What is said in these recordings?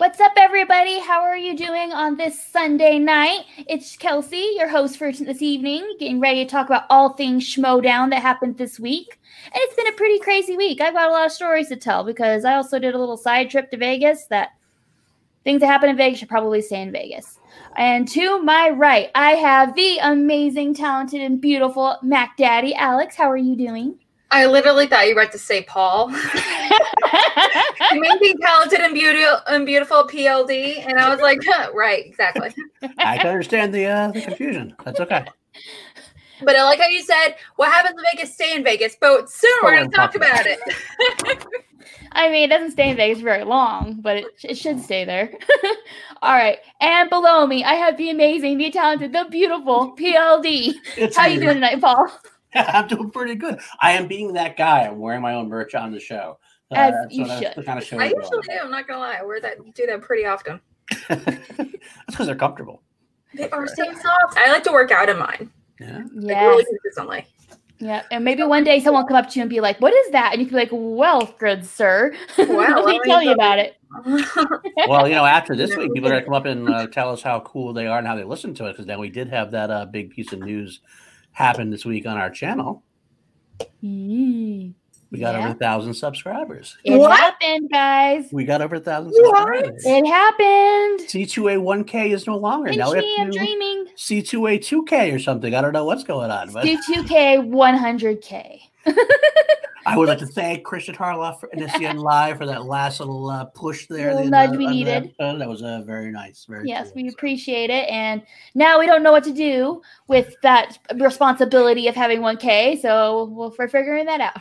What's up, everybody? How are you doing on this Sunday night? It's Kelsey, your host for this evening, getting ready to talk about all things Schmodown that happened this week. And it's been a pretty crazy week. I've got a lot of stories to tell because I also did a little side trip to Vegas. That things that happen in Vegas should probably stay in Vegas. And to my right, I have the amazing, talented, and beautiful Mac Daddy Alex. How are you doing? I literally thought you were about to say Paul. Amazing, talented, and beautiful PLD. And I was like, huh, right, exactly. I can understand the confusion. That's okay. But I like how you said, what happens in Vegas, stay in Vegas. But soon we're going to talk about it. I mean, it doesn't stay in Vegas very long, but it should stay there. All right. And below me, I have the amazing, the talented, the beautiful PLD. How are you doing tonight, Paul? I'm doing pretty good. I am being that guy. I'm wearing my own merch on the show. As you so should. The kind of show I usually do. I'm not going to lie. I wear that, do that pretty often. That's because they're comfortable. They are so soft. I like to work out in mine. Yeah. Like really consistently. Yeah. And maybe one day someone will come up to you and be like, what is that? And you can be like, well, good sir. Wow, let me tell you about it. Well, you know, after this week, people are going to come up and tell us how cool they are and how they listen to it. Because then we did have that big piece of news happened this week on our channel. We got over 1,000 subscribers. It happened, guys. We got over 1,000 subscribers. It happened. C2A 1K is no longer. Now we have dreaming. C2A 2K or something. I don't know what's going on. But C2K 100K. I would like to thank Christian Harloff for NSCN Live for that last little push there. Little nudge we needed. That was very nice. Yes, cool. We appreciate it. And now we don't know what to do with that responsibility of having 1K. So we're figuring that out.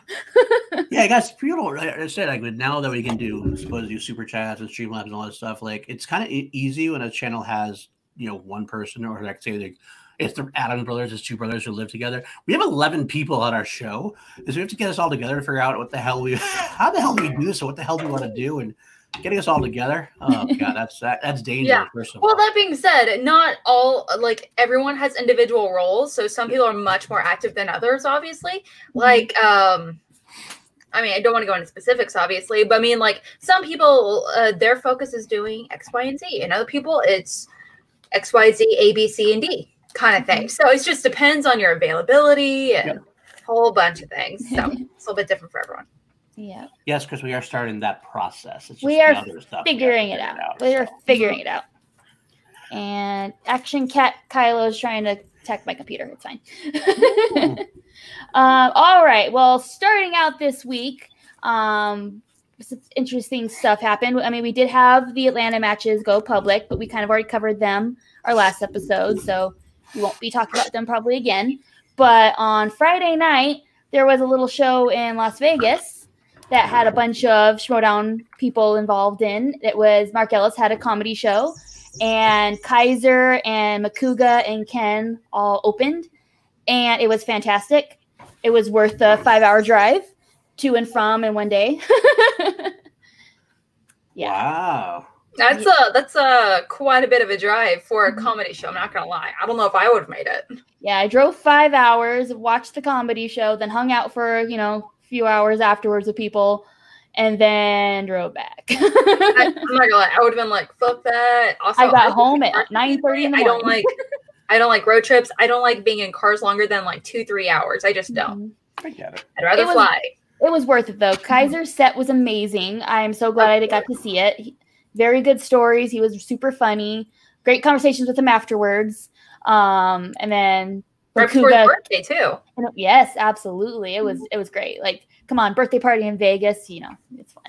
Yeah, guys, you know, I said, like, now that we can do, do super chats and Streamlabs and all that stuff, like, it's kind of easy when a channel has, you know, one person or, like, say, like, it's the Adams brothers, it's two brothers who live together. We have 11 people on our show. So we have to get us all together and figure out what the hell we, how the hell do we do this? So what the hell do we want to do? And getting us all together, oh God, that's dangerous. Yeah. Well, that being said, not all, like, everyone has individual roles. So some people are much more active than others, obviously. Like, I mean, I don't want to go into specifics, obviously, but I mean, like, some people, their focus is doing X, Y, and Z. And other people, it's X, Y, Z, A, B, C, and D. Kind of thing. So it just depends on your availability and a whole bunch of things. So it's a little bit different for everyone. Yeah. Yes, because we are starting that process. It's just we are figuring it out. We are figuring it out. And Action Cat Kylo is trying to attack my computer. It's fine. All right. Well, starting out this week, some interesting stuff happened. I mean, we did have the Atlanta matches go public, but we kind of already covered them our last episode. So we won't be talking about them probably again. But on Friday night, there was a little show in Las Vegas that had a bunch of Schmodown people involved in. It was Mark Ellis had a comedy show, and Kaiser and Makuga and Ken all opened. And it was fantastic. It was worth the 5-hour drive to and from in one day. Yeah. Wow. That's quite a bit of a drive for a comedy show. I'm not going to lie. I don't know if I would have made it. Yeah, I drove 5 hours, watched the comedy show, then hung out for, you know, a few hours afterwards with people, and then drove back. I'm not going to lie. I would have been like, fuck that. Also, I got home at 9:30 in the morning. I don't like road trips. I don't like being in cars longer than like 2-3 hours. I just don't. I get it. I'd rather fly. It was worth it, though. Kaiser's set was amazing. I am so glad I got to see it. Very good stories. He was super funny. Great conversations with him afterwards. And then right before his birthday too. Yes, absolutely. It was great. Like, come on, birthday party in Vegas. You know, it's fun.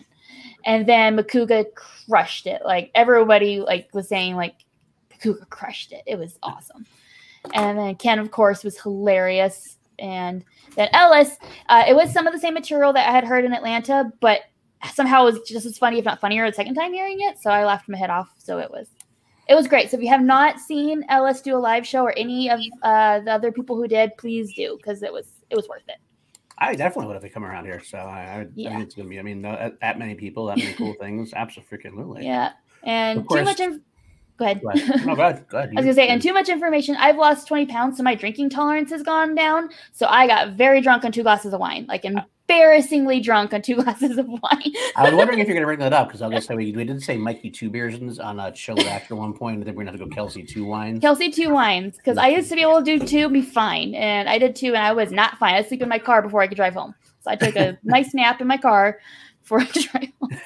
And then Makuga crushed it. Like, everybody was saying Makuga crushed it. It was awesome. And then Ken, of course, was hilarious. And then Ellis. It was some of the same material that I had heard in Atlanta, but somehow it was just as funny, if not funnier, the second time hearing it. So I laughed my head off. So it was great. So if you have not seen Ellis do a live show or any of the other people who did, please do, because it was worth it. I definitely would have come around here. So I think it's going to be, I mean, that many people, that many cool things. Absolutely. Yeah. And of course, Go ahead. I was going to say, and too much information. I've lost 20 pounds, so my drinking tolerance has gone down. So I got very drunk on 2 glasses of wine, like embarrassingly drunk on 2 glasses of wine. I was wondering if you're going to bring that up, because I was going to say, we did say Mikey 2 beers on a show after one point, and then we're going to have to go Kelsey 2 wines. Kelsey 2 wines, because I used to be able to do 2 and be fine, and I did 2, and I was not fine. I sleep in my car before I could drive home. So I took a nice nap in my car. Girl,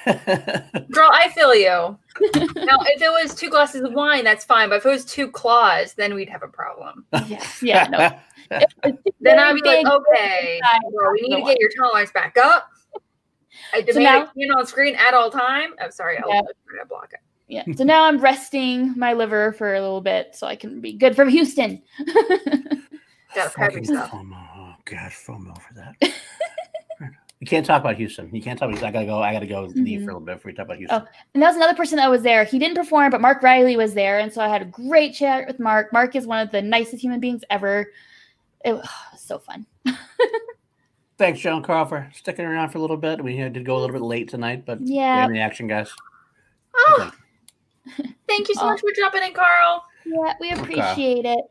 I feel you. Now, if it was 2 glasses of wine, that's fine. But if it was 2 claws, then we'd have a problem. Yes. Yeah. No. Then I'd be like, okay, well, we need to get your tolerance back up. I demand it on screen at all time. I'm sorry. I'll block it. Yeah. So now I'm resting my liver for a little bit so I can be good from Houston. Gotta prep yourself. Oh, God, FOMO for that. You can't talk about Houston. You can't talk about Houston. I gotta go leave for a little bit before we talk about Houston. Oh, and that was another person that was there. He didn't perform, but Mark Riley was there, and so I had a great chat with Mark. Mark is one of the nicest human beings ever. It was so fun. Thanks, Joe and Carl, for sticking around for a little bit. We did go a little bit late tonight, but yeah, in the action, guys. Oh, thank you so much for dropping in, Carl. Yeah, we appreciate it.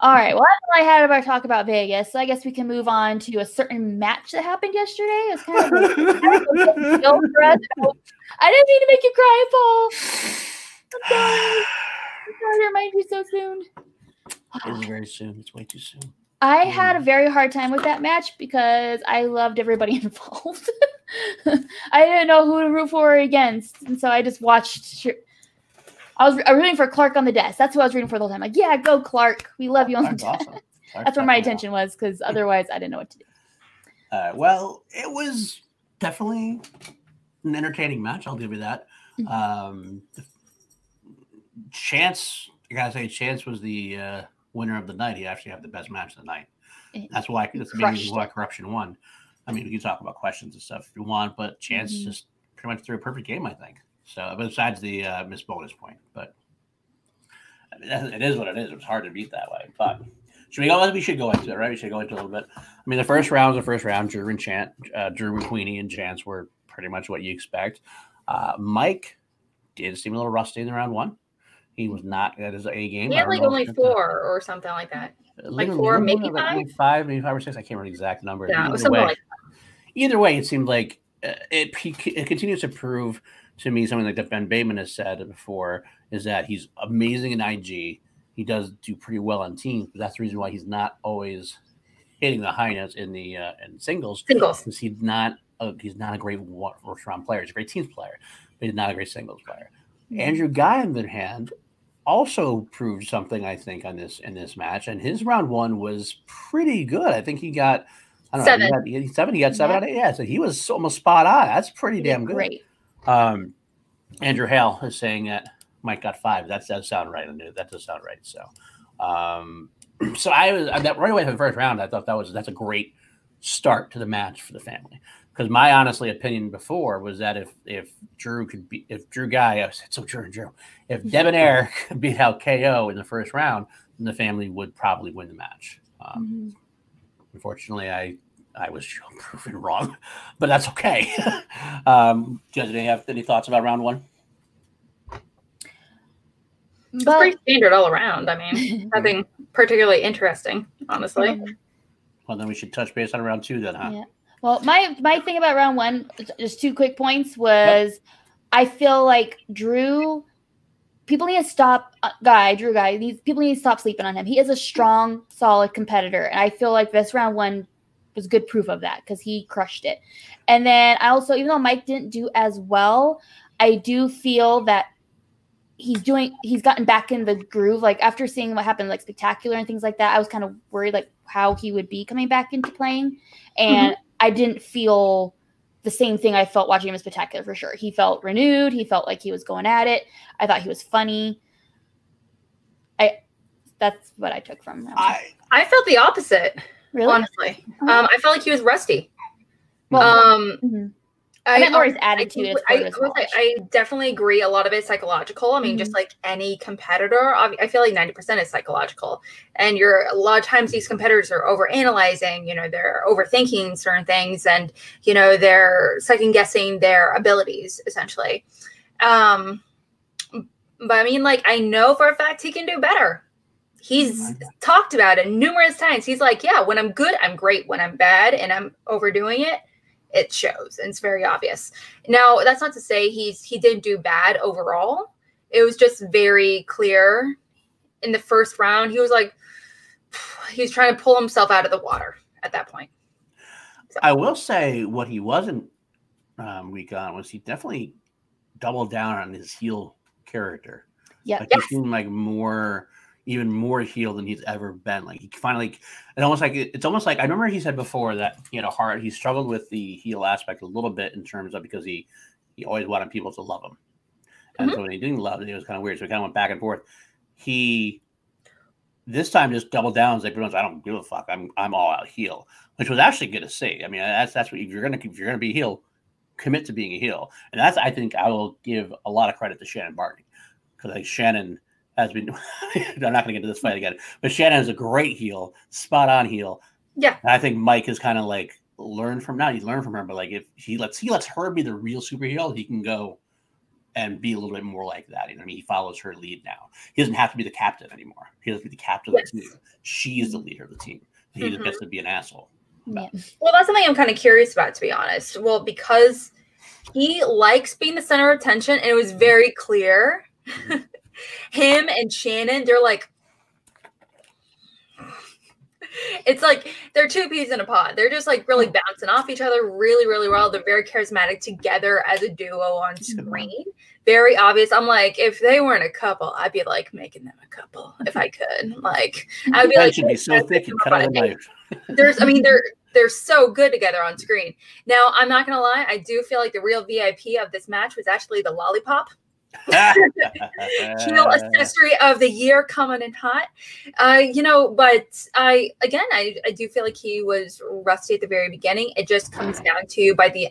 All right, well, that's all I had about talk about Vegas. So I guess we can move on to a certain match that happened yesterday. It's kind of a deal for us. I didn't mean to make you cry, Paul. I'm sorry. I'm sorry to remind you so soon. It's very soon. It's way too soon. I had a very hard time with that match because I loved everybody involved. I didn't know who to root for or against, and so I just watched. I was rooting for Clark on the desk. That's who I was rooting for the whole time. Like, yeah, go Clark. We love you on the desk. Awesome. That's where my attention was, because otherwise I didn't know what to do. Well, it was definitely an entertaining match. I'll give you that. Chance, I gotta say, Chance was the winner of the night. He actually had the best match of the night. That's the main reason why Corruption won. I mean, we can talk about questions and stuff if you want, but Chance just pretty much threw a perfect game, I think. So besides the missed bonus point, but I mean, it is what it is. It was hard to beat that way. But should we go? We should go into it, right? We should go into a little bit. I mean, the first round was the first round. Drew McQueenie and Chance were pretty much what you expect. Mike did seem a little rusty in round 1. He was not at his A game. He had like only 4 or something like that. Like 4, maybe 5? Like 5 or 6. I can't remember the exact number. Yeah, either way, it seemed like it continues to prove to me something like that Ben Bateman has said before, is that he's amazing in IG. He does do pretty well on teams, but that's the reason why he's not always hitting the high notes in the in singles. Because he's not a great first round player. He's a great teams player, but he's not a great singles player. Andrew Guy, on the other hand, also proved something, I think, in this match. And his round 1 was pretty good. I think he got 7. He got seven out of 8. Yeah, so he was almost spot on. That's pretty damn good. Great. Andrew Hale is saying that Mike got 5. That does sound right. I knew that does sound right. So, so I was that right away from the first round. I thought that's a great start to the match for the family, because my honestly opinion before was that if Debonair could beat out KO in the first round, then the family would probably win the match. Unfortunately, I was proven wrong, but that's okay. Do you have any thoughts about round 1? It's pretty standard all around. I mean, nothing particularly interesting, honestly. Well, then we should touch base on round 2 then, huh? Yeah. Well, my thing about round 1, just 2 quick points, was I feel like Drew... People need to stop Drew Guy. People need to stop sleeping on him. He is a strong, solid competitor, and I feel like this round 1 was good proof of that, because he crushed it. And then I also, even though Mike didn't do as well, I do feel that he's gotten back in the groove. Like after seeing what happened, like Spectacular and things like that, I was kind of worried like how he would be coming back into playing. And I didn't feel the same thing I felt watching him in Spectacular for sure. He felt renewed. He felt like he was going at it. I thought he was funny. That's what I took from him. I felt the opposite. Really? Honestly, I felt like he was rusty. Well, And then Laurie's attitude. I definitely agree. A lot of it is psychological. I mean, just like any competitor, I feel like 90% is psychological. And a lot of times these competitors are overanalyzing, you know, they're overthinking certain things and, you know, they're second guessing their abilities essentially. But I mean, like, I know for a fact he can do better. He's talked about it numerous times. He's like, yeah, when I'm good, I'm great. When I'm bad and I'm overdoing it, it shows. And it's very obvious. Now, that's not to say he didn't do bad overall. It was just very clear in the first round. He was like, he's trying to pull himself out of the water at that point. So. I will say what he wasn't weak on was he definitely doubled down on his heel character. Yeah. Like, yes. He seemed like more... even more heel than he's ever been. Like he finally, and almost like it's almost like I remember he said before that he had a hard. He struggled with the heel aspect a little bit in terms of because he always wanted people to love him, and so when he didn't love it, it was kind of weird. So he kind of went back and forth. He this time just doubled down. He's like, I don't give a fuck. I'm all out heel, which was actually good to see. I mean, that's what if you're gonna be heel, commit to being a heel, and that's I think I will give a lot of credit to Shannon Barton because like Shannon. Has been, I'm not going to get into this fight again, but Shannon is a great heel, spot on heel. Yeah. And I think Mike has kind of like learned from not he's learned from her, but like if he lets her be the real super heel, he can go and be a little bit more like that. You know, I mean, he follows her lead now. He doesn't have to be the captain anymore. He doesn't have to be the captain of the team. She is the leader of the team. He just gets to be an asshole. Yeah. Well, that's something I'm kind of curious about, to be honest. Well, because he likes being the center of attention, and it was very clear. Him and Shannon, they're like, it's like they're two peas in a pod. They're just like really bouncing off each other really, really well. They're very charismatic together as a duo on screen. Very obvious. I'm like, if they weren't a couple, I'd be like making them a couple if I could. Like, I'd be that like, should be so thick and cut out a knife. They're so good together on screen. Now, I'm not gonna lie, I do feel like the real VIP of this match was actually the lollipop. Heel accessory of the year coming in hot, you know. But I do feel like he was rusty at the very beginning. It just comes down to when they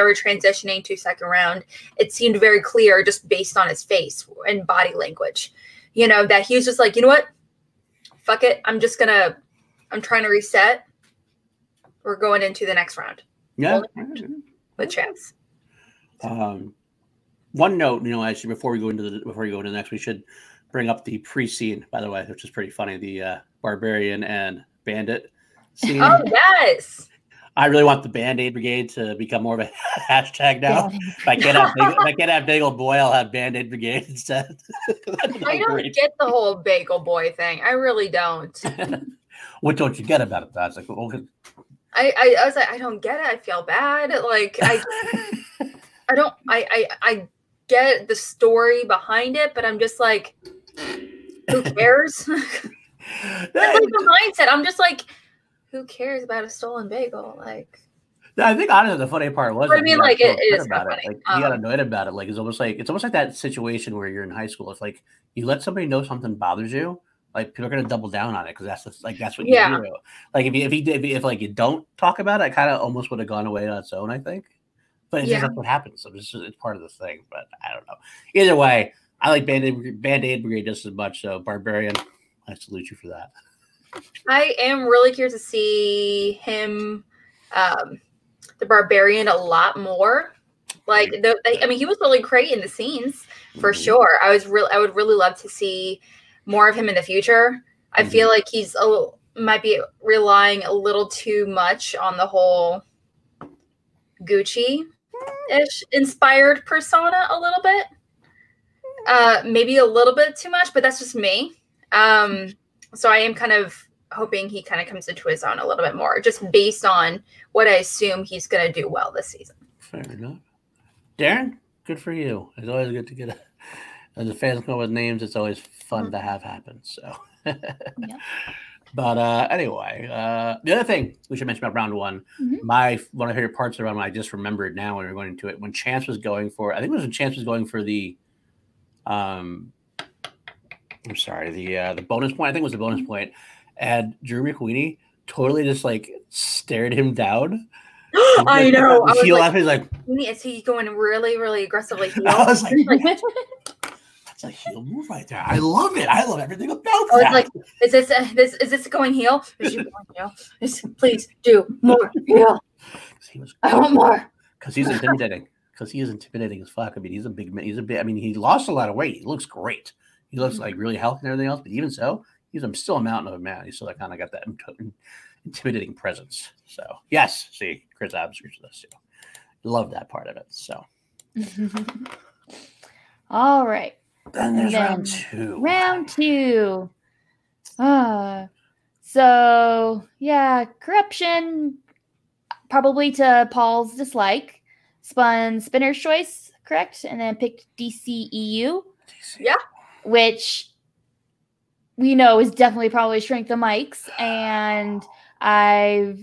were transitioning to second round, it seemed very clear just based on his face and body language, you know, that he was just like, you know what, fuck it, I'm trying to reset. We're going into the next round. Yeah, with Chance. One note, you know, actually, before we go into the next, we should bring up the pre-scene, by the way, which is pretty funny. The Barbarian and Bandit scene. Oh, yes. I really want the Band-Aid Brigade to become more of a hashtag now. If I can't have Bagel Boy, I'll have Band-Aid Brigade instead. I don't get the whole Bagel Boy thing. I really don't. What don't you get about it, though? I was like, well, I was like, I don't get it. I feel bad. Like, I get the story behind it, but I'm just like, who cares? That's like the mindset. I'm just like, who cares about a stolen bagel? Like, no, I think honestly, the funny part was, I mean, like it is about funny. It. Like, you got annoyed about it. Like it's almost like that situation where you're in high school. It's like you let somebody know something bothers you. Like people are gonna double down on it because that's what you do. Like if you don't talk about it, it kind of almost would have gone away on its own. I think. But it's just what happens. So it's part of the thing. But I don't know. Either way, I like Band-Aid Brigade just as much. So Barbarian, I salute you for that. I am really curious to see him, the Barbarian, a lot more. Like he was really great in the scenes for sure. I would really love to see more of him in the future. I feel like he's might be relying a little too much on the whole Gucci-ish inspired persona a little bit, maybe a little bit too much, but that's just me. So I am kind of hoping he kind of comes into his own a little bit more, just based on what I assume he's going to do well this season. Fair enough. Darren, good for you. It's always good to get as the fans come with names. It's always fun to have happen. So, But anyway, the other thing we should mention about round one, one of my favorite parts of round one, I just remembered now when we were going into it, when Chance was going for, the, the bonus point. I think it was the bonus point. And Drew McQueenie totally just like stared him down. I know. She laughed. He's going really, really aggressively. I was like, that's a heel move right there. I love it. I love everything about that. It's like, is this going heel? Is you going heel? Please do more heel. I want more. Because he's intimidating. Because he is intimidating as fuck. I mean, he's a big man. He lost a lot of weight. He looks great. He looks like really healthy and everything else. But even so, he's still a mountain of a man. He's still kind of got that intimidating presence. So yes, see, Chris observes this too. Love that part of it. So all right. Then there's round two. Round two. So yeah, corruption, probably to Paul's dislike, spun spinner's choice, correct? And then picked DCEU. Yeah. Which we know is definitely probably shrink the mics. And as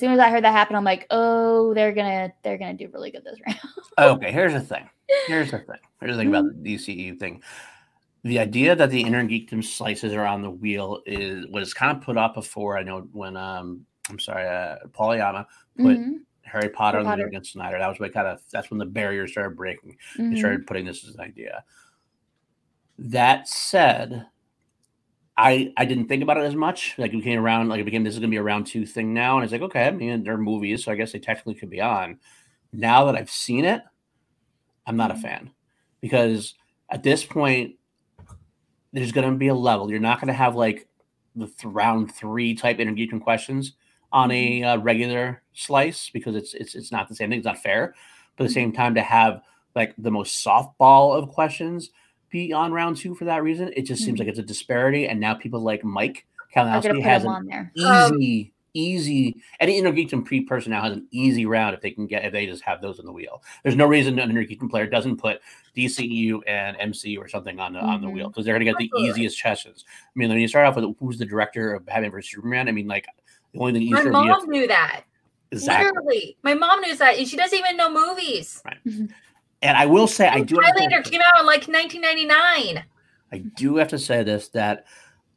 soon as I heard that happen, I'm like, oh, they're gonna do really good this round. Okay, here's the thing about the DCEU thing. The idea that the inner geekdom slices around the wheel was kind of put up before. I know when Paul Oyama put Harry Potter there against Sneider. That was when that's when the barriers started breaking. They started putting this as an idea. That said, I didn't think about it as much. It became this is gonna be a round two thing now, and it's like, okay, they're movies, so I guess they technically could be on. Now that I've seen it, I'm not a fan, because at this point, there's gonna be a level. You're not gonna have like the round three type intergeekdom questions on a regular slice, because it's not the same thing. It's not fair. But at the same time, to have like the most softball of questions be on round two for that reason, it just seems like it's a disparity. And now people like Mike Kalinowski has an easy. Any intergeekdom person now has an easy round if they just have those on the wheel. There's no reason an intergeekdom player doesn't put DCEU and MC or something on the wheel, because they're going to get the easiest questions. I mean, when you start off with who's the director of Batman vs Superman, I mean, like the only thing. My mom knew that. Exactly. Literally, my mom knew that, and she doesn't even know movies. Right. And I will say, Highlander came out in like 1999. I do have to say this, that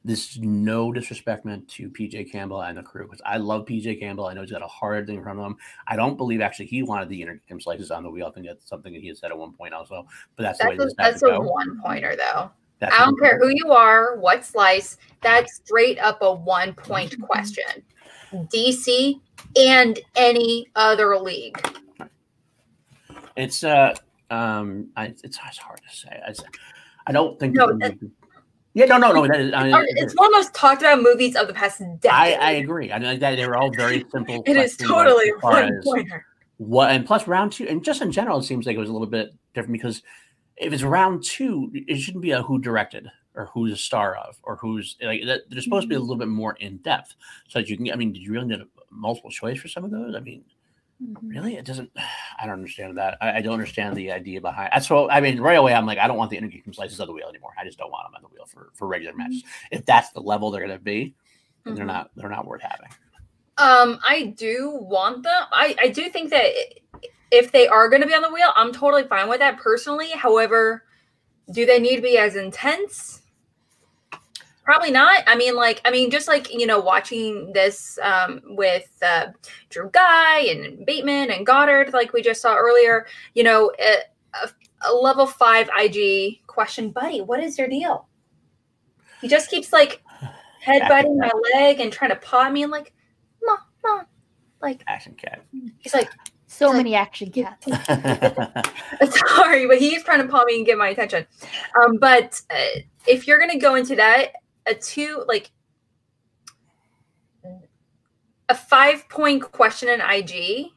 this is no disrespect meant to PJ Campbell and the crew, because I love PJ Campbell. I know he's got a hard thing from him. I don't believe actually he wanted the intergeekdom slices on the wheel. I think that's something that he had said at one point also. But that's a one pointer though. That's I don't care who you are, what slice. That's straight up a 1 point question. DC and any other league. It's it's hard to say. I don't think. No, it's one of the most talked about movies of the past decade. I agree. I mean, that they were all very simple. It is totally one pointer. What and plus round two, and just in general, it seems like it was a little bit different, because if it's round two, it shouldn't be a who directed or who's a star of or who's like that. They're supposed to be a little bit more in depth, so that you can. I mean, did you really need a multiple choice for some of those? I mean. Really? It doesn't. I don't understand that. I don't understand the idea behind it. So, I mean, right away, I'm like, I don't want the intergeekdom slices on the wheel anymore. I just don't want them on the wheel for regular matches. If that's the level they're going to be, then they're not worth having. I do want them. I do think that if they are going to be on the wheel, I'm totally fine with that personally. However, do they need to be as intense? Probably not. Watching this with Drew Guy and Bateman and Goddard, like we just saw earlier, a level 5 IG question, buddy, what is your deal? He just keeps like headbutting my leg and trying to paw me and like, mom, like action cat. He's like so many action cats. Sorry, but he's trying to paw me and get my attention. But if you're gonna go into that. A 5 point question in IG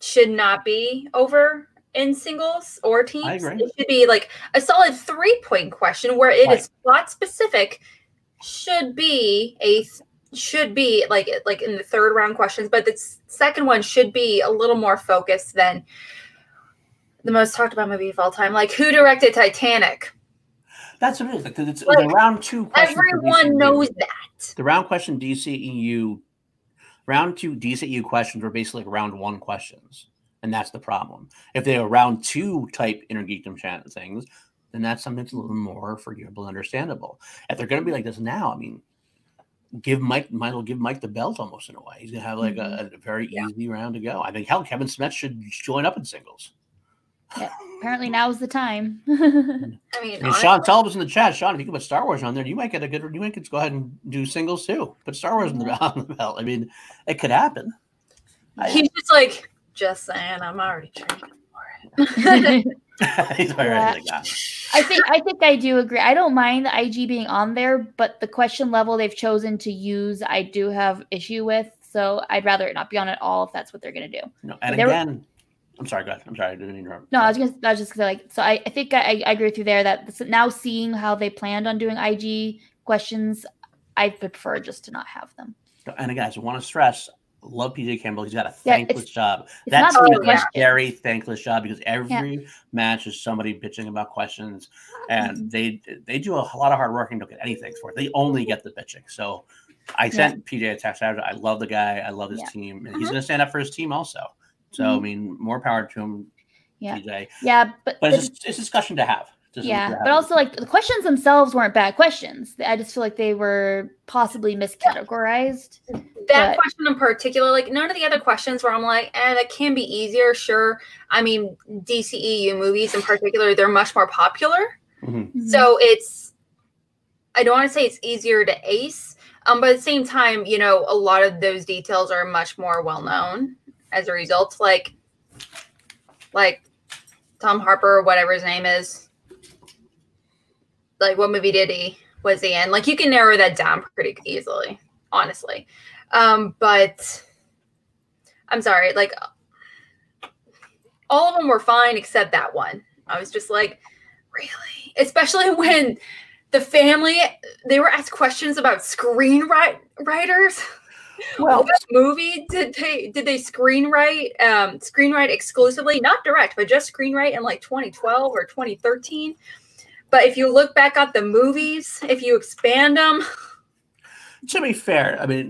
should not be over in singles or teams. It should be like a solid 3 point question where it is plot specific. Should be like in the third round questions, but the second one should be a little more focused than the most talked about movie of all time, like who directed Titanic. That's what it is. It's the round two question. Everyone knows that. The round two DCEU questions were basically like round one questions. And that's the problem. If they are round two type intergeekdom chat things, then that's something that's a little more forgivable and understandable. If they're going to be like this now, give Mike the belt almost in a way. He's gonna have like a very easy round to go. I think hell, Kevin Smith should join up in singles. Yeah, apparently now's the time. I mean Sean Sullivan's in the chat. Sean, if you can put Star Wars on there, you might get a good. You might go ahead and do singles too. Put Star Wars on the belt. I mean, it could happen. He's just like, just saying, I'm already training for it. He's already ready to go. I think I do agree. I don't mind the IG being on there, but the question level they've chosen to use, I do have issue with. So I'd rather it not be on at all if that's what they're gonna do. No, and again. I'm sorry, guys. I'm sorry. I didn't interrupt. No, I was just gonna like, so I think I agree with you there that this, now seeing how they planned on doing IG questions, I prefer just to not have them. And again, I just want to stress, love PJ Campbell. He's got a thankless job. That's a very thankless job because every match is somebody bitching about questions, and they do a lot of hard work and don't get anything for it. They only get the bitching. So I sent PJ a text. I love the guy. I love his team. And he's going to stand up for his team also. So, I mean, more power to him, TJ. Yeah, but it's a discussion to have. But also, like, the questions themselves weren't bad questions. I just feel like they were possibly miscategorized. That question in particular, like, none of the other questions where I'm like, that can be easier, sure. I mean, DCEU movies in particular, they're much more popular. So it's, I don't want to say it's easier to ace, but at the same time, you know, a lot of those details are much more well-known. As a result, like Tom Harper, whatever his name is, like what movie did he was he in? Like you can narrow that down pretty easily, honestly. But I'm sorry, like all of them were fine except that one. I was just like, really? Especially when the family, they were asked questions about screenwriters. Well, what movie did they screenwrite? Screenwrite exclusively, not direct, but just screenwrite in like 2012 or 2013. But if you look back at the movies, if you expand them, to be fair, the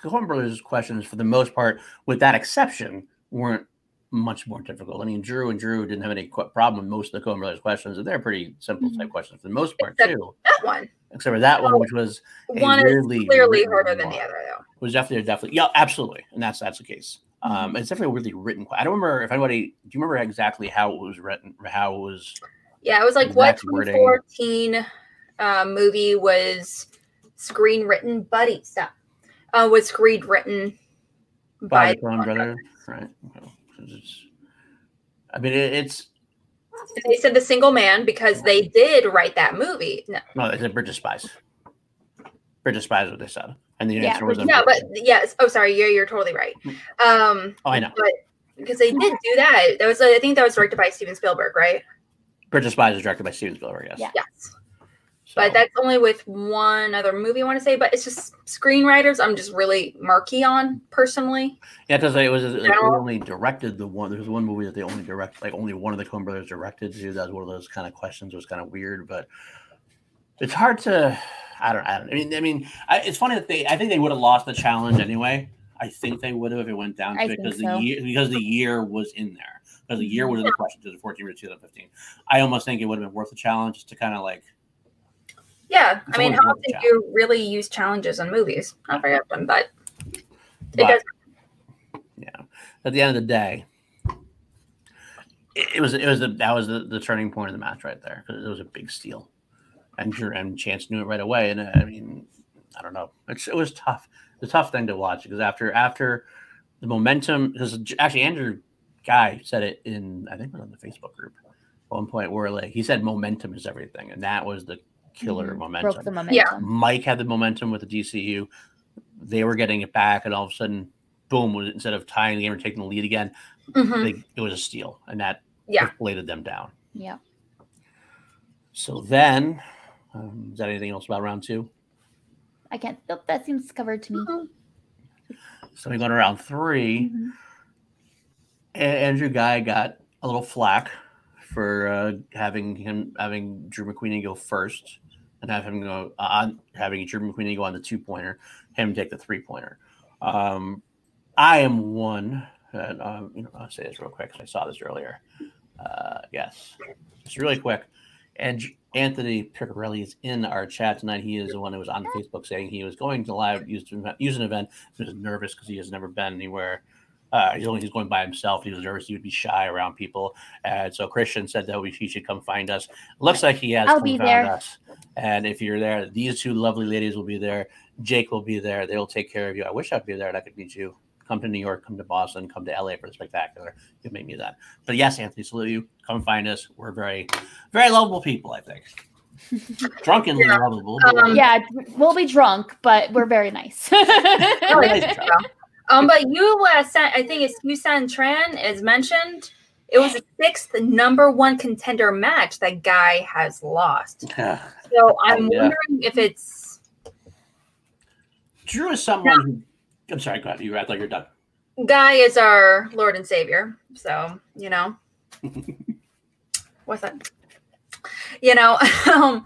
Coen Brothers questions for the most part, with that exception, weren't much more difficult. I mean, Drew didn't have any problem with most of the Coen Brothers questions, and they're pretty simple type questions for the most part too. That one. Except for that one, which was one is clearly harder than the other, though. It was definitely, yeah, absolutely, and that's the case. It's definitely a really written. I don't remember if anybody. Do you remember exactly how it was written? How it was? Yeah, it was like what 2014 movie was screenwritten? Buddy, stop. Was screenwritten by the Coen Brothers, right? Okay. It's. And they said The Single Man because they did write that movie. No, they said Bridge of Spies. Bridge of Spies is what they said. And the answer was no, but yes. Oh, sorry. You're totally right. I know. But because they did do that. That was, I think that was directed by Steven Spielberg, right? Bridge of Spies is directed by Steven Spielberg, yes. Yes. So. But that's only with one other movie I want to say, but it's just screenwriters I'm just really murky on personally. Yeah, because it was they only directed the one. There was one movie that they only directed, like only one of the Coen Brothers directed. So that was one of those kind of questions. It was kind of weird, but it's hard to. I don't. I mean, it's funny that they. I think they would have lost the challenge anyway. I think they would have if it went down to it because the year was in there because the year was in the question 2014 or 2015. I almost think it would have been worth the challenge just to kind of like. Yeah, I mean, how often do you really use challenges in movies? Not very often, but it does. Yeah, at the end of the day, that was the turning point of the match right there because it was a big steal, and Chance knew it right away. And I mean, I don't know, it was tough. It's a tough thing to watch because after the momentum, because actually Andrew Guy said it in I think it was on the Facebook group at one point where like he said momentum is everything, and that was the killer momentum. Broke the momentum. Yeah. Mike had the momentum with the DCU. They were getting it back, and all of a sudden, boom, instead of tying the game or taking the lead again, it was a steal, and that deflated them down. Yeah. So then, is that anything else about round two? I can't. Nope, that seems covered to me. So we go to round three. Andrew Guy got a little flack for having Drew McQueenie go first. And having Drew McQueenie go on the 2-pointer, him take the 3-pointer. I am one. And, I'll say this real quick because I saw this earlier. Yes, it's really quick. And Anthony Piccarelli is in our chat tonight. He is the one who was on Facebook saying he was going to live use an event. He was nervous because he has never been anywhere. He's going by himself. He was nervous. He would be shy around people. And so Christian said that he should come find us. Looks like he has come found us. And if you're there, these two lovely ladies will be there. Jake will be there. They'll take care of you. I wish I'd be there and I could meet you. Come to New York, come to Boston, come to LA for the Spectacular. You made me that. But yes, Anthony, salute you. Come find us. We're very, very lovable people, I think. Drunkenly lovable. Yeah, we'll be drunk, but we're very nice. But you sent, I think it's Yusan Tran is mentioned. It was the 6th #1 contender match that Guy has lost. So I'm wondering if it's Drew is someone who I'm sorry, go ahead. You act like you're done. Guy is our Lord and Savior. So, you know. What's that? You know, but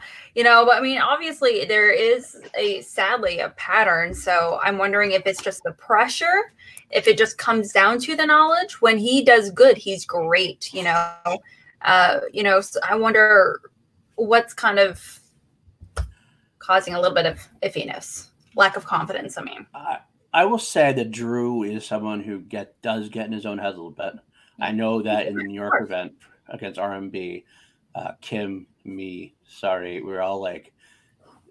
I mean, obviously there is sadly a pattern. So I'm wondering if it's just the pressure, if it just comes down to the knowledge. When he does good, he's great, you know. So I wonder what's kind of causing a little bit of iffiness, lack of confidence, I mean. I will say that Drew is someone who does get in his own head a little bit. I know that in the New York event against RMB, we were all like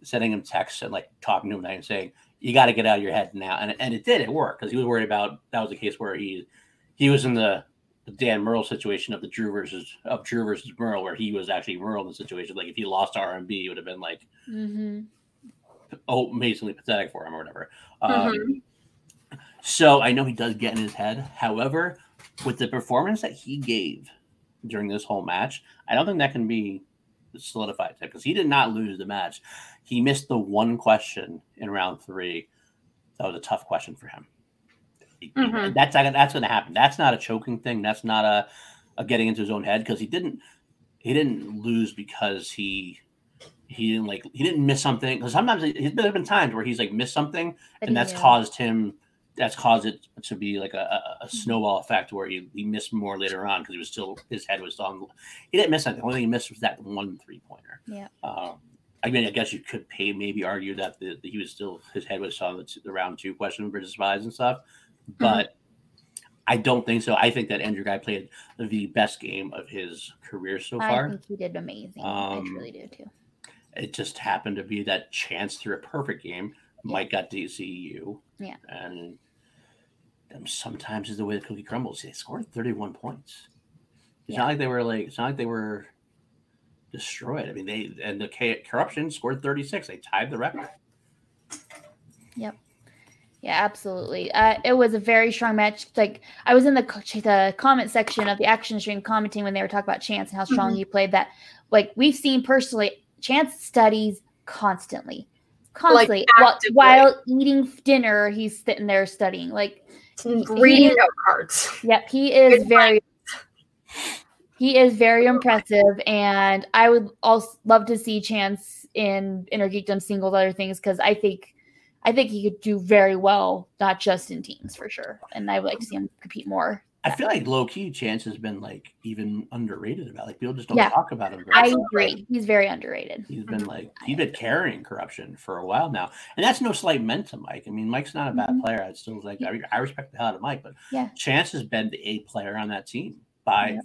sending him texts and like talking to him and saying, you got to get out of your head now. And it did, it worked, because he was worried about, that was the case where he was in the Dan Murrell situation of the Drew versus Murrell, where he was actually Murrell in the situation. Like if he lost to RMB, it would have been like, amazingly pathetic for him or whatever. So I know he does get in his head. However, with the performance that he gave during this whole match, I don't think that can be solidified because he did not lose the match. He missed the one question in round 3. That was a tough question for him. That's going to happen. That's not a choking thing. That's not a getting into his own head, because he didn't lose because he didn't miss something, because sometimes there's been times where he's like missed something, but and that's caused it to be like a snowball effect where he missed more later on because his head was on. He didn't miss something. The only thing he missed was that 1 3-pointer. Yeah. I mean, I guess you could maybe argue that his head was on the round 2 question versus spies and stuff, but I don't think so. I think that Andrew Guy played the best game of his career so far. I think he did amazing. I really do too. It just happened to be that Chance through a perfect game. Mike got DCEU. Yeah. And sometimes is the way the cookie crumbles. They scored 31 points. It's not like they were destroyed. I mean, the Corruption scored 36. They tied the record. Yep. Yeah, absolutely. It was a very strong match. Like, I was in the comment section of the action stream commenting when they were talking about Chance and how strong he played. That, like, we've seen personally, Chance studies constantly. Like, while eating dinner, he's sitting there studying, like reading note cards. Yep, he is very impressive, and I would also love to see Chance in Intergeekdom singles, other things, because I think he could do very well, not just in teams for sure. And I would like to see him compete more. I feel like low key Chance has been like even underrated about, like people just don't talk about him. I agree. He's very underrated. He's been like, he's been carrying Corruption for a while now. And that's no slight meant to Mike. I mean, Mike's not a bad player. I still like, I respect the hell out of Mike, but Chance has been the A player on that team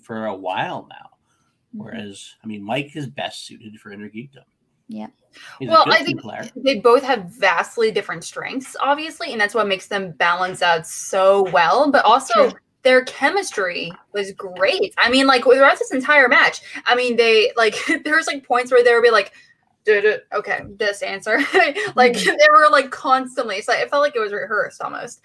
for a while now. Whereas, I mean, Mike is best suited for Intergeekdom. Yeah. Well, I think they both have vastly different strengths, obviously, and that's what makes them balance out so well, but also their chemistry was great. I mean, like, throughout this entire match, I mean, they, like, there's, like, points where they would be, like, okay, this answer. Like, they were, like, constantly. So it felt like it was rehearsed almost.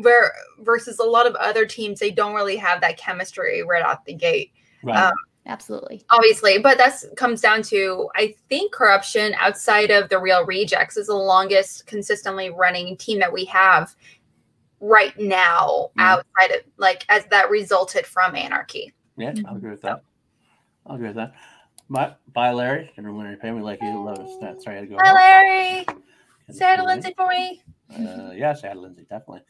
Where versus a lot of other teams, they don't really have that chemistry right out the gate. Right. Absolutely. Obviously. But that comes down to, I think, Corruption, outside of the Real Rejects, is the longest consistently running team that we have right now, outside of, like, as that resulted from Anarchy. Yeah, I'll agree with that. Bye, Larry. Everyone in pain, we like you. Love us. That's right. Bye, Larry. Say hi to Lindsay for me. Yeah, say hi to Lindsay, definitely.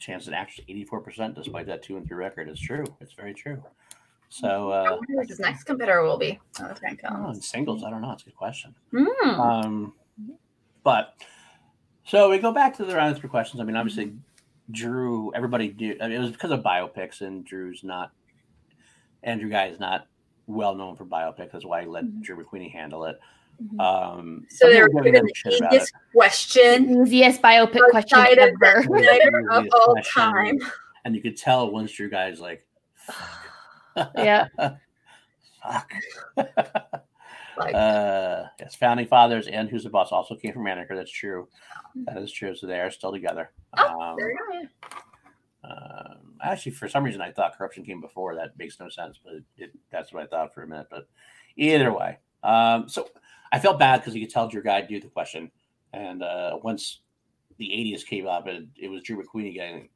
Chance at actually 84%, despite that 2-3 record. It's true. It's very true. So I wonder what his next competitor will be. In singles, I don't know. It's a good question. But so we go back to the round of three questions. I mean, obviously, Drew, everybody knew. I mean, it was because of biopics, and Andrew Guy is not well known for biopics. That's why he let Drew McQueenie handle it. So they're giving the easiest question, easiest biopic question ever of all time. And you could tell once Drew Guy's like, yeah, fuck. Yes, founding fathers and Who's the Boss also came from Anarchy. That's true. That is true. So they are still together. Actually, for some reason, I thought Corruption came before. That makes no sense, but that's what I thought for a minute. But either way, so I felt bad because you could tell Drew Guy do the question, and once the 80s came up, and it was Drew McQueenie getting.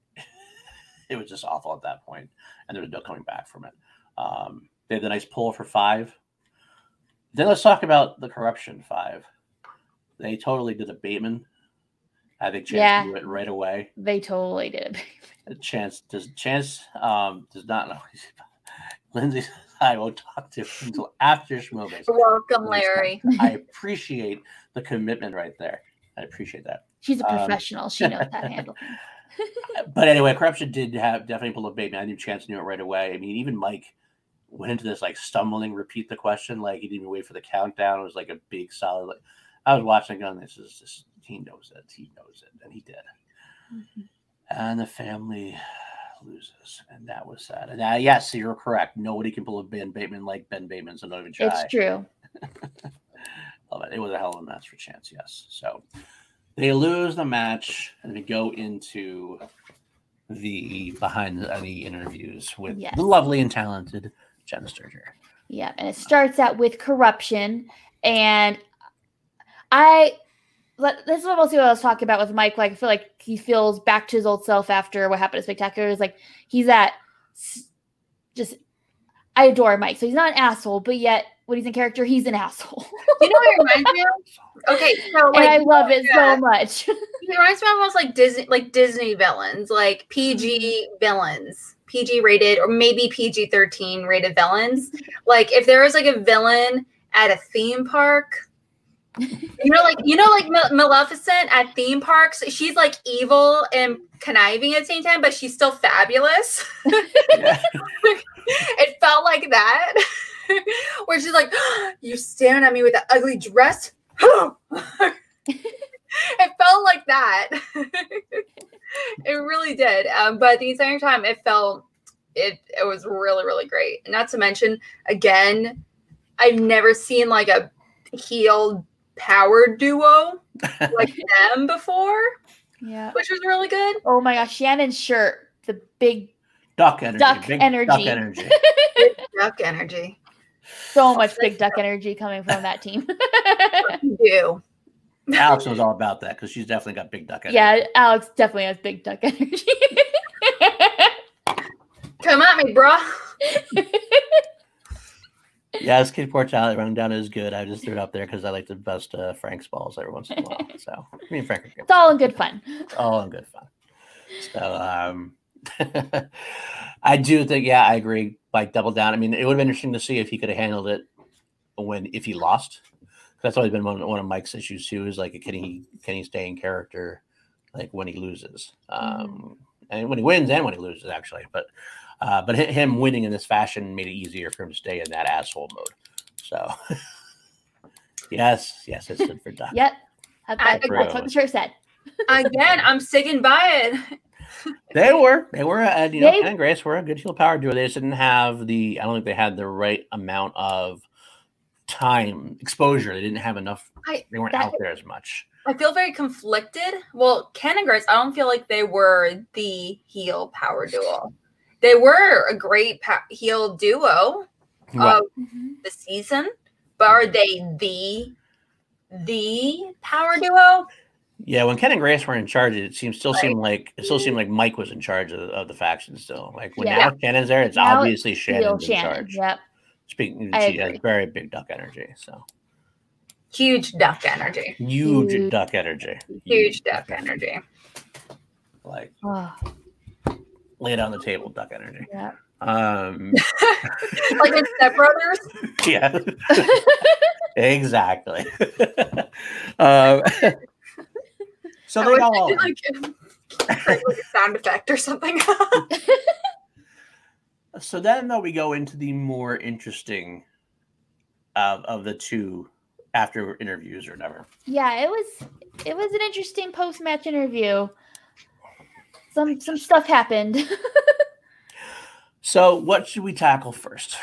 It was just awful at that point, and there was no coming back from it. They had the nice pull for 5. Then let's talk about the Corruption 5. They totally did a Bateman. I think Chance knew it right away. They totally did. Chance does not know. Lindsay says, I won't talk to him until after Schmodown. Welcome, Larry. I appreciate the commitment right there. I appreciate that. She's a professional. She knows how to handle. But anyway, Corruption did definitely pull a Bateman. I knew Chance knew it right away. I mean, even Mike went into this like stumbling, repeat the question. Like he didn't even wait for the countdown. It was like a big solid. Like, I was watching on this. Is just he knows it. He knows it, and he did. And the family loses, and that was sad. And yes, you're correct. Nobody can pull a Ben Bateman like Ben Bateman, so don't even try. It's true. Love it. It was a hell of a mess for Chance. Yes, so. They lose the match, and we go into the behind the interviews with the lovely and talented Jenna Sturger. Yeah, and it starts out with Corruption, and this is what I was talking about with Mike. Like, I feel like he feels back to his old self after what happened at Spectacular. It's like he's I adore Mike, so he's not an asshole, but yet. When he's in character, he's an asshole. You know what it reminds me of? Okay, so like, and I love it so much. It reminds me of almost like Disney villains, like PG villains, PG rated, or maybe PG-13 rated villains. Like if there was like a villain at a theme park, like Maleficent at theme parks. She's like evil and conniving at the same time, but she's still fabulous. It felt like that. Where she's like, you staring at me with that ugly dress. It felt like that. It really did. But the entire time it was really, really great. Not to mention, again, I've never seen like a heel power duo like them before. Yeah. Which was really good. Oh my gosh, Shannon's shirt, the big duck energy. Big duck energy. So much big duck energy coming from that team. Alex was all about that because she's definitely got big duck energy. Yeah, Alex definitely has big duck energy. Come at me, bro. Yes, Kid Portality rundown is good. I just threw it up there because I like to bust Frank's balls every once in a while. So me and Frank are good. It's all in good fun. So I do think, I agree. Like double down. I mean, it would have been interesting to see if he could have handled it if he lost. That's always been one of Mike's issues too. Is like, can he stay in character, like when he loses, and when he wins and when he loses actually. But him winning in this fashion made it easier for him to stay in that asshole mode. So yes, it's good for Doc. Yep, that's what the shirt said. Again, I'm sticking by it. They were, and Ken and Grace were a good heel power duo. They just didn't have I don't think they had the right amount of time exposure. They didn't have enough. They weren't out there as much. I feel very conflicted. Well, Ken and Grace, I don't feel like they were the heel power duo. They were a great heel duo of the season, but are they the power duo? Yeah, when Ken and Grace were in charge, it still seemed like Mike was in charge of the faction still. Like when now Shannon's there, it's obviously Shannon's in charge. Yep. Speaking of, she has very big duck energy. So huge duck energy. Huge duck energy. Huge duck energy. Like lay it on the table, duck energy. Yeah. Like in Step Brothers? Yeah. Exactly. So they all like a sound effect or something. So then, though, we go into the more interesting of the two after interviews or whatever. Yeah, it was an interesting post-match interview. Some stuff happened. So what should we tackle first?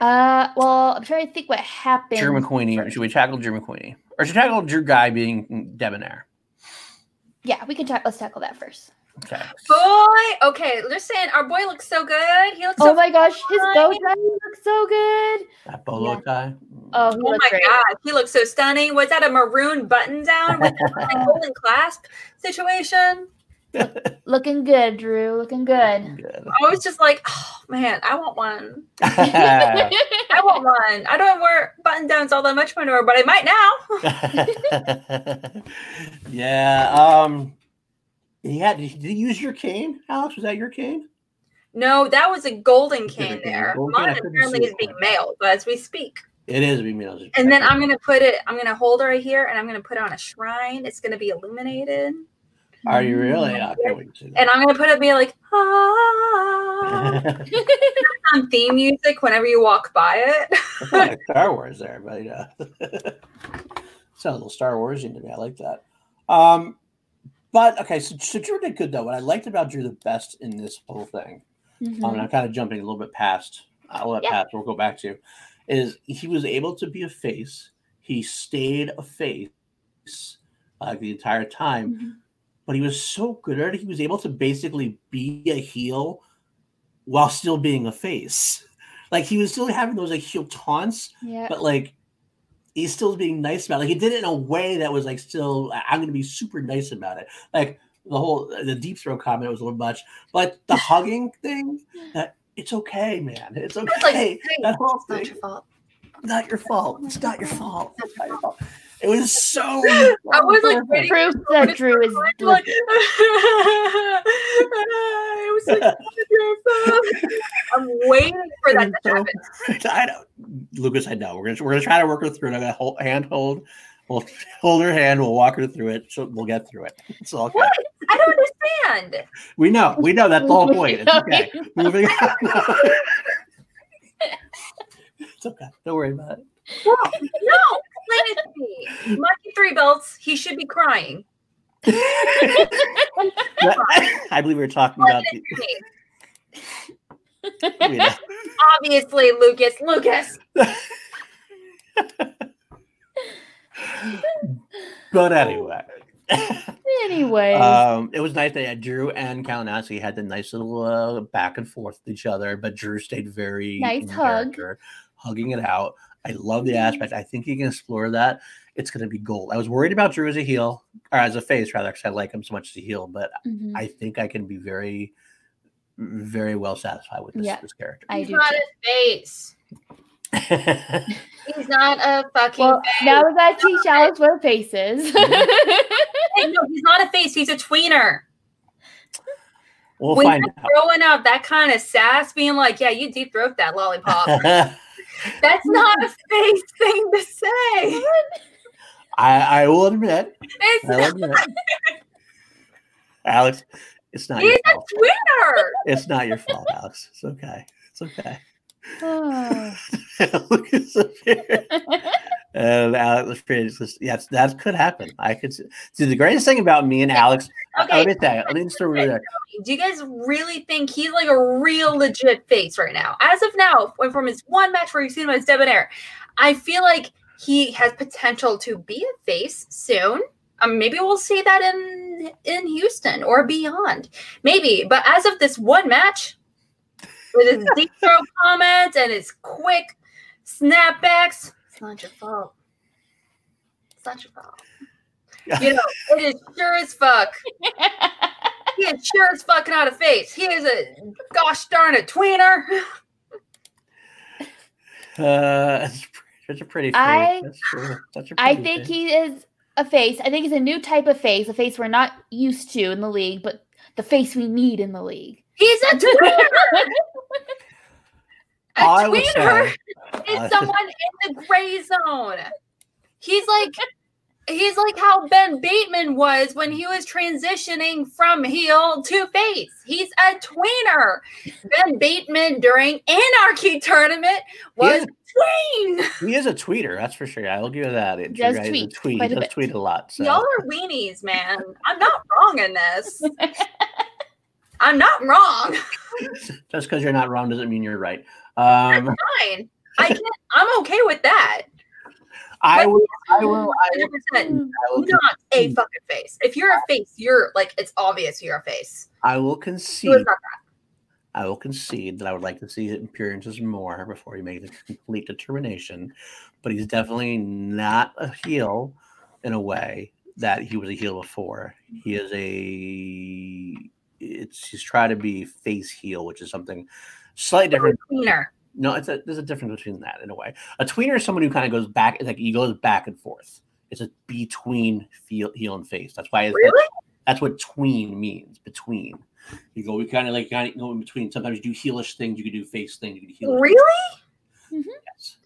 Well, I'm trying to think what happened. Drew McQueenie. Should we tackle Drew McQueenie? Or should we tackle Drew Guy being debonair? Yeah, we can let's tackle that first. Okay. Boy, okay, listen, our boy looks so good. He looks oh my gosh, his bow tie looks so good. That bolo tie. Oh, oh my god, he looks so stunning. Was that a maroon button down with a golden clasp situation? Looking good, Drew. Looking good. Looking good. I was just like, oh man, I want one. I want one. I don't wear button downs all that much anymore, but I might now. Yeah. Did you use your cane, Alex? Was that your cane? No, that was a golden cane there. Mine apparently is being mailed, but as we speak. It is being mailed. And then I'm gonna hold her right here and I'm gonna put it on a shrine. It's gonna be illuminated. Are you really? I can't wait to see that. And I'm going to put it be like, ah. On theme music whenever you walk by it. It's like Star Wars there, but you know. Sounds a little Star Wars into me. I like that. But, okay, so Drew did good, though. What I liked about Drew the best in this whole thing, and I'm kind of jumping a little bit past, we'll go back to, is he was able to be a face. He stayed a face the entire time. Mm-hmm. But he was so good at it. He was able to basically be a heel while still being a face. Like, he was still having those, like, heel taunts. Yeah. But, like, he's still being nice about it. Like, he did it in a way that was, like, still, I'm going to be super nice about it. Like, the deep throw comment was a little much. But the hugging thing, it's okay, man. It's okay. It's not your fault. It's not your fault. It's not your fault. It was so. I was like waiting for Drew is like. It was like I'm waiting for that to happen. I know, Lucas. I know. We're gonna try to work her through it. I'm gonna handhold. We'll hold her hand. We'll walk her through it. We'll get through it. It's all okay. What? I don't understand. We know. That's the whole point. It's okay. Moving on. It's okay. Don't worry about it. No. Lucky three belts. He should be crying. I believe we were talking about the... Obviously, Lucas. But anyway, it was nice that Drew and Kalinowski had the nice little back and forth with each other, but Drew stayed very nice hugging it out. I love the aspect. I think you can explore that. It's going to be gold. I was worried about Drew as a heel, or as a face, rather, because I like him so much as a heel, but I think I can be very, very well satisfied with this character. He's not a face. He's not a fucking face. Now we got to teach Alex what a face is. No, he's not a face. He's a tweener. We'll find out. Growing up, that kind of sass, being like, yeah, you deep throat that lollipop. That's not a face thing to say. I will admit. Alex, it's not your fault. He's a tweener. It's not your fault, Alex. It's okay. It's okay. Lucas appeared. Alex was pretty. Yes, that could happen. I could see. The greatest thing about me and Alex. Okay. Do you guys really think he's like a real legit face right now? As of now, from his one match where you've seen him as debonair, I feel like he has potential to be a face soon. Maybe we'll see that in Houston or beyond. Maybe, but as of this one match, with his deep throw comments and his quick snapbacks, it's not your fault. It's not your fault. You know, it is sure as fuck. He is sure as fuck not a face. He is a gosh darn a tweener. That's a pretty face. I think he is a face. I think he's a new type of face, a face we're not used to in the league, but the face we need in the league. He's a tweener. A tweener is someone in the gray zone. He's like how Ben Bateman was when he was transitioning from heel to face. He's a tweener. Ben Bateman during Anarchy Tournament was tween. He is a tweeter, that's for sure. I'll give you that. He does tweet. He does tweet a lot. So. Y'all are weenies, man. I'm not wrong in this. I'm not wrong. Just because you're not wrong doesn't mean you're right. That's fine. I'm okay with that. I will not a fucking face. If you're a face, you're like, it's obvious you're a face. I will concede. I will concede that I would like to see his appearances more before he makes a complete determination. But he's definitely not a heel in a way that he was a heel before. He is he's trying to be face heel, which is something slightly different. No, there's a difference between that in a way. A tweener is someone who kind of goes back, like he goes back and forth. It's a between heel and face. That's why. That's what tween means. Between. You go, we kind of like go in between. Sometimes you do heelish things. You can do face things. You can do heelish. Really? Things. Mm-hmm. Yes.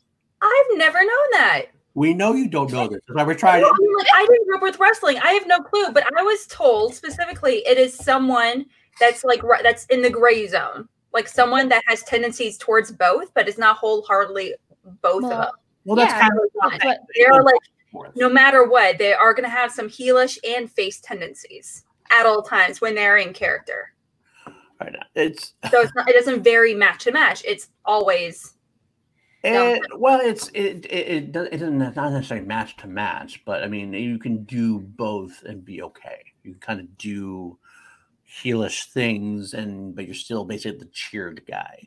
I've never known that. We know you don't know this. That's why we're trying. I didn't grow up with wrestling. I have no clue. But I was told specifically it is someone that's like that's in the gray zone. Like someone that has tendencies towards both, but it's not wholeheartedly both of them. Well, that's kind of like they're like, no matter what, they are going to have some heelish and face tendencies at all times when they're in character. Right. It doesn't vary match to match. It's always. It doesn't not necessarily match to match, but I mean you can do both and be okay. You can kind of do heelish things, but you're still basically the cheered guy.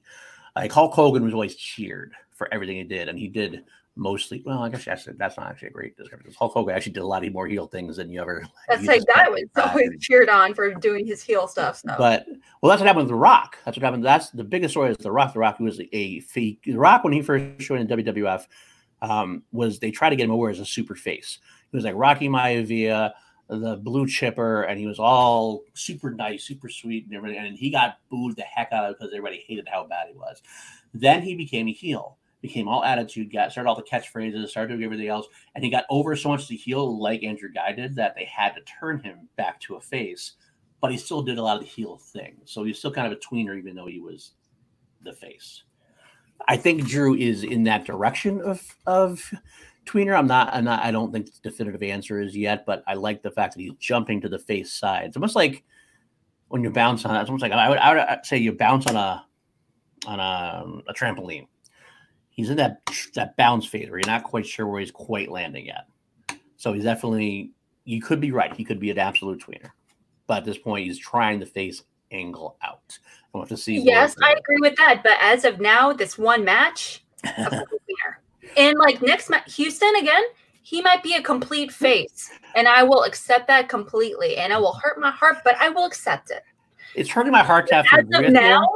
Like Hulk Hogan was always cheered for everything he did, and he did mostly. Well, I guess that's not actually a great description. Hulk Hogan actually did a lot of more heel things than you ever. That's like that was always cheered on for doing his heel stuff. So. But well, that's what happened with The Rock. That's what happened. That's the biggest story is The Rock. The Rock was a fake. The Rock, when he first joined in WWF, was they tried to get him over as a super face. He was like Rocky Maivia, the blue chipper, and he was all super nice, super sweet, and everything. And he got booed the heck out of because everybody hated how bad he was. Then he became a heel, became all attitude, started all the catchphrases, started doing everything else, and he got over so much the heel like Andrew Guy did that they had to turn him back to a face. But he still did a lot of the heel things, so he's still kind of a tweener, even though he was the face. I think Drew is in that direction of tweener. I don't think the definitive answer is yet, but I like the fact that he's jumping to the face side. It's almost like when you bounce on. It's almost like I would say you bounce on a trampoline. He's in that bounce phase where you're not quite sure where he's quite landing yet. So he's definitely. You could be right. He could be an absolute tweener, but at this point, he's trying the face angle out. I want to see. Yes, I agree with that. But as of now, this one match, a tweener. And like next match, Houston again, he might be a complete face, and I will accept that completely. And it will hurt my heart, but I will accept it. It's hurting my heart to have to agree with you.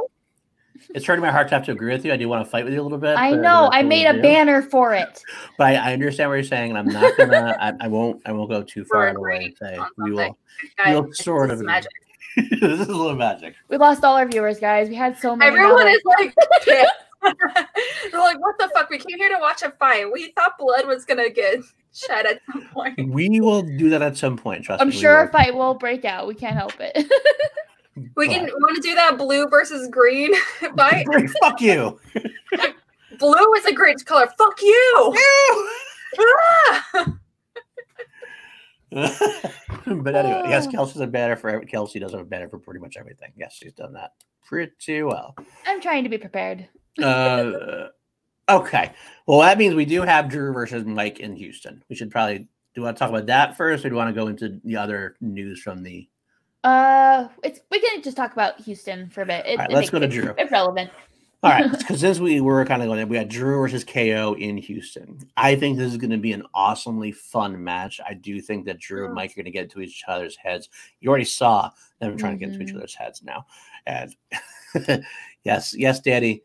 It's hurting my heart to have to agree with you. I do want to fight with you a little bit. I know. I made a banner for it. But I understand what you're saying, and I'm not gonna. I won't go too far away. We'll sort of. Magic. This is a little magic. We lost all our viewers, guys. We had so many. Everyone is like. They're like, what the fuck? We came here to watch a fight. We thought blood was gonna get shed at some point. We will do that at some point. Trust me. I'm sure a fight will break out. We can't help it. We want to do that blue versus green fight. Fuck you. Blue is a great color. Fuck you. But anyway, yes, Kelsey does have a banner for pretty much everything. Yes, she's done that pretty well. I'm trying to be prepared. Okay. Well, that means we do have Drew versus Mike in Houston. We should probably do you want to talk about that first, or do you want to go into the other news from the we can just talk about Houston for a bit. All right, let's go to Drew. It's relevant. All right, because since we were kind of going, we had Drew versus KO in Houston. I think this is going to be an awesomely fun match. I do think that Drew and Mike are going to get into each other's heads. You already saw them trying to get into each other's heads now. And yes, Daddy,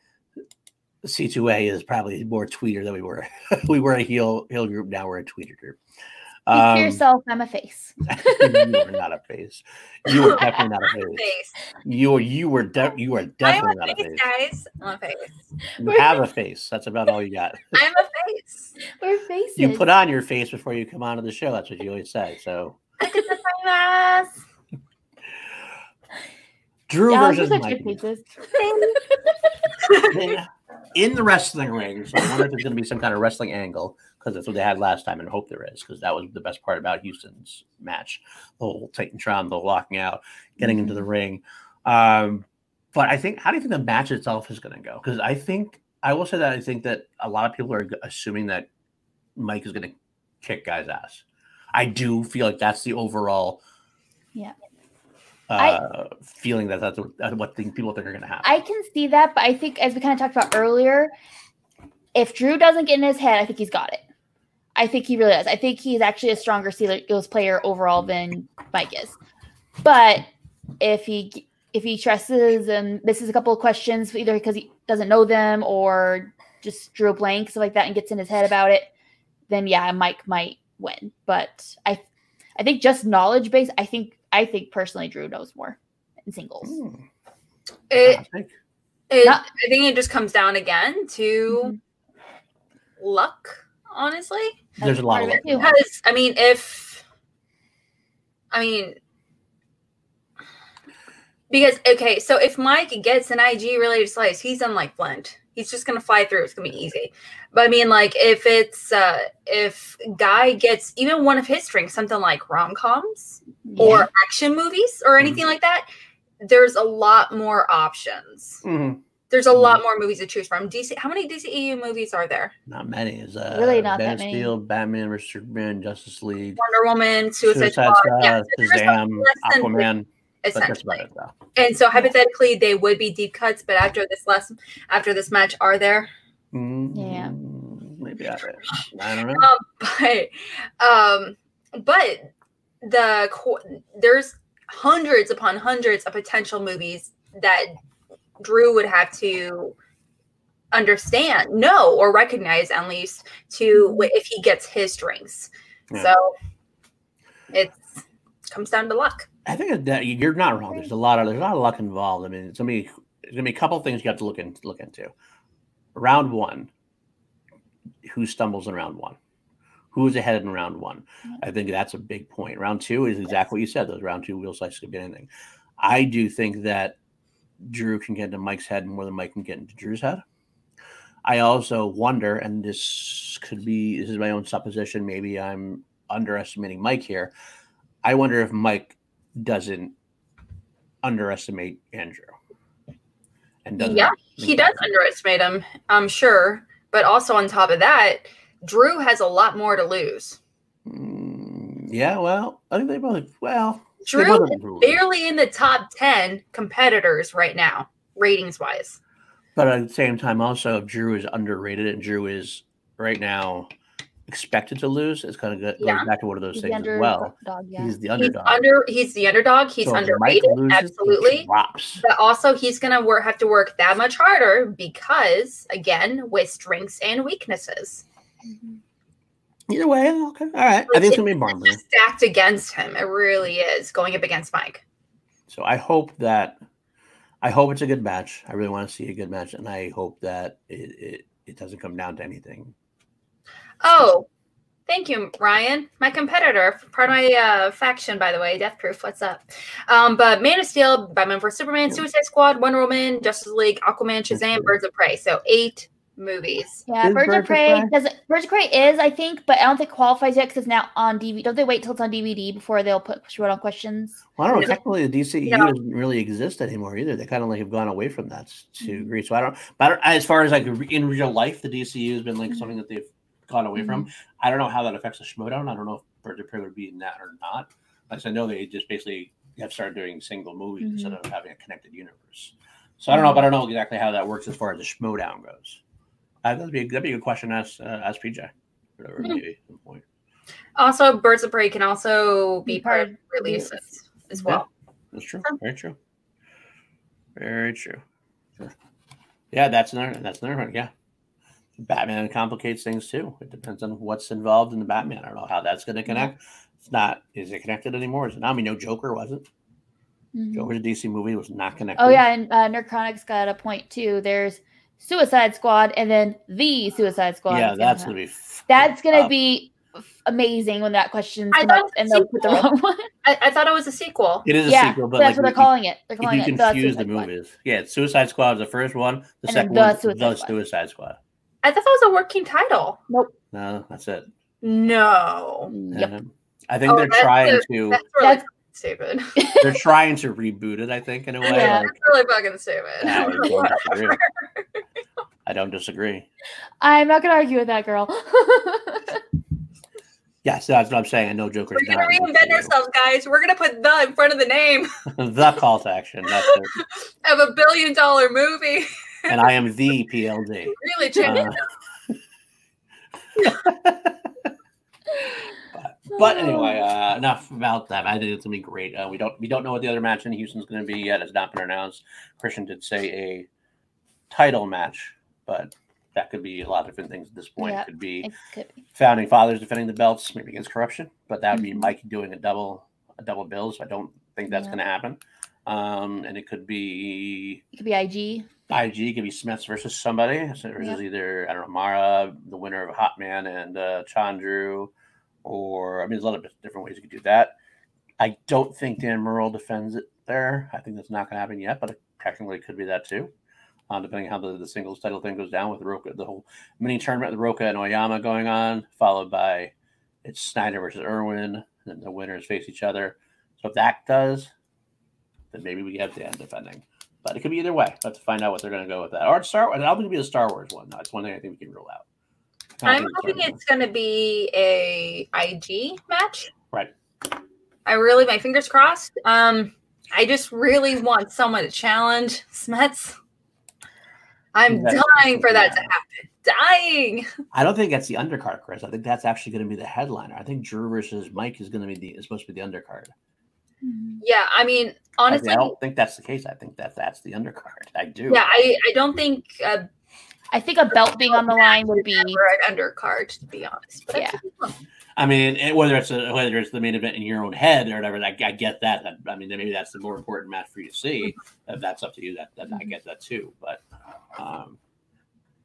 C2A is probably more tweeter than we were. We were a heel group. Now we're a tweeter group. Speak for yourself, I'm a face. You are not a face. You are definitely not a face. You are definitely not a face. Guys, I'm a face. You have a face. That's about all you got. I'm a face. We're faces. You put on your face before you come onto the show. That's what you always say. So. Drew versus Mike. In the wrestling ring, so I wonder if there's going to be some kind of wrestling angle, because that's what they had last time, and I hope there is, because that was the best part about Houston's match, the whole Titantron, the locking out, getting into the ring. But I think, how do you think the match itself is going to go? Because I think, I will say that I think that a lot of people are assuming that Mike is going to kick guys' ass. I do feel like that's the overall feeling that that's what people think are going to happen. I can see that, but I think as we kind of talked about earlier, if Drew doesn't get in his head, I think he's got it. I think he really does. I think he's actually a stronger Steelers player overall than Mike is. But if he stresses and misses a couple of questions, either because he doesn't know them or just drew a blank, stuff like that, and gets in his head about it, then yeah, Mike might win. But I think just knowledge base, I think personally Drew knows more in singles. I think it just comes down again to luck, honestly. There's a lot of luck. Because, so if Mike gets an IG-related slice, he's unlike Blend. He's just going to fly through. It's going to be easy. But, I mean, like, if it's if Guy gets even one of his strengths, something like rom-coms or action movies or anything like that, there's a lot more options. There's a lot more movies to choose from. How many DCEU movies are there? Not many. It's, really not that many. Steel, Batman, vs. Superman, Justice League. Wonder Woman, Suicide Squad, Shazam, Aquaman. Essentially, and so hypothetically they would be deep cuts, but after this match, are there? Yeah, maybe I don't know. But there's hundreds upon hundreds of potential movies that Drew would have to understand, know, or recognize at least to if he gets his strengths. Yeah. So it comes down to luck. I think that you're not wrong. There's a lot of luck involved. I mean, it's gonna be a couple of things you have to look into. Round one, who stumbles in round one? Who's ahead in round one? I think that's a big point. Round two is exactly what you said. Those round two wheel slices could be anything. I do think that Drew can get into Mike's head more than Mike can get into Drew's head. I also wonder, and this is my own supposition. Maybe I'm underestimating Mike here. I wonder if Mike doesn't underestimate Andrew. And he does underestimate him, I'm sure. But also on top of that, Drew has a lot more to lose. I think they both, Drew is barely in the top 10 competitors right now, ratings-wise. But at the same time, also, if Drew is underrated and Drew is right now expected to lose, it's kind of good. Going back to one of those things as well. He's the underdog. He's the underdog. He's so underrated. Loses, absolutely. But also, he's going to have to work that much harder because, again, with strengths and weaknesses. Either way, okay, all right. I think it's going to be Barnley. It's stacked against him. It really is going up against Mike. So I hope it's a good match. I really want to see a good match, and I hope that it doesn't come down to anything. Oh, thank you, Ryan. My competitor, part of my faction, by the way, Death Proof, what's up? But Man of Steel, Batman vs. Superman, Suicide Squad, Wonder Woman, Justice League, Aquaman, Shazam, Birds of Prey. So 8 movies. Yeah, Birds of Prey is, I think, but I don't think it qualifies yet because it's now on DVD. Don't they wait till it's on DVD before they'll put Schmodown questions? Well, I don't know. Technically, the DCEU doesn't really exist anymore either. They kind of like have gone away from that to a degree. So I don't. But as far as like in real life, the DCEU has been like something that they've gone away from. I don't know how that affects the Schmodown. I don't know if Birds of Prey would be in that or not. As I know, they just basically have started doing single movies instead of having a connected universe. So I don't know, but I don't know exactly how that works as far as the Schmodown goes. That'd be a good question to ask PJ. Also, Birds of Prey can also be part of releases as well. Yeah, that's true. Very true. Very true. Sure. Yeah, that's another one. Yeah. Batman complicates things too. It depends on what's involved in the Batman. I don't know how that's going to connect. It's not, is it connected anymore? Is it not? We know Joker wasn't. Joker's DC movie was not connected. Oh, yeah. And Nercronic's got a point too. There's Suicide Squad and then the Suicide Squad. Yeah, that's going to be. That's going to be amazing when that question comes up and they'll put the wrong one. I thought it was a sequel. It is a sequel, but that's like, what they're calling it. They're calling it. You confuse the movies. Yeah, it's Suicide Squad is the first one. The second one is the Suicide Squad. I thought that was a working title. Nope. No, that's it. No. Yep. I think they're trying to. That's really stupid. They're trying to reboot it, I think, in a way. Yeah, like, that's really fucking stupid. I don't disagree. I'm not going to argue with that girl. Yes, that's what I'm saying. I know Joker's not. We're going to reinvent ourselves, guys. We're going to put the in front of the name. The call to action. That's it. Of a billion-dollar movie. And I am the PLD. Really, Chance? But anyway, enough about that. I think it's gonna be great. We don't know what the other match in Houston's gonna be yet. It's not been announced. Christian did say a title match, but that could be a lot of different things at this point. Yeah, it could be Founding Fathers defending the belts, maybe against Corruption. But that would be Mike doing a double bill. So I don't think that's gonna happen. And it could be IG. It could be Smiths versus somebody. So versus either, I don't know, Mara, the winner of Hotman and Chandru, or I mean, there's a lot of different ways you could do that. I don't think Dan Murrell defends it there. I think that's not going to happen yet, but it technically could be that too, depending on how the singles title thing goes down with Rocha, the whole mini tournament with Rocha and Oyama going on, followed by it's Sneider versus Irwin, and the winners face each other. So if that does, then maybe we have Dan defending. But it could be either way. We'll have to find out what they're going to go with that. Or I don't think it'll be the Star Wars one. That's one thing I think we can rule out. I'm hoping it's going to be a IG match. Right. My fingers crossed. I just really want someone to challenge Smets. I'm dying for that to happen. Dying. I don't think that's the undercard, Chris. I think that's actually going to be the headliner. I think Drew versus Mike is going to be supposed to be the undercard. Yeah, I mean, honestly, I don't think that's the case. I think that's the undercard. I do. Yeah, I don't think. I think a belt being on the line would be an undercard, to be honest. But yeah, I mean, whether it's the main event in your own head or whatever, I get that. I mean, maybe that's the more important match for you to see. If that's up to you. That I get that too. But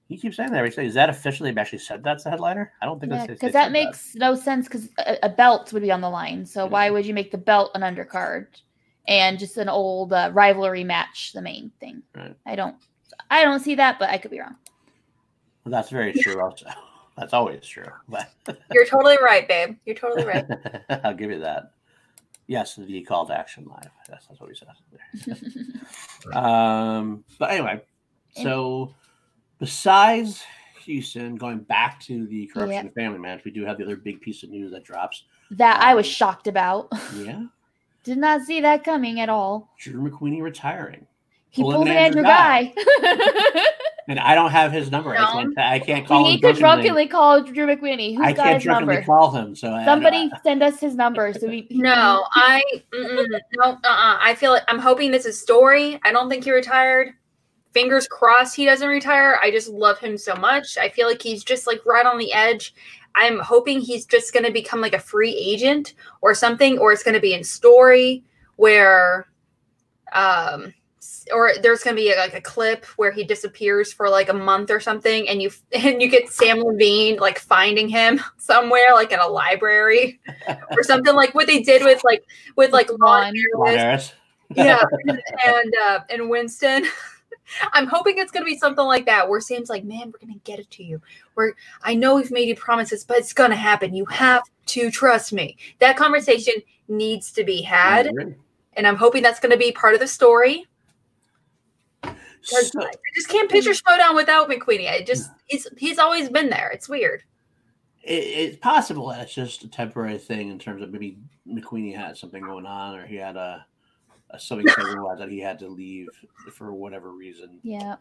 he keeps saying that. Is that officially actually said that's the headliner? I don't think that's because that makes no sense because a belt would be on the line. So why would you make the belt an undercard and just an old rivalry match the main thing? Right. I don't see that, but I could be wrong. Well, that's very true. Also, that's always true. But you're totally right, babe. You're totally right. I'll give you that. Yes, the call to action live. That's what we said. But anyway, so. Besides Houston, going back to the Corruption family match, we do have the other big piece of news that drops. That I was shocked about. Yeah. Did not see that coming at all. Drew McQueenie retiring. He pulled Andrew Guy. And I don't have his number. No. I can't call him. We need to drunkenly call Drew McQueenie. Who's got his number? I can't drunkenly call him. So somebody send us his number. So we. No, I feel like I'm hoping this is story. I don't think he retired. Fingers crossed he doesn't retire. I just love him so much. I feel like he's just like right on the edge. I'm hoping he's just going to become like a free agent or something, or it's going to be in story where, or there's going to be like a clip where he disappears for like a month or something, and you get Sam Levine like finding him somewhere like in a library or something, like what they did with Ron Harris. Yeah, and Winston. I'm hoping it's going to be something like that where Sam's like, man, we're going to get it to you. I know we've made you promises, but it's going to happen. You have to trust me. That conversation needs to be had. And I'm hoping that's going to be part of the story. So, I just can't picture Schmodown without McQueenie. He's always been there. It's weird. It's possible that it's just a temporary thing in terms of maybe McQueenie had something going on, or he had something that he had to leave for whatever reason. Yeah.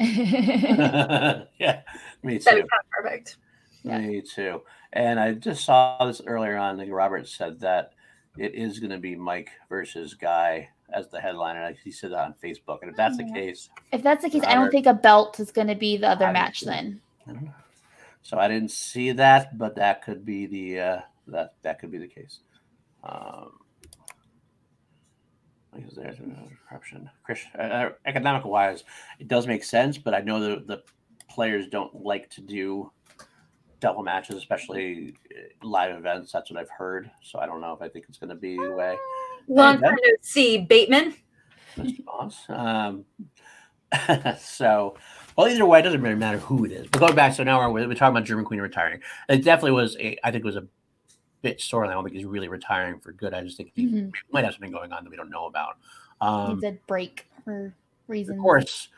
Yeah. Me too. Perfect. Me too. And I just saw this earlier on. I think Robert said that it is going to be Mike versus Guy as the headliner. He said that on Facebook. And if that's the case. If that's the case, I don't think a belt is going to be the other match then. So I didn't see that, but that could be the that could be the case. Because there's corruption. Economical wise, it does make sense, but I know the players don't like to do double matches, especially live events. That's what I've heard. So I don't know if I think it's going to be the way. Long time to see Bateman. So, well, either way, it doesn't really matter who it is. But going back, so now we're talking about Drew McQueenie retiring. It definitely was a, I think it was a bit sore. And I don't think he's really retiring for good. I just think he might have something going on that we don't know about. He did break for reasons. Of course,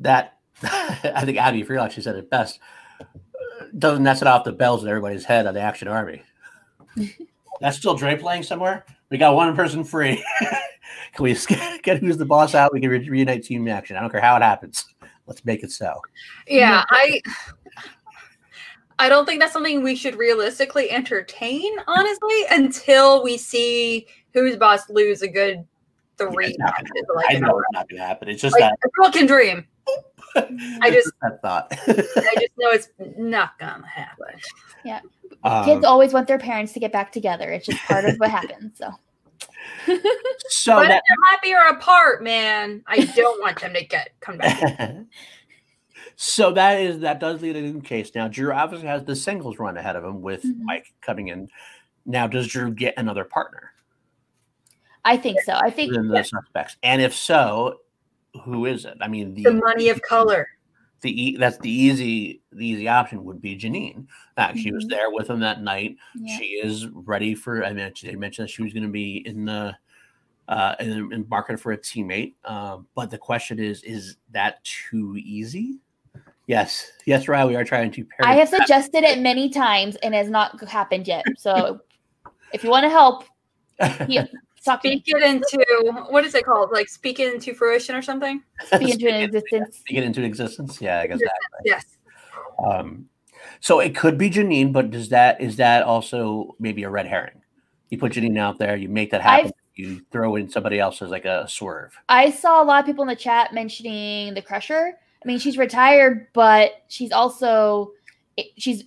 that I think Abby Friel actually said it best. Doesn't that set off the bells in everybody's head on the Action Army? That's still Dre playing somewhere. We got one person free. Can we get who's the boss out? We can reunite Team Action. I don't care how it happens. Let's make it so. Yeah, I don't think that's something we should realistically entertain, honestly, until we see who's boss lose a good three matches. I know it's not going to happen. It's just like, that. A girl can dream. I just know it's not gonna happen. Yeah, kids always want their parents to get back together. It's just part of what happens. So but that, if they're happier apart, man, I don't want them to come back. So that does lead into the case. Now Drew obviously has the singles run ahead of him with Mike coming in. Now does Drew get another partner? I think so. I think the suspects, and if so, who is it? I mean, the money of color. That's the easy option would be Janine. She was there with him that night. Yeah. She is ready for. I mean, they mentioned that she was going to be in the embarking for a teammate. But the question is that too easy? Yes, Riley. We are trying to. I have suggested it many times and has not happened yet. So, if you want to help, speak it into, what is it called? Like speak it into fruition or something? Speak it into existence. Yeah, I guess exactly. Yes. So it could be Janine, but is that also maybe a red herring? You put Janine out there, you make that happen, you throw in somebody else as like a swerve. I saw a lot of people in the chat mentioning the Crusher. I mean, she's retired, but she's also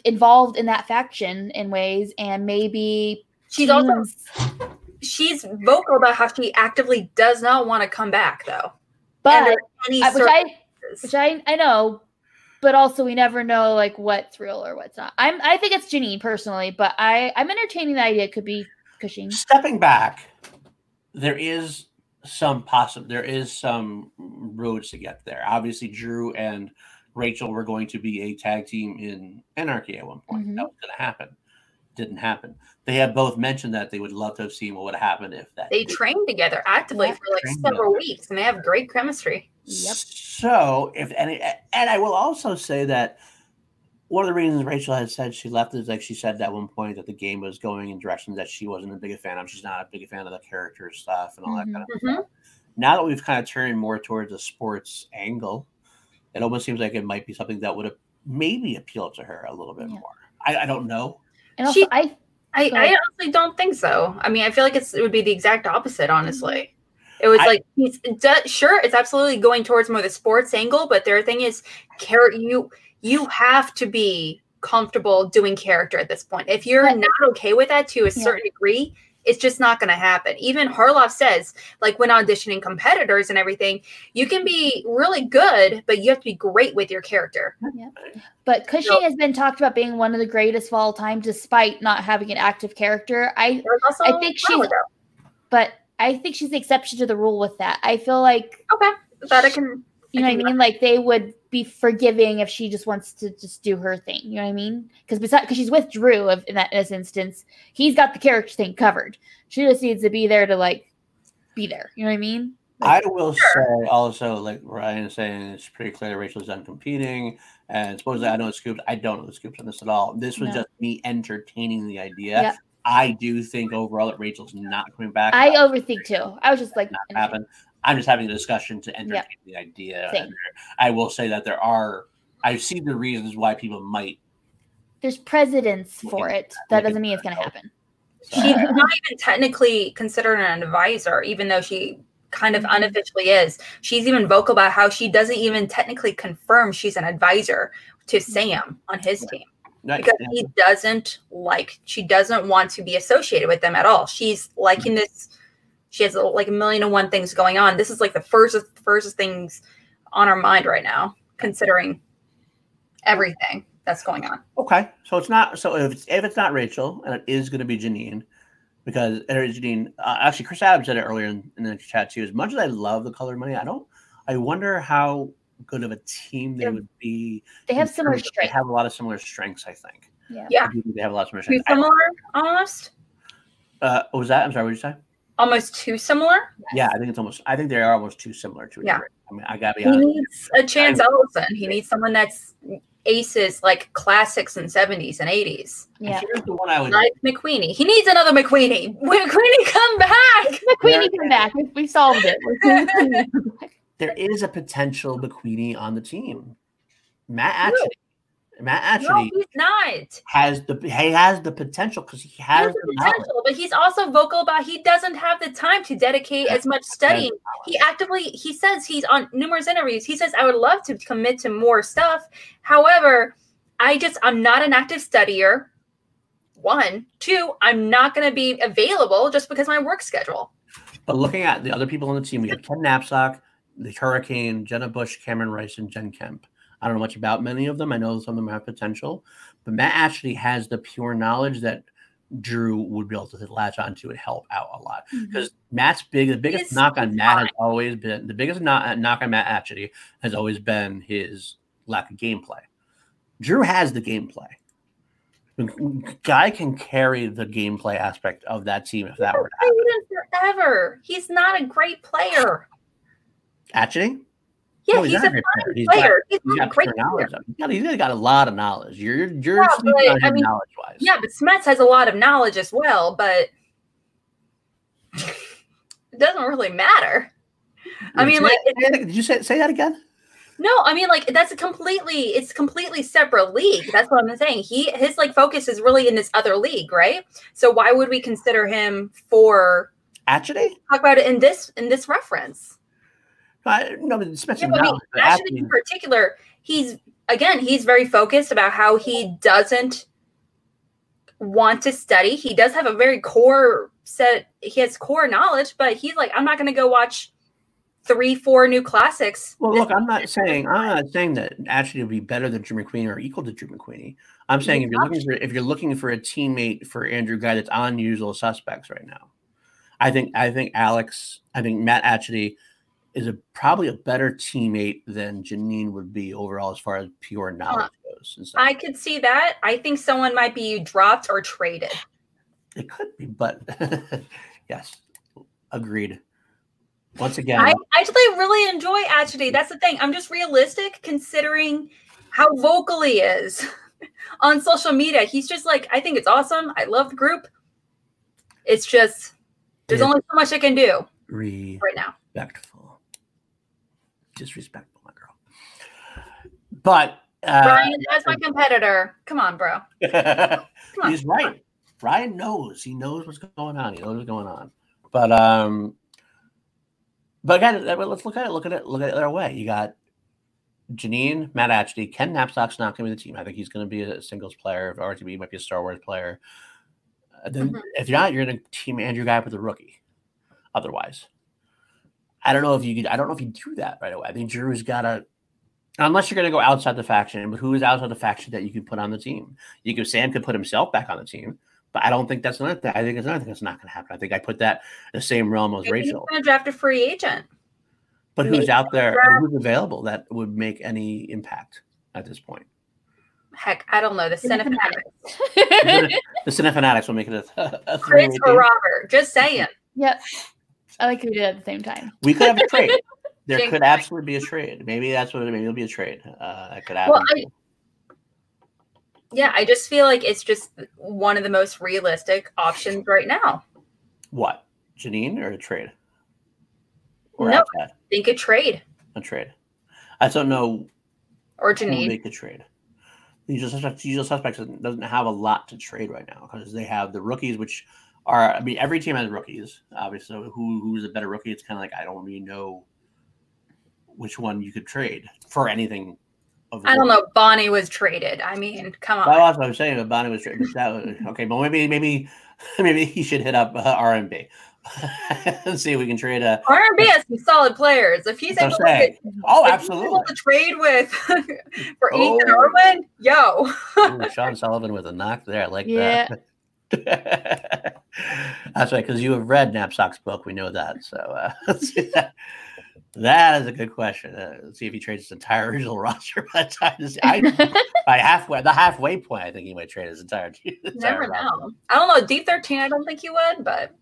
involved in that faction in ways, and maybe she's vocal about how she actively does not want to come back, though. But which I know, but also we never know like what's real or what's not. I think it's Janine personally, but I'm entertaining the idea it could be Cushing. Stepping back, there is some roads to get there. Obviously, Drew and Rachel were going to be a tag team in Anarchy at one point. That was going to happen. Didn't happen. They have both mentioned that they would love to have seen what would happen if that. They trained together actively for like several weeks, and they have great chemistry. Yep. So and I will also say that one of the reasons Rachel had said she left is like she said at one point that the game was going in directions that she wasn't a big fan of. She's not a big fan of the character stuff and all that kind of stuff. Now that we've kind of turned more towards a sports angle, it almost seems like it might be something that would have maybe appealed to her a little bit more. I don't know. And also, I honestly don't think so. I mean, I feel like it would be the exact opposite, honestly. It was it's absolutely going towards more the sports angle, but their thing is you have to be comfortable doing character at this point. If you're not okay with that to a certain degree, it's just not going to happen. Even Harloff says, like when auditioning competitors and everything, you can be really good, but you have to be great with your character. Yeah. But Cushing has been talked about being one of the greatest of all time, despite not having an active character. I think she's the exception to the rule with that. I feel like you know what I mean? Like they would be forgiving if she just wants to just do her thing. You know what I mean? Because she's with Drew in this instance, he's got the character thing covered. She just needs to be there to like be there. You know what I mean? Like, I will say also, like Ryan is saying, it's pretty clear Rachel's done competing. And supposedly I know the scoops. I don't know the scoops on this at all. This was just me entertaining the idea. Yeah. I do think overall that Rachel's not coming back. I overthink too. I was just like, not happen. I'm just having a discussion to entertain the idea. And I will say that I've seen the reasons why people might. There's precedence for it. That doesn't mean it's going to happen. She's not even technically considered an advisor, even though she kind of unofficially is. She's even vocal about how she doesn't even technically confirm she's an advisor to Sam on his team. Nice. Because he doesn't like, she doesn't want to be associated with them at all. She's liking this. She has like a million and one things going on. This is like the first things on her mind right now, considering everything that's going on. Okay. So it's not, so if it's not Rachel, and it is going to be Janine, because Janine, actually Chris Adams said it earlier in the chat too, as much as I love the color money, I wonder how good of a team they would be. They have similar strengths. They have a lot of similar strengths, I think. Yeah. They have a lot of similar strengths. Too similar, almost. What was that? I'm sorry, what did you say? Almost too similar? Yeah, I think it's almost, I think they are almost too similar to each other. I mean, I gotta be honest. He needs a Chance Ellison. He needs someone that's aces, like classics in 70s and 80s. Yeah. And here's the one I would like McQueenie. He needs another McQueenie. McQueenie, come back. McQueenie, come back. We solved it. There is a potential McQueenie on the team. Matt Atchity. Matt Atchity. No, he's not. He has the potential because he has the potential, knowledge. But he's also vocal about he doesn't have the time to dedicate as much studying. He says, he's on numerous interviews. He says, I would love to commit to more stuff. However, I'm not an active studier. 1, 2, I'm not going to be available just because of my work schedule. But looking at the other people on the team, we have Ken Knapsack, the Hurricane, Jenna Bush, Cameron Rice, and Jen Kemp. I don't know much about many of them. I know some of them have potential, but Matt actually has the pure knowledge that Drew would be able to latch onto and help out a lot. Because Matt's the biggest knock on Matt Atchity has always been his lack of gameplay. Drew has the gameplay. Guy can carry the gameplay aspect of that team if that were to happen. Forever. He's not a great player. Atchity? Yeah, no, he's a fine player. He's got a great player. He's got a lot of knowledge. You're knowledge wise. Yeah, but Smets has a lot of knowledge as well, but it doesn't really matter. Did you say that again? No, that's a completely separate league. That's what I'm saying. His focus is really in this other league, right? So why would we consider him for Atchity? Talk about it in this reference. Actually, in particular, he's very focused about how he doesn't want to study. He does have a very core knowledge, but he's like, I'm not going to go watch 3-4 new classics. Well, look, I'm not saying that actually would be better than Drew McQueenie or equal to Drew McQueenie. I'm saying if you're looking for a teammate for Andrew Guy, that's on Usual Suspects right now. I think Alex, Matt Atchity is probably a better teammate than Janine would be overall as far as pure knowledge goes. I could see that. I think someone might be dropped or traded. It could be, but yes, agreed. Once again, I actually really enjoy Atchity. That's the thing. I'm just realistic considering how vocal he is on social media. He's just like, I think it's awesome. I love the group. It's just, there's only so much I can do right now. Disrespectful, my girl. But Brian, that's my competitor. Come on, bro. He's right. Brian knows. He knows what's going on. But again, let's look at it the other way. You got Janine, Matt Atchity, Ken Knapsack's not going to be the team. I think he's going to be a singles player. RTB might be a Star Wars player. Then if you're not, you're going to team Andrew Guy with a rookie. Otherwise, I don't know if you do that right away. I think Drew's got to, unless you're going to go outside the faction, but who is outside the faction that you could put on the team? Sam could put himself back on the team, but I don't think that's another thing. I think it's another thing that's not going to happen. I think I put that in the same realm as Rachel. You're going to draft a free agent. But who's out there, who's available that would make any impact at this point? Heck, I don't know. The Cinefanatics. The Cinefanatics will make it a Chris or Robert, just saying. Yep. I like we did at the same time. We could have a trade. There could absolutely be a trade. Maybe it'll be a trade. That could happen. Well, I just feel like it's just one of the most realistic options right now. What? Janine or a trade? Or no, outside? I think a trade. A trade. I don't know. Or Janine. Make a trade. Usual Suspects doesn't have a lot to trade right now because they have the rookies, which are, I mean, every team has rookies, obviously. Who's a better rookie? It's kind of like, I don't really know which one you could trade for anything. I don't know. Bonnie was traded. I mean, come on. That's what I'm saying. But Bonnie was traded. Okay, but maybe he should hit up RMB. Let's see if we can trade a RMB has some solid players. If he's able to trade with for Ethan Irwin, Sean Sullivan with a knock there. I like that. That's right, because you have read Knapsack's book. We know that. So let's see that. That is a good question. Let's see if he trades his entire original roster by the time this, by the halfway point. I think he might trade his entire. Never know. Roster. I don't know. D13. I don't think he would, but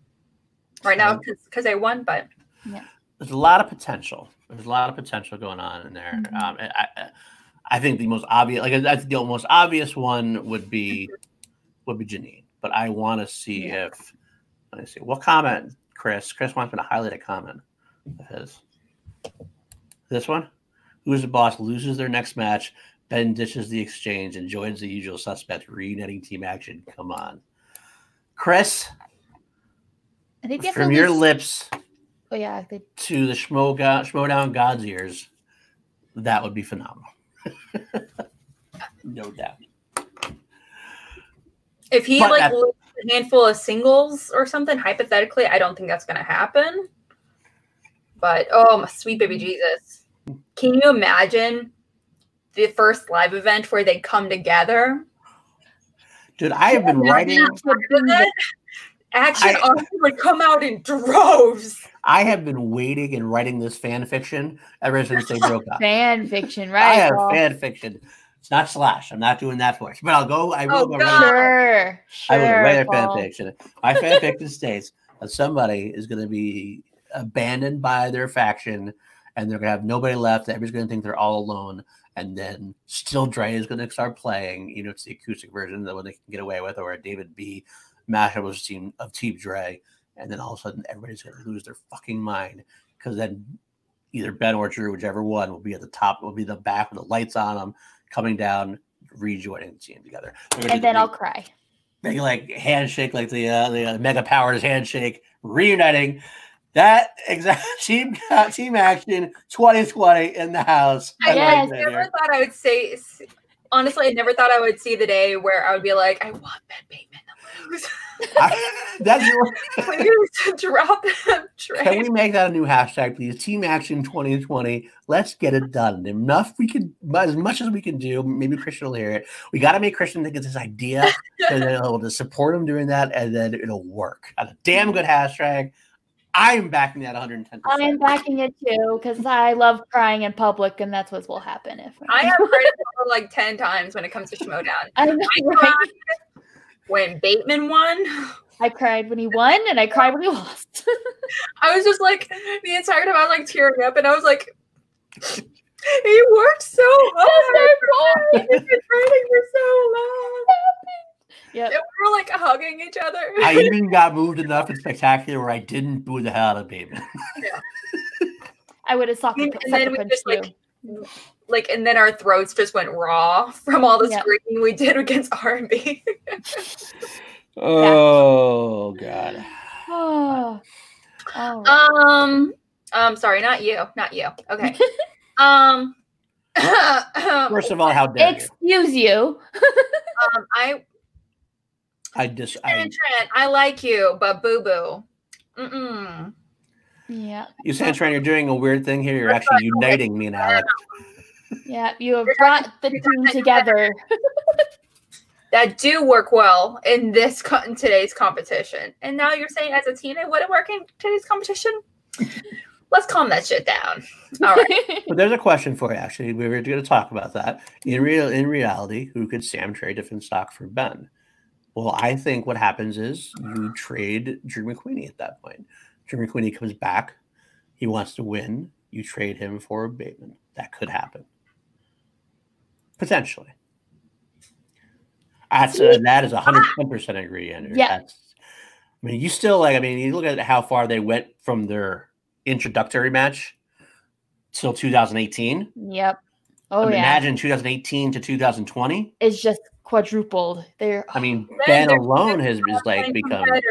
right now because they won. But yeah, there's a lot of potential. There's a lot of potential going on in there. Mm-hmm. I think the most obvious, one would be Janine. But I want to see if let me see what comment Chris. Chris wants me to highlight a comment of his. This one, Who's the Boss loses their next match. Ben ditches the exchange and joins the usual suspect, reuniting team action. Come on, Chris. I think from your lips to the Schmodown God's ears, that would be phenomenal. No doubt. If he loses a handful of singles or something, hypothetically, I don't think that's going to happen. But, oh, my sweet baby Jesus. Can you imagine the first live event where they come together? Dude, I have been writing. Action would come out in droves. I have been waiting and writing this fan fiction ever since they broke up. Fan fiction, right? I have fan fiction. It's not Slash. I'm not doing that for you. But I'll go. I will go. Sure, I will write a fan fiction. My fan fiction states that somebody is going to be abandoned by their faction, and they're gonna have nobody left. Everybody's gonna think they're all alone, and then Still Dre is gonna start playing. You know, it's the acoustic version that they can get away with, or a David B. mashup of Team Dre, and then all of a sudden everybody's gonna lose their fucking mind because then either Ben or Drew, whichever one, will be at the top, will be the back with the lights on them, coming down, rejoining the team together. And then I'll cry. Make like handshake, like the Mega Powers handshake, reuniting. That exact team action 2020 in the house. I never thought I would say. Honestly, I never thought I would see the day where I would be like, I want Ben Bateman to lose. That's your drop. Can we make that a new hashtag, please? Team action 2020. Let's get it done. Enough we can, as much as we can do. Maybe Christian will hear it. We got to make Christian think it's this idea, and then we'll just support him doing that, and then it'll work. That's a damn good hashtag. I'm backing that 110%. I'm backing it too because I love crying in public, and that's what will happen if I have cried like 10 times when it comes to Schmodown. When Bateman won, I cried when he won, and I cried when he lost. I was just like the entire time I was like tearing up, and I was like, "He worked so hard. He's been training for so long." Yep. And we were like hugging each other. I even got moved enough in Spectacular where I didn't boo the hell out of Bateman. Yeah. I would have sucked. And then we just and then our throats just went raw from all the screaming we did against R&B. Oh God. Oh. Sorry, not you. Okay. First of all, how dare you? Excuse you. Trent, I like you, but boo-boo. Mm-mm. Yeah. You said, Trent, you're doing a weird thing here. You're actually uniting me and Alex. Yeah, you have brought the team together. That do work well in this in today's competition. And now you're saying as a team, it wouldn't work in today's competition? Let's calm that shit down. All right. But there's a question for you, actually. We were going to talk about that. In reality, who could Sam trade if in stock for Ben? Well, I think what happens is you trade Drew McQueenie at that point. Drew McQueenie comes back. He wants to win. You trade him for Bateman. That could happen. Potentially. That is 110% agree, Andrew. Yeah. You look at how far they went from their introductory match till 2018. Yep. Oh, I mean, yeah. Imagine 2018 to 2020. It's just quadrupled. They're. I mean, Ben alone has like become. Right.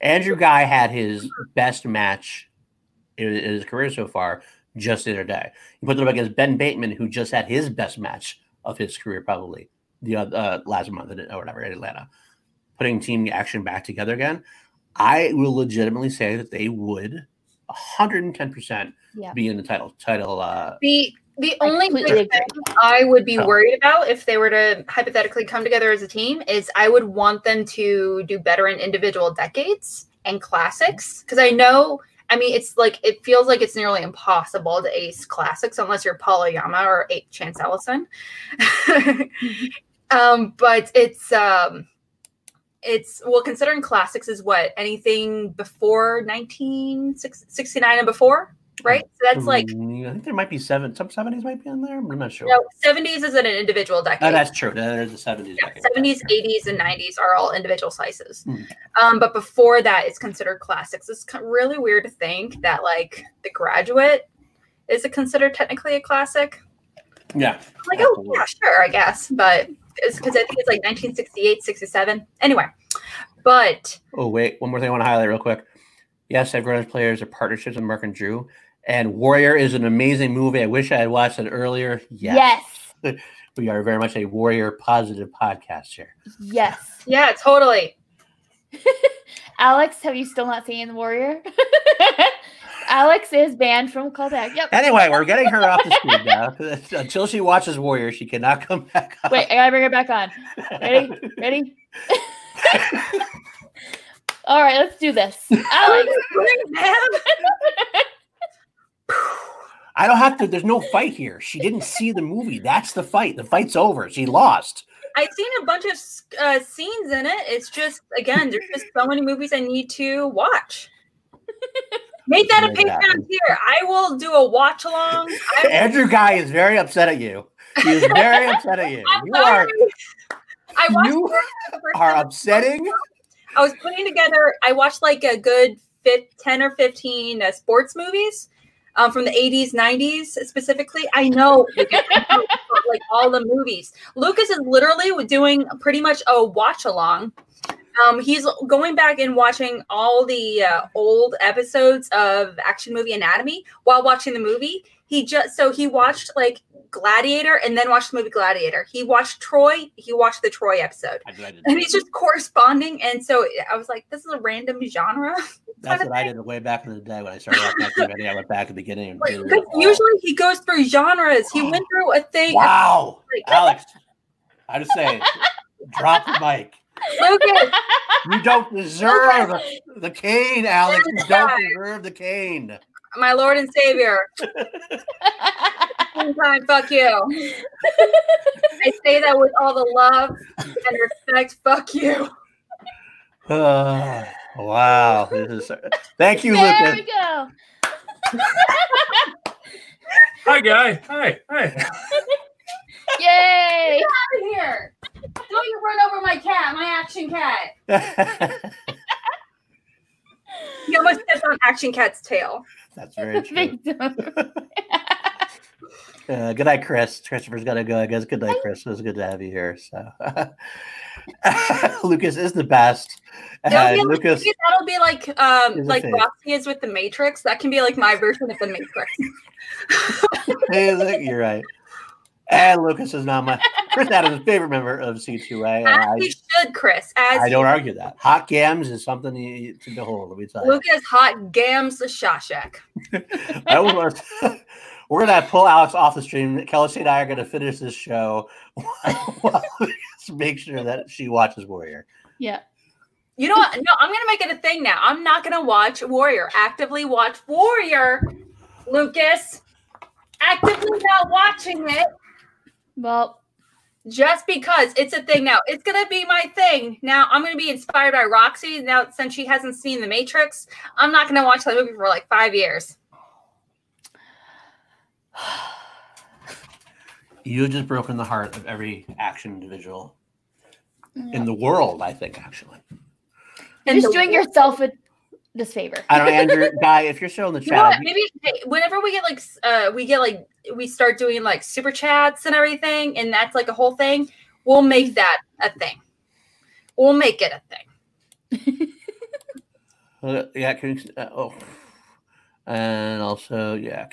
Andrew Guy had his best match in his career so far just the other day. He put it up against Ben Bateman, who just had his best match of his career probably the last month or whatever in Atlanta. Putting Team Action back together again, I will legitimately say that they would 110% be in the title. The only thing I would be worried about if they were to hypothetically come together as a team is I would want them to do better in individual decades and classics, because I know, I mean, it's like it feels like it's nearly impossible to ace classics unless you're Paul Oyama or Chance Ellison. But it's well, considering classics is what anything before 1969 and before, right? So that's like I think there might be some 70s might be in there, but I'm not sure. No, 70s isn't an individual decade. Oh, that's true. There's a 70s decade. 70s, 80s, and 90s are all individual slices. But before that, it's considered classics. It's really weird to think that like The Graduate is considered technically a classic. Yeah. Like, absolutely. Oh yeah, sure, I guess, but. Because I think it's like 1968, 67. Anyway, but... Oh, wait. One more thing I want to highlight real quick. Yes, I've grown as players, their partnerships with Mark and Drew. And Warrior is an amazing movie. I wish I had watched it earlier. Yes. We are very much a Warrior positive podcast here. Yes. Yeah, totally. Alex, have you still not seen The Warrior? Alex is banned from callback. Yep. Anyway, we're getting her off the screen now. Until she watches Warrior, she cannot come back on. Wait, I gotta bring her back on. Ready? Ready? All right, let's do this. Alex, I don't have to. There's no fight here. She didn't see the movie. That's the fight. The fight's over. She lost. I've seen a bunch of scenes in it. It's just, again, there's just so many movies I need to watch. Make that a Patreon tier. I will do a watch along. Andrew Guy is very upset at you. He is very upset at you. You are upsetting. I was putting together, I watched like a good 10 or 15 sports movies from the 80s, 90s specifically. I know. Like all the movies. Lucas is literally doing pretty much a watch along. He's going back and watching all the old episodes of Action Movie Anatomy while watching the movie. He watched like Gladiator and then watched the movie Gladiator. He watched Troy. He watched the Troy episode. And he's just corresponding. And so I was like, this is a random genre. That's what I did way back in the day when I started watching that. I went back to the beginning. And usually he goes through genres. He went through a thing. Wow. Alex, I just say, drop the mic. Lucas, you don't deserve the cane, Alex. You don't deserve the cane. My Lord and Savior. Sometime, fuck you. I say that with all the love and respect. Fuck you. Wow. This is, thank you, Lucas. There we go. Hi, guy. Hi. Yay! Get out of here! Don't you run over my cat, my action cat. He almost stepped on Action Cat's tail. That's very true. Good night, Chris. Christopher's got to go, I guess. Good night, Chris. It was good to have you here. So, Lucas is the best. That'll be like Roxy is with the Matrix. That can be like my version of the Matrix. Hey, look, you're right. And Lucas is not my Chris Adams' favorite member of C2A. As you should, Chris. I don't argue that. Hot Gams is something to behold. Let me tell you. Lucas Hot Gams the Shashak. We're going to pull Alex off the stream. Kelsey and I are going to finish this show while Lucas make sure that she watches Warrior. Yeah. You know what? No, I'm going to make it a thing now. I'm not going to watch Warrior. Actively watch Warrior, Lucas. Actively not watching it. Well, just because it's a thing now, it's going to be my thing. Now I'm going to be inspired by Roxy. Now, since she hasn't seen The Matrix, I'm not going to watch that movie for like 5 years. You've just broken the heart of every action individual in the world, I think, actually. You're just doing yourself a disfavor. I don't know, Andrew, Guy, if you're still in the chat. You know what, maybe whenever we get like, we start doing like super chats and everything, and that's like a whole thing, we'll make that a thing. We'll make it a thing. Yeah. And also, yeah,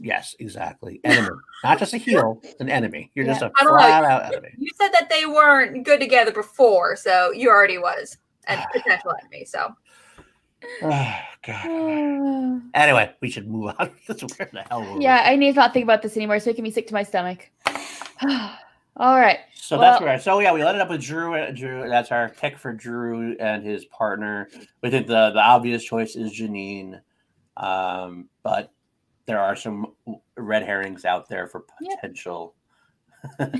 yes, exactly. Enemy. Not just a heel, an enemy. You're just a flat-out enemy. You said that they weren't good together before, so you already was a potential enemy, so. Oh, God. Anyway, we should move on. That's where the hell we're Yeah, I need to not think about this anymore. It's making me sick to my stomach. All right. So that's where. So yeah, we ended up with Drew. That's our pick for Drew and his partner. We think the obvious choice is Janine. But there are some red herrings out there for potential. Yep.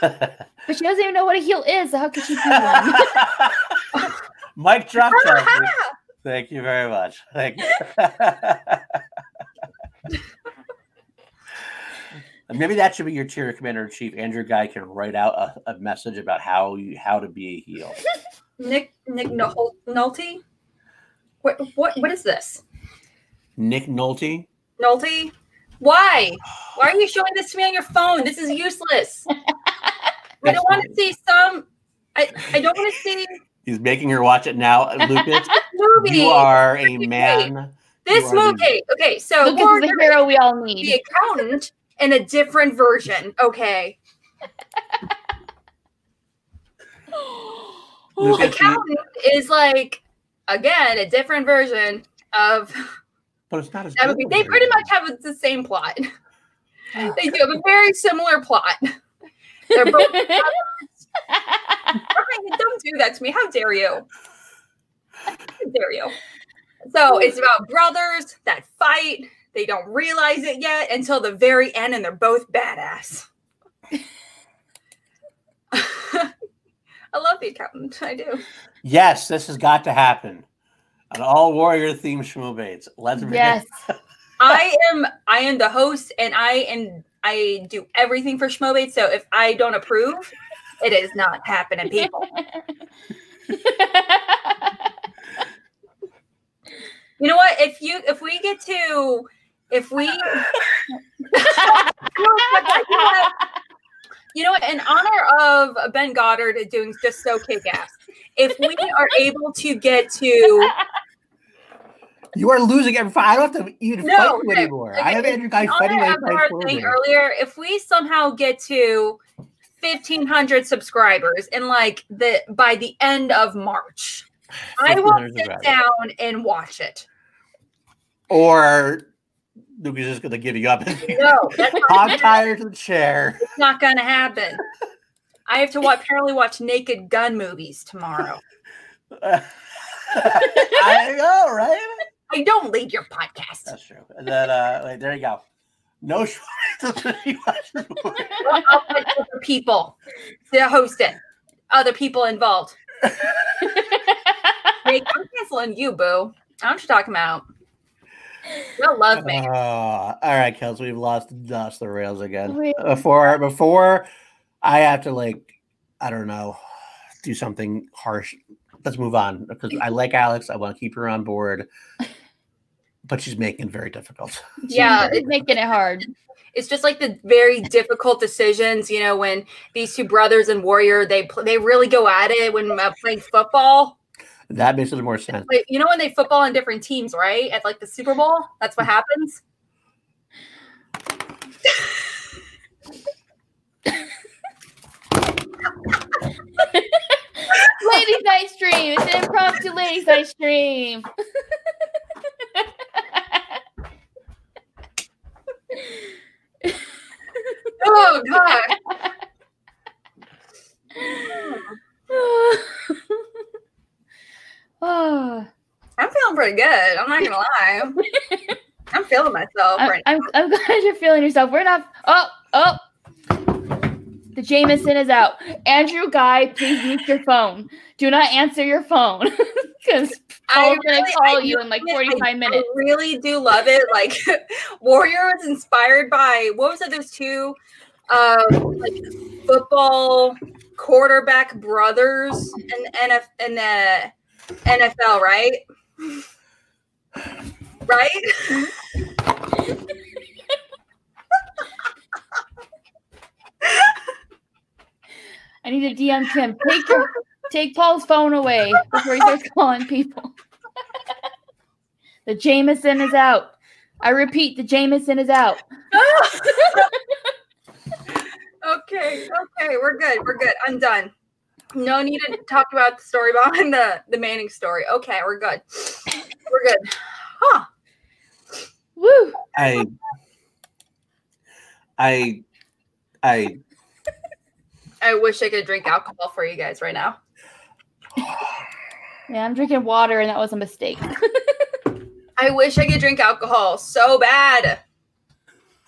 But she doesn't even know what a heel is. So how could she do one? Mike dropped that. Thank you very much. Thank you. Maybe that should be your tier commander-in-chief. Andrew Guy can write out a message about how to be a heel. Nick Nolte? What is this? Nick Nolte? Nolte? Why? Why are you showing this to me on your phone? This is useless. I don't want to see some... I don't want to see... He's making her watch it now, Lucas. Movie. You are a man. This movie. Okay, so... Lucas is the hero we all need. The accountant... in a different version, okay. Accountant is like, again, a different version of. But it's not as good. They pretty much have the same plot. They do have a very similar plot. They're both. Don't do that to me! How dare you? How dare you? So it's about brothers that fight. They don't realize it yet until the very end, and they're both badass. I love The Accountant. I do. Yes, this has got to happen. An all-warrior-themed Schmoobates. Let's begin. Yes. I am the host, and I do everything for Schmoobates, so if I don't approve, it is not happening, people. You know what? If we get to... If we, you know what, in honor of Ben Goddard doing just so kick-ass, if we are able to get to, you are losing every fight. I don't have to even fight you anymore. Okay, I have Andrew Guy fighting my fight earlier. If we somehow get to 1,500 subscribers in like by the end of March, I will sit down and watch it. Or. Lucas is going to give you up. No, that's I'm tired of the chair. It's not going to happen. I have to apparently watch Naked Gun movies tomorrow. I know, right? I don't leave your podcast. That's true. And then, wait, there you go. No shorts. Other people to host it. Other people involved. Hey, I'm canceling you, boo. I don't you talking about. You'll love me. All right, Kelsey, we've lost the rails again. Wait. Before I have to, like, I don't know, do something harsh. Let's move on, because I like Alex. I want to keep her on board, but she's making it very difficult. Yeah, it's making it hard. It's just like the very difficult decisions, you know, when these two brothers and Warrior, they really go at it when playing football. That makes a little more sense. Like, you know when they football on different teams, right? At like the Super Bowl? That's what happens. Ladies night stream. It's an impromptu ladies night stream. Oh, God. Oh. I'm feeling pretty good. I'm not gonna lie. I'm feeling myself right now. I'm glad you're feeling yourself. We're not. Oh, the Jameson is out. Andrew Guy, please mute your phone. Do not answer your phone because Paul's gonna call you in like 45 minutes. I really do love it. Like Warrior was inspired by what was it? Those two, like football quarterback brothers and the NFL, right? Right? I need to DM Kim. Take Paul's phone away before he starts calling people. The Jameson is out. I repeat, the Jameson is out. Okay, we're good. I'm done. No need to talk about the story behind the Manning story. Okay, we're good. Huh. Woo. I wish I could drink alcohol for you guys right now. Yeah, I'm drinking water, and that was a mistake. I wish I could drink alcohol so bad.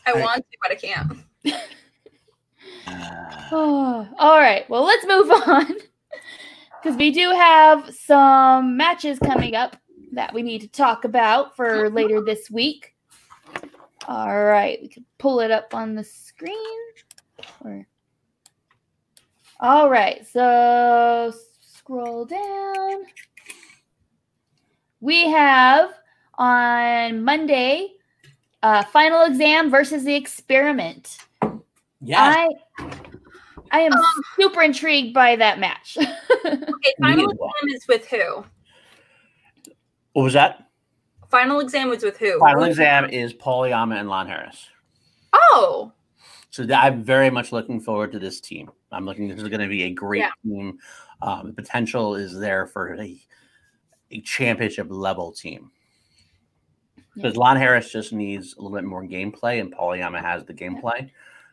I want to, but I can't. Oh, all right. Well, let's move on because we do have some matches coming up that we need to talk about for later this week. All right. We can pull it up on the screen. All right. So scroll down. We have on Monday, Final Exam versus The Experiment. Yeah. I am super intrigued by that match. Okay, Final Exam is with who? What was that? Final Exam was with who? Final Exam is Paul Oyama and Lon Harris. Oh. So I'm very much looking forward to this team. This is going to be a great team. The potential is there for a championship level team. Because Lon Harris just needs a little bit more gameplay, and Paul Oyama has the gameplay.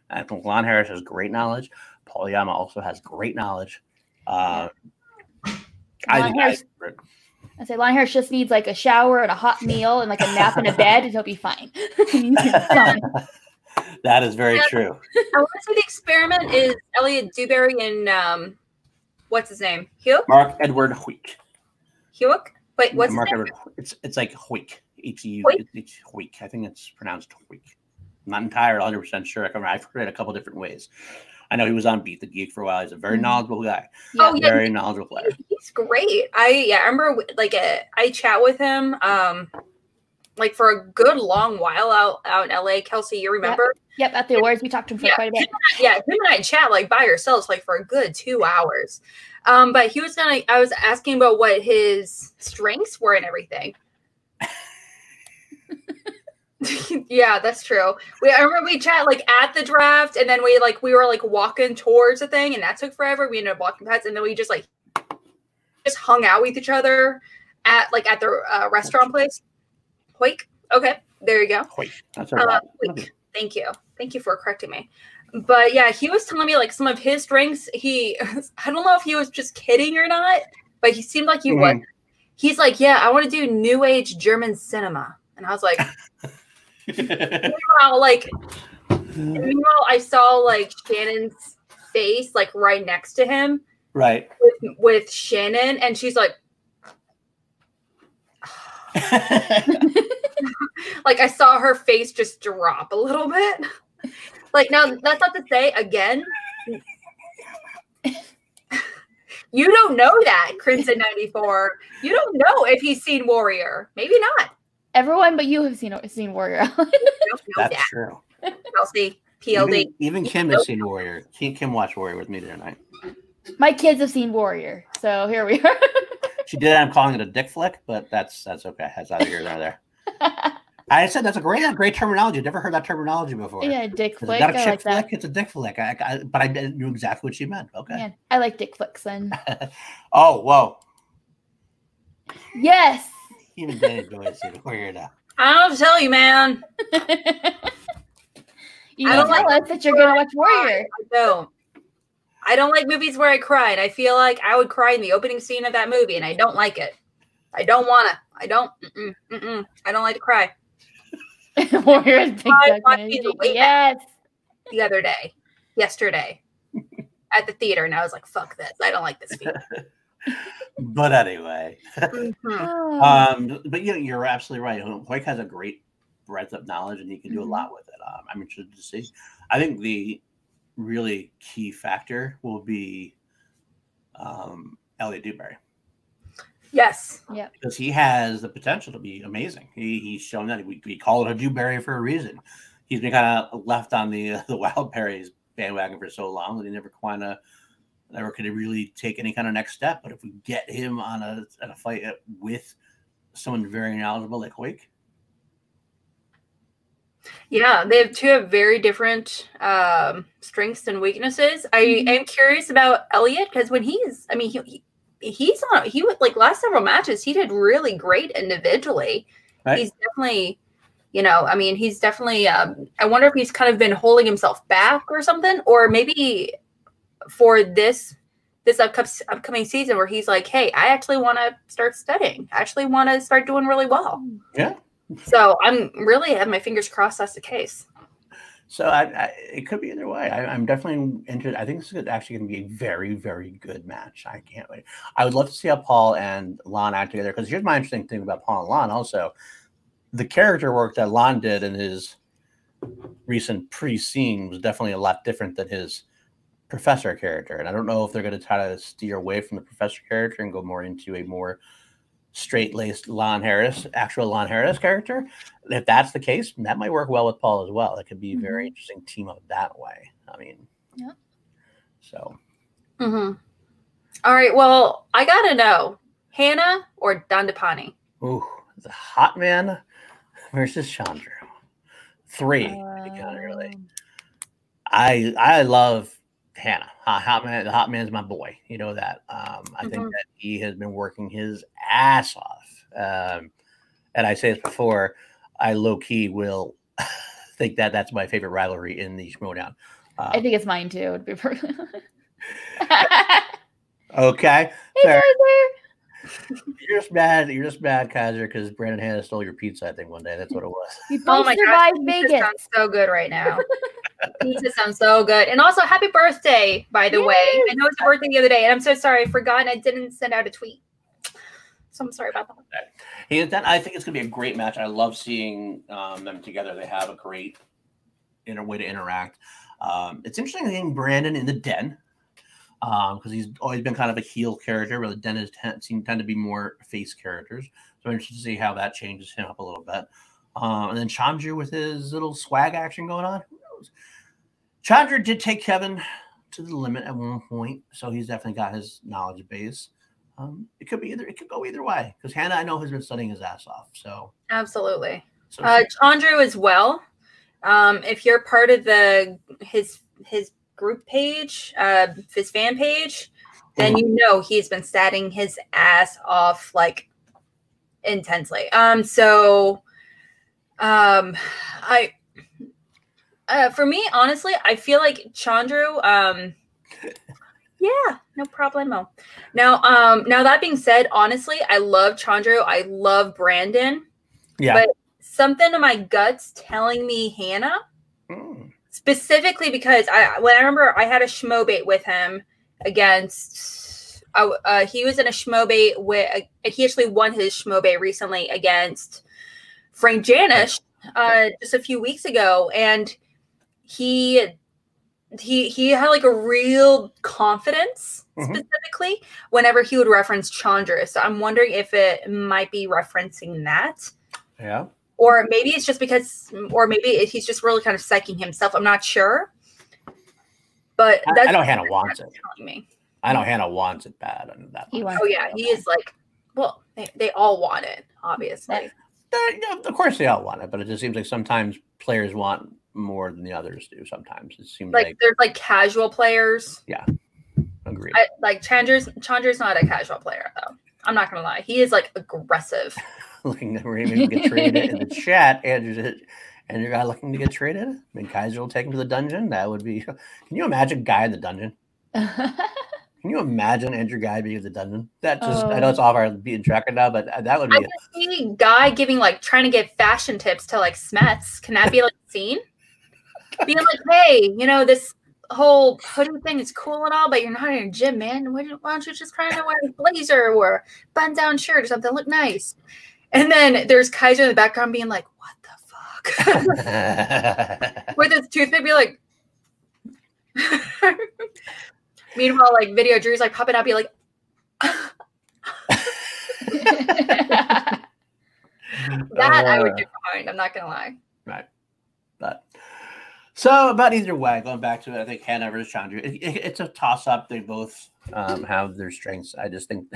I think Lon Harris has great knowledge. Paul Oyama also has great knowledge. I say Lon Harris just needs like a shower and a hot meal and like a nap and a bed, and he'll be fine. That is very true. I want to say The Experiment is Elliot Dewberry and what's his name? Huick? Mark Edward Huick. Huick? Wait, what's his name? It's like Huick. H-U. It's Huick. I think it's pronounced Huick. I'm not entirely 100% sure. I've heard it a couple different ways. I know he was on Beat the Geek for a while. He's a very knowledgeable guy. Yeah. Oh, yeah. Very knowledgeable player. He's great. I remember like I chat with him like for a good long while out in LA. Kelsey, you remember? Yep. At the awards we talked to him for quite a bit. Yeah, him and I chat like by ourselves like for a good 2 hours. But he was not. I was asking about what his strengths were and everything. Yeah, that's true. I remember we chat like at the draft, and then we were walking towards the thing, and that took forever. We ended up walking past, and then we just hung out with each other at the restaurant place. Huick. Okay, there you go. Huick. That's all right. Huick. Thank you. Thank you for correcting me. But yeah, he was telling me like some of his strengths. I don't know if he was just kidding or not, but he seemed like he was. He's like, yeah, I want to do new age German cinema, and I was like. meanwhile, I saw like Shannon's face like right next to him, right with Shannon, and she's like, like I saw her face just drop a little bit. Like now, that's not to say again, you don't know that Crimson 94. You don't know if he's seen Warrior, maybe not. Everyone but you have seen Warrior. That's true. Kelsey, PLD. Even Kim has seen Warrior. Kim watched Warrior with me the other night. My kids have seen Warrior, so here we are. She did. I'm calling it a dick flick, but that's okay. That's out of here, right there. I said that's a great terminology. I've never heard that terminology before. Yeah, dick flick. Not a chick flick. That. It's a dick flick. But I knew exactly what she meant. Okay. Man, I like dick flicks then. Oh, whoa. Yes. Even Dan enjoys it. Weird out. I don't tell you, man. You don't tell us that you're gonna watch Warrior. I don't like movies where I cry, and I feel like I would cry in the opening scene of that movie, and I don't like it. I don't wanna. I don't. I don't like to cry. Warrior is big. Yes. The other day, yesterday, at the theater, and I was like, "Fuck this! I don't like this feeling." But anyway, but you're absolutely right. Huick has a great breadth of knowledge, and he can do a lot with it. I'm interested to see. I think the really key factor will be Elliot Dewberry. Yes. Yeah. Because he has the potential to be amazing. He's shown that. We call it a Dewberry for a reason. He's been kind of left on the Wild Berries bandwagon for so long that he never could really take any kind of next step. But if we get him on a fight with someone very knowledgeable like Quake. Yeah, they have two very different strengths and weaknesses. I am curious about Elliot because when he's, I mean, he would like last several matches, he did really great individually. Right. He's definitely, you know, I mean, he's definitely, I wonder if he's kind of been holding himself back or something, or maybe for this upcoming season where he's like, hey, I actually want to start studying. I actually want to start doing really well. Yeah. So I'm really have my fingers crossed that's the case. So it could be either way. I'm definitely interested. I think this is actually going to be a very, very good match. I can't wait. I would love to see how Paul and Lon act together, because here's my interesting thing about Paul and Lon also. The character work that Lon did in his recent pre-scene was definitely a lot different than his professor character. And I don't know if they're going to try to steer away from the professor character and go more into a more straight-laced actual Lon Harris character. If that's the case, that might work well with Paul as well. It could be a very interesting team up that way. I mean, yeah. So. Mm-hmm. All right. Well, I got to know, Hanna or Dandapani? Ooh, the Hotman versus Chandru. 3. Really. I love Hanna. Hotman, the Hotman's my boy. You know that. I think that he has been working his ass off. And I say this before, I low-key will think that that's my favorite rivalry in the Schmodown. I think it's mine, too. It'd be perfect. Okay. Hey, Kaiser. You're just mad, Kaiser, because Brandon Hanna stole your pizza, I think, one day. That's what it was. You both survived Vegas. Pizza sounds so good right now. Pizza sounds so good. And also, happy birthday, by the way. I know it's your birthday the other day, and I'm so sorry. I forgot, and I didn't send out a tweet. So I'm sorry about that. I think it's going to be a great match. I love seeing them together. They have a great way to interact. It's interesting seeing Brandon in the Den, because he's always been kind of a heel character, where the Den has tend to be more face characters. So I'm interested to see how that changes him up a little bit. And then Chandru with his little swag action going on. Who knows? Chandru did take Kevin to the limit at one point, so he's definitely got his knowledge base. It could be either. It could go either way, because Hanna, I know, has been studying his ass off. So absolutely, so Chandru as well. If you're part of his group page, his fan page, then you know he's been studying his ass off like intensely. For me, honestly, I feel like Chandru. Yeah, no problemo. Now that being said, honestly, I love Chandru. I love Brandon. Yeah. But something in my gut's telling me Hanna, specifically because I remember I had a schmo bait with him against. He was in a schmo bait with. He actually won his schmo bait recently against Frank Janish just a few weeks ago, and he had like a real confidence specifically whenever he would reference Chandru. So I'm wondering if it might be referencing that. Yeah. Or maybe it's just because, or maybe he's just really kind of psyching himself. I'm not sure. But that's I know Hanna wants it. Me. I know Hanna wants it bad. He is like, well, they all want it, obviously. Yeah, of course they all want it, but it just seems like sometimes players want more than the others do. Sometimes it seems like there's like casual players. Yeah, agreed. Chandru's not a casual player though. I'm not gonna lie, he is like aggressive. Looking to maybe get traded in the chat, and your guy looking to get traded. I mean, Kaiser will take him to the dungeon. That would be. Can you imagine Guy in the dungeon? Can you imagine Andrew Guy being in the dungeon? That just—I know it's off our beaten track right now, but that would be. I could see Guy giving like trying to give fashion tips to like Smets. Can that be like seen? Being like, hey, you know, this whole hoodie thing is cool and all, but you're not in a gym, man. Why don't you just try to wear a blazer or button-down shirt or something? Look nice. And then there's Kaiser in the background being like, what the fuck? With his toothpick, be like. Meanwhile, like, Video Drew's like popping up, be like. That I would get behind. I'm not going to lie. Right. But either way, going back to it, I think Hanna versus Chandru, it's a toss-up. They both have their strengths. I just think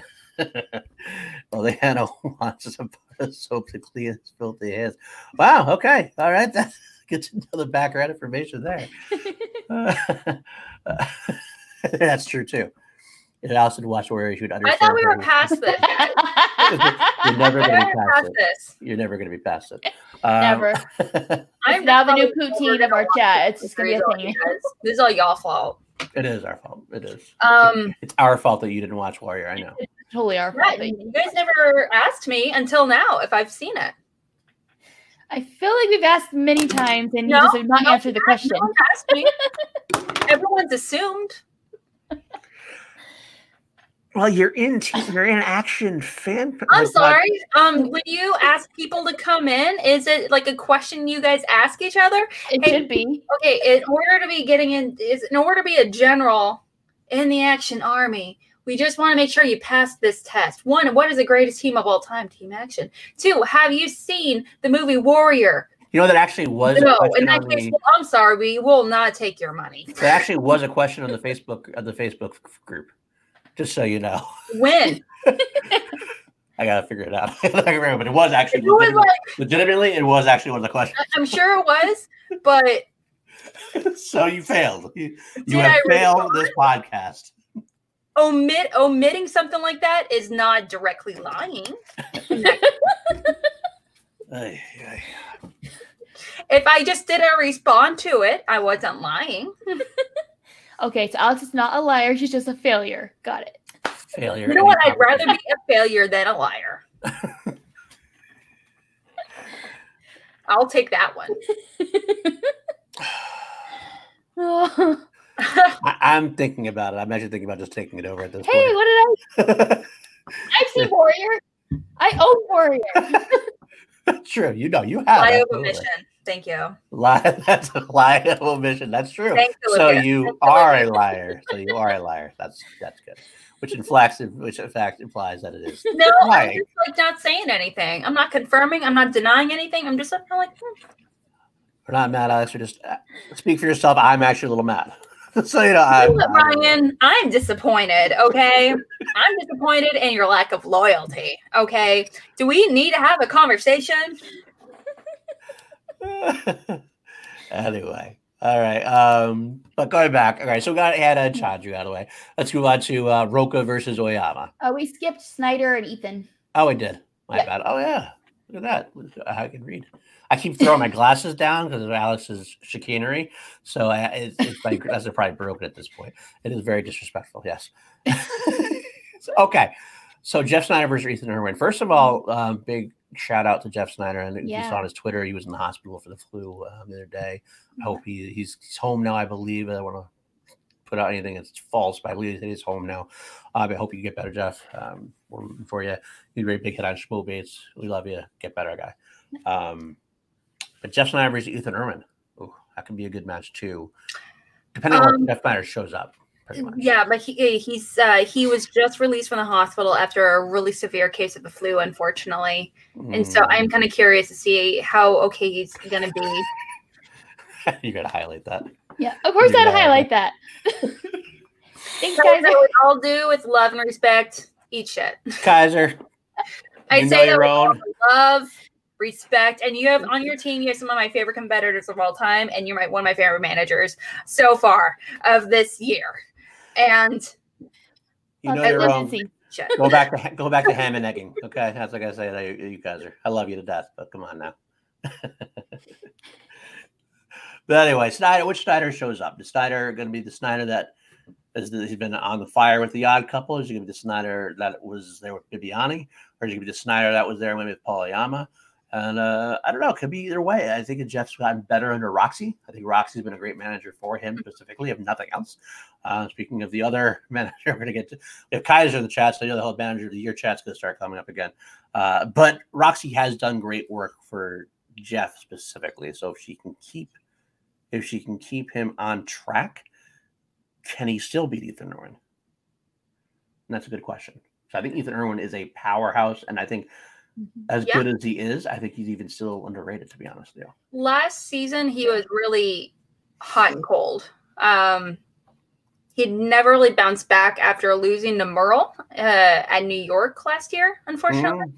well, the Hanna wants us to put soap to clean as filthy hands. Wow, okay. All right. That gets into the background information there. That's true, too. And I also watched where you should understand. I thought we were past this. You're never going to be past this. You're never going to be past it. Never. I'm now the new poutine of our chat. It's just going to be a thing. This is all y'all fault. It is our fault. It is. It's our fault that you didn't watch Warrior. I know. It's totally our fault. Right. You guys never asked me until now if I've seen it. I feel like we've asked many times and you just have not answered the question. No one asked me. Everyone's assumed. Well, you're in action fan. I'm sorry. When you ask people to come in, is it like a question you guys ask each other? It should be. Okay, in order to be a general in the action army, we just want to make sure you pass this test. 1, what is the greatest team of all time? Team Action. 2, have you seen the movie Warrior? You know, that actually was a question. In that case, I'm sorry, we will not take your money. That actually was a question on the Facebook group. Just so you know. When? I got to figure it out. I can't remember, but it was actually legitimately, it was actually one of the questions. I'm sure it was, but. So you failed. You have failed this podcast. Omitting something like that is not directly lying. If I just didn't respond to it, I wasn't lying. Okay, so Alex is not a liar. She's just a failure. Got it. Failure. You know what? I'd rather be a failure than a liar. I'll take that one. I'm thinking about it. I'm actually thinking about just taking it over at this point. Hey, what did I? I've seen Warrior. I own Warrior. True. You know, you have. I own Mission. Thank you. That's a lie omission. That's true. So you are a liar. So you are a liar. That's good. Which in fact implies that it is. No, lying. I'm just like not saying anything. I'm not confirming. I'm not denying anything. I'm just like. We're not mad, Alex. We're just speak for yourself. I'm actually a little mad. So you know, Ryan, I'm disappointed. Okay, I'm disappointed in your lack of loyalty. Okay, do we need to have a conversation? Anyway, all right. But going back, all right. So we got Hanna and Chandru out of the way. Let's move on to Rocha versus Oyama. Oh, we skipped Sneider and Ethan. Oh, we did. My bad. Oh yeah, look at that. I can read. I keep throwing my glasses down because of Alex's chicanery. So it's like that's probably broken at this point. It is very disrespectful. Yes. Okay. So Jeff Sneider versus Ethan Irwin. First of all, big shout out to Jeff Sneider. And you saw on his Twitter, he was in the hospital for the flu the other day. I hope he's home now, I believe. I don't want to put out anything that's false, but I believe he's home now. I hope you get better, Jeff. We're rooting for you. You're a great big hit on Schmobates. We love you. Get better, guy. But Jeff Sneider versus Ethan Irwin. Ooh, that could be a good match, too. Depending on when Jeff Sneider shows up. Yeah, but he was just released from the hospital after a really severe case of the flu, unfortunately. And so I'm kind of curious to see how okay he's going to be. You got to highlight that. Yeah, of course I'd highlight that. Thanks, Kaiser. What we all do with love and respect. Eat shit. Kaiser. I say that with love, respect, and you have on your team, you have some of my favorite competitors of all time, and you're one of my favorite managers so far of this year. And you know your own. Go back to ham and egging. Okay, that's like I say. You guys are. I love you to death, but come on now. But anyway, Sneider. Which Sneider shows up? Is Sneider going to be the Sneider that he's been on the fire with the Odd Couple? Is he going to be the Sneider that was there with Bibiani, or is he going to be the Sneider that was there with Paul Oyama? And I don't know. It could be either way. I think Jeff's gotten better under Roxy. I think Roxy's been a great manager for him specifically, if nothing else. Speaking of the other manager, we're going to get to – we have Kaiser in the chat, so I know the whole manager of the year chat's going to start coming up again. But Roxy has done great work for Jeff specifically. So if she can keep him on track, can he still beat Ethan Irwin? And that's a good question. So I think Ethan Irwin is a powerhouse, and I think as good as he is, I think he's even still underrated, to be honest with you. Last season, he was really hot and cold. He'd never really bounced back after losing to Murrell at New York last year, unfortunately.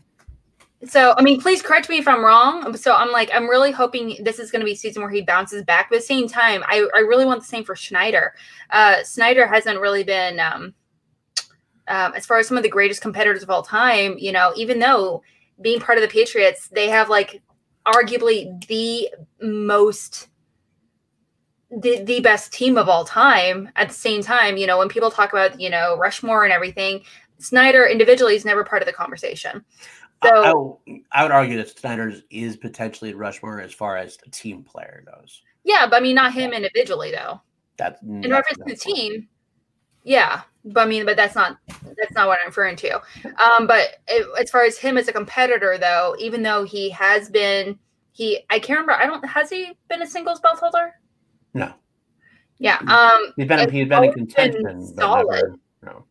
So, I mean, please correct me if I'm wrong. So I'm really hoping this is going to be a season where he bounces back. But at the same time, I really want the same for Schneider. Schneider hasn't really been, as far as some of the greatest competitors of all time, you know, even though being part of the Patriots, they have like arguably the best team of all time. At the same time, you know, when people talk about, you know, Rushmore and everything, Schneider individually is never part of the conversation. So I would argue that Snyder's is potentially Rushmore as far as a team player goes. Yeah, but I mean, not him individually though. That's in reference to the team. Yeah, but I mean, but that's not what I'm referring to. As far as him as a competitor though, even though he has been, has he been a singles belt holder? No. Yeah. He's been in contention. Solid. No.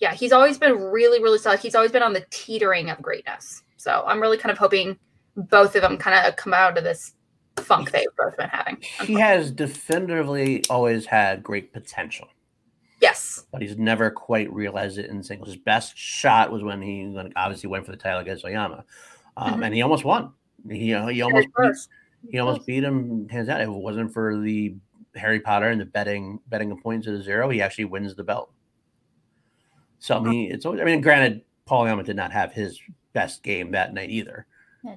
Yeah, he's always been really, really solid. He's always been on the teetering of greatness. So I'm really kind of hoping both of them kind of come out of this funk they've both been having. He has definitively always had great potential. Yes. But he's never quite realized it in singles. His best shot was when he obviously went for the title against Oyama. And he almost won. He almost beat him hands down. If it wasn't for the Harry Potter and the betting of points at 0, he actually wins the belt. So, I mean, it's always, I mean, granted, Paul Oyama did not have his best game that night either.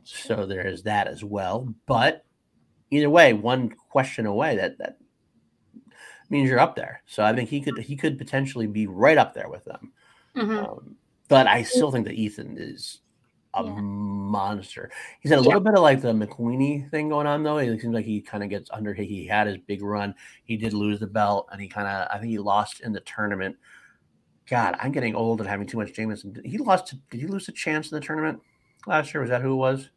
So there is that as well. But either way, one question away, that means you're up there. So I think he could potentially be right up there with them. But I still think that Ethan is a monster. He's had a little bit of like the McQueenie thing going on though. It seems like he kind of gets under. He had his big run. He did lose the belt, and I think he lost in the tournament. God, I'm getting old and having too much Jameson. Did he lose to Chance in the tournament last year? Was that who it was?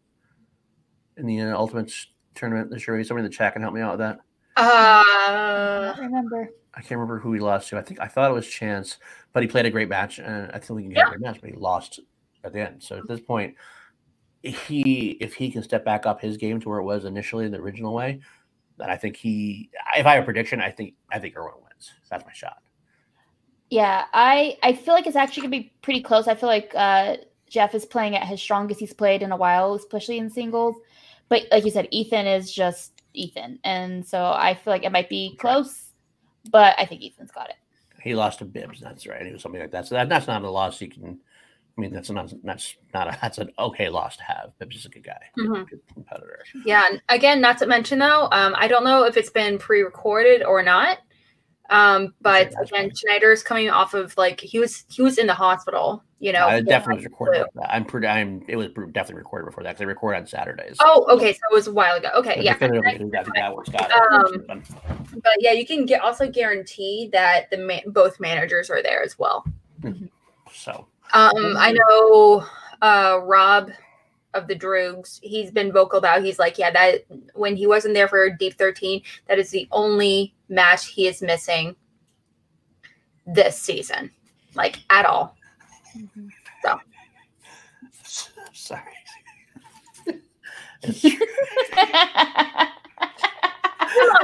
In the Ultimate tournament this year? Somebody in the chat can help me out with that. I don't remember. I can't remember who he lost to. I thought it was Chance, but he played a great match. And I think we can get a great match, but he lost at the end. So at this point, if he can step back up his game to where it was initially in the original way, then I think if I have a prediction, I think Irwin wins. That's my shot. Yeah, I feel like it's actually going to be pretty close. I feel like Jeff is playing at his strongest he's played in a while, especially in singles. But like you said, Ethan is just Ethan. And so I feel like it might be close, but I think Ethan's got it. He lost to Bibbs. That's right. It was something like that. So that's not a loss you can – I mean, that's an okay loss to have. Bibbs is a good guy. Good competitor. Yeah. And again, not to mention, though, I don't know if it's been pre-recorded or not. But again, Schneider is coming off of like he was in the hospital, you know. I definitely was recorded. It was definitely recorded before that because I record on Saturdays. Oh, okay, so it was a while ago. Okay, yeah. But yeah, you can also guarantee that the both managers are there as well. So I know Rob of the Droogs, he's been vocal about, he's like, yeah, that when he wasn't there for Deep 13, that is the only match he is missing this season, like at all. So I'm sorry. Come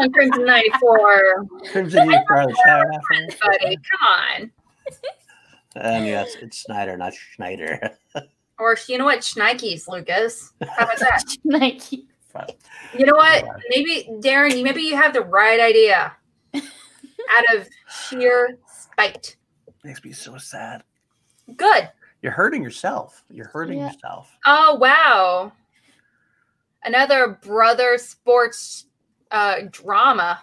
on, Crimson 94. Crimson, you part of the shower after buddy. Come on. Yes, it's Schneider, not Schneider. Or you know what, Schnikes, Lucas. How about that? Schnikes. You know what? Maybe Darren, maybe you have the right idea. Out of sheer spite. Makes me so sad. Good. You're hurting yourself. Oh wow! Another brother sports drama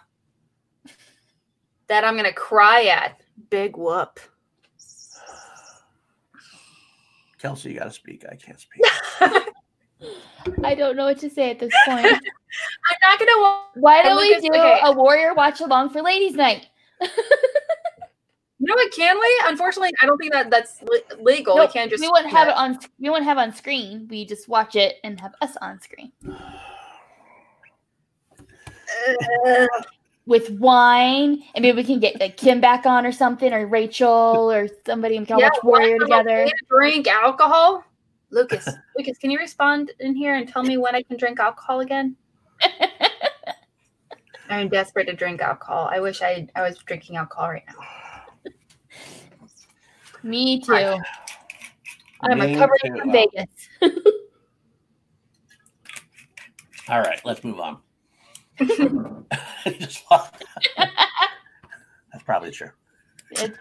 that I'm gonna cry at. Big whoop. Kelsey, you got to speak. I can't speak. I don't know what to say at this point. I'm not going to. Why don't we do a Warrior Watch Along for Ladies Night? You know what? Can we? Unfortunately, I don't think that's legal. Nope, we can't just. We won't have on screen. We just watch it and have us on screen. with wine, and maybe we can get like, Kim back on or something, or Rachel or somebody, and we can all watch Warrior together. Can drink alcohol? Lucas, Lucas, can you respond in here and tell me when I can drink alcohol again? I'm desperate to drink alcohol. I wish I was drinking alcohol right now. Me too. Right. I'm recovering from Vegas. All right, let's move on. That's probably true. It's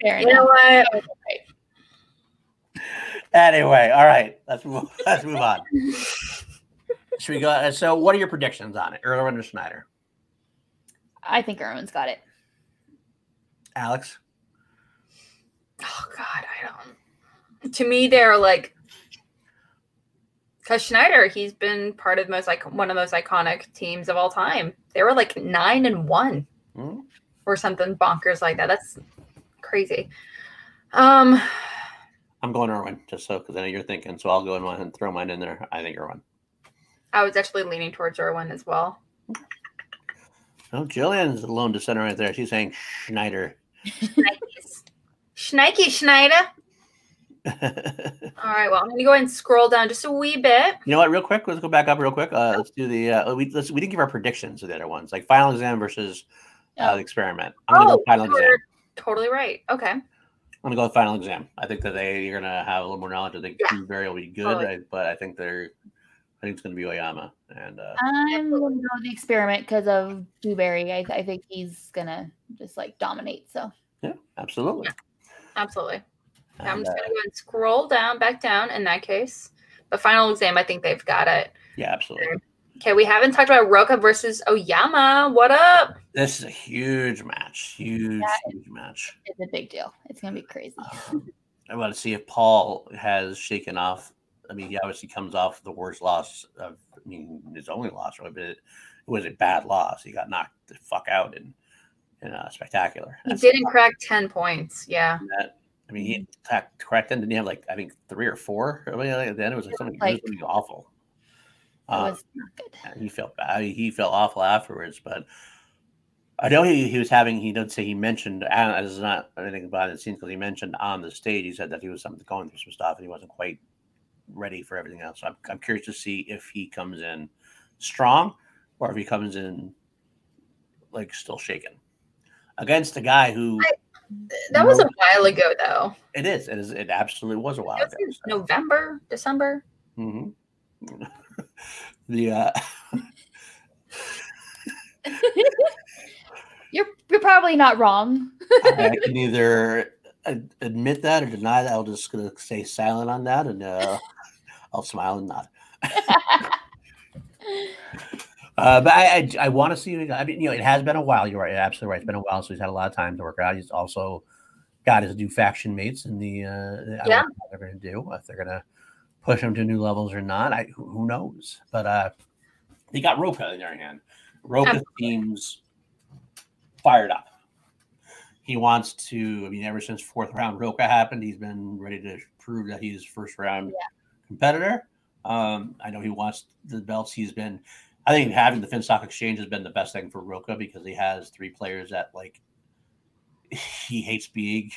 fair enough. You know what? Anyway, all right, let's move on. Should we go? So, what are your predictions on it, Irwin or Sneider? I think Irwin's got it. Alex? Oh God, I don't. To me, they're like, because Schneider, he's been part of one of the most iconic teams of all time. They were like 9-1 or something bonkers like that. That's crazy. I'm going Irwin, just so, because I know you're thinking, so I'll go and throw mine in there. I think Irwin. I was actually leaning towards Irwin as well. Oh, Jillian's alone to center right there. She's saying Schneider. Schneike Schneider. All right, well, I'm going to go ahead and scroll down just a wee bit. You know what, real quick, let's go back up real quick. Let's do the we didn't give our predictions of the other ones, like Final Exam versus the Experiment. I'm going to go Final Exam. Totally right. Okay. I'm going to go with Final Exam. I think that they're going to have a little more knowledge. I think Dewberry will be good, totally. But I think it's going to be Oyama. And I'm going to go with the Experiment because of Dewberry. I think he's going to just like dominate. So yeah, absolutely. Yeah, absolutely. And I'm just going to go and scroll down, back down in that case. The Final Exam, I think they've got it. Yeah, absolutely. Okay, we haven't talked about Rocha versus Oyama. What up? This is a huge match. Huge match. It's a big deal. It's going to be crazy. I want to see if Paul has shaken off. I mean, he obviously comes off the worst loss. His only loss, really, but it was a bad loss. He got knocked the fuck out in Spectacular. He didn't crack 10 points. Yeah. I mean, he cracked in. Didn't he have like, I think 3 or 4? I mean, at the end, it was like something really awful. It was not good. He felt bad. He felt awful afterwards. But I know he was having. He did say he mentioned. I this is not anything behind the scenes because he mentioned on the stage. He said that he was going through some stuff and he wasn't quite ready for everything else. So I'm curious to see if he comes in strong or if he comes in like still shaken against a guy who. That was a while ago, though. It is. It absolutely was a while ago. So. November, December. Mm-hmm. You're probably not wrong. I can either admit that or deny that. I'll just gonna stay silent on that, and I'll smile and nod. But I want to see. I mean, it has been a while. You're right. Absolutely right. It's been a while, so he's had a lot of time to work out. He's also got his new faction mates, and I don't know what they're going to do, if they're going to push him to new levels or not. Who knows? But they got Rocha in their hand. Rocha seems fired up. He wants to. I mean, ever since fourth round Rocha happened, he's been ready to prove that he's first round competitor. I know he wants the belts. He's been. I think having the Finstock Exchange has been the best thing for Rocha because he has 3 players that like he hates being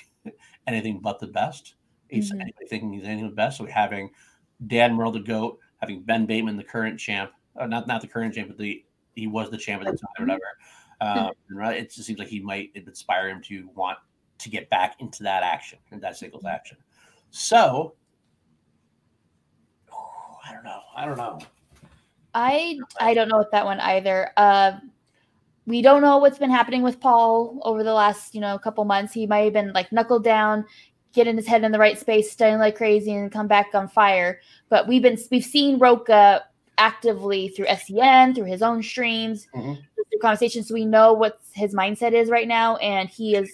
anything but the best. He's anybody thinking he's anything but the best. So having Dan Murrell the GOAT, having Ben Bateman the current champ, not the current champ, but he was the champ at the time or whatever. It just seems like he might inspire him to want to get back into that action and that singles action. So I don't know. I don't know with that one either. We don't know what's been happening with Paul over the last, couple months. He might have been like knuckled down, getting his head in the right space, studying like crazy, and come back on fire. But we've seen Rocha actively through SCN, through his own streams, through conversations. So we know what his mindset is right now, and he's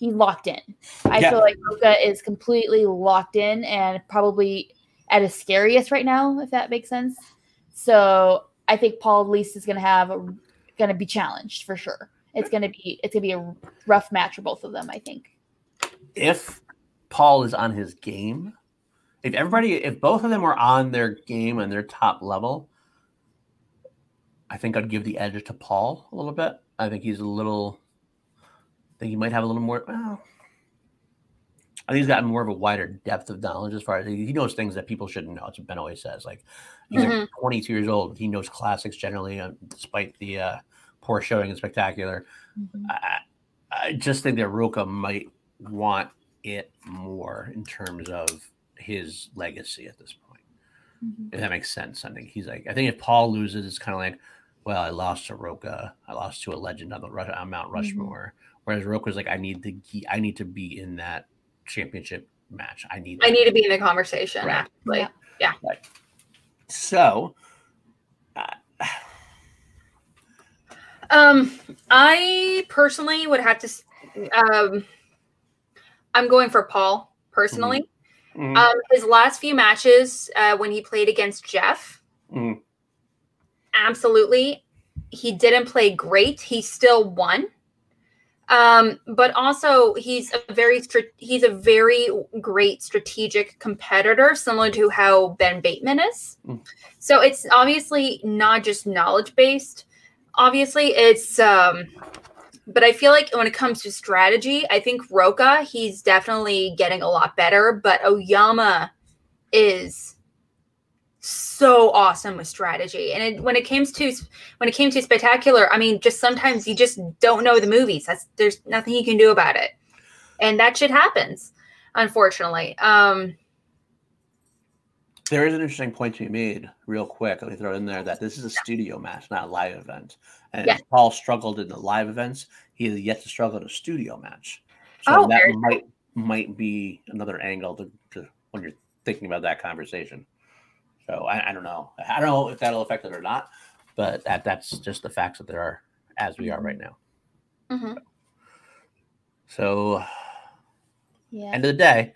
locked in. I feel like Rocha is completely locked in and probably at his scariest right now, if that makes sense. So I think Paul at least is going to be challenged for sure. It's going to be a rough match for both of them, I think. If Paul is on his game, if both of them were on their game and their top level, I think I'd give the edge to Paul a little bit. I think he's a little – I think he might have a little more I think he's gotten more of a wider depth of knowledge as far as – he knows things that people shouldn't know. That's what Ben always says. Like, he's like 22 years old. He knows classics generally, despite the poor showing in Spectacular. I just think that Rocha might want it more in terms of his legacy at this point. If that makes sense. I think he's like – I think if Paul loses, it's kind of like, well, I lost to Rocha. I lost to a legend on the on Mount Rushmore. Whereas Rocha's like, I need to be in that championship match. I need to be in the conversation. Right. Actually. Yeah. Yeah. Right. So, I personally would have to. I'm going for Paul personally. His last few matches when he played against Jeff. Absolutely. He didn't play great. He still won. But also he's a very great strategic competitor, similar to how Ben Bateman is. So it's obviously not just knowledge based. Obviously it's, but I feel like when it comes to strategy, I think Rocha, he's definitely getting a lot better, but Oyama is so awesome with strategy. And when it came to Spectacular, I mean, just sometimes you just don't know the movies. There's nothing you can do about it. And that shit happens, unfortunately. There is an interesting point you made real quick. Let me throw it in there that this is a studio match, not a live event. And if Paul struggled in the live events, he has yet to struggle in a studio match. So that might be another angle to when you're thinking about that conversation. So I don't know. I don't know if that'll affect it or not, but that's just the facts that there are as we are right now. So end of the day,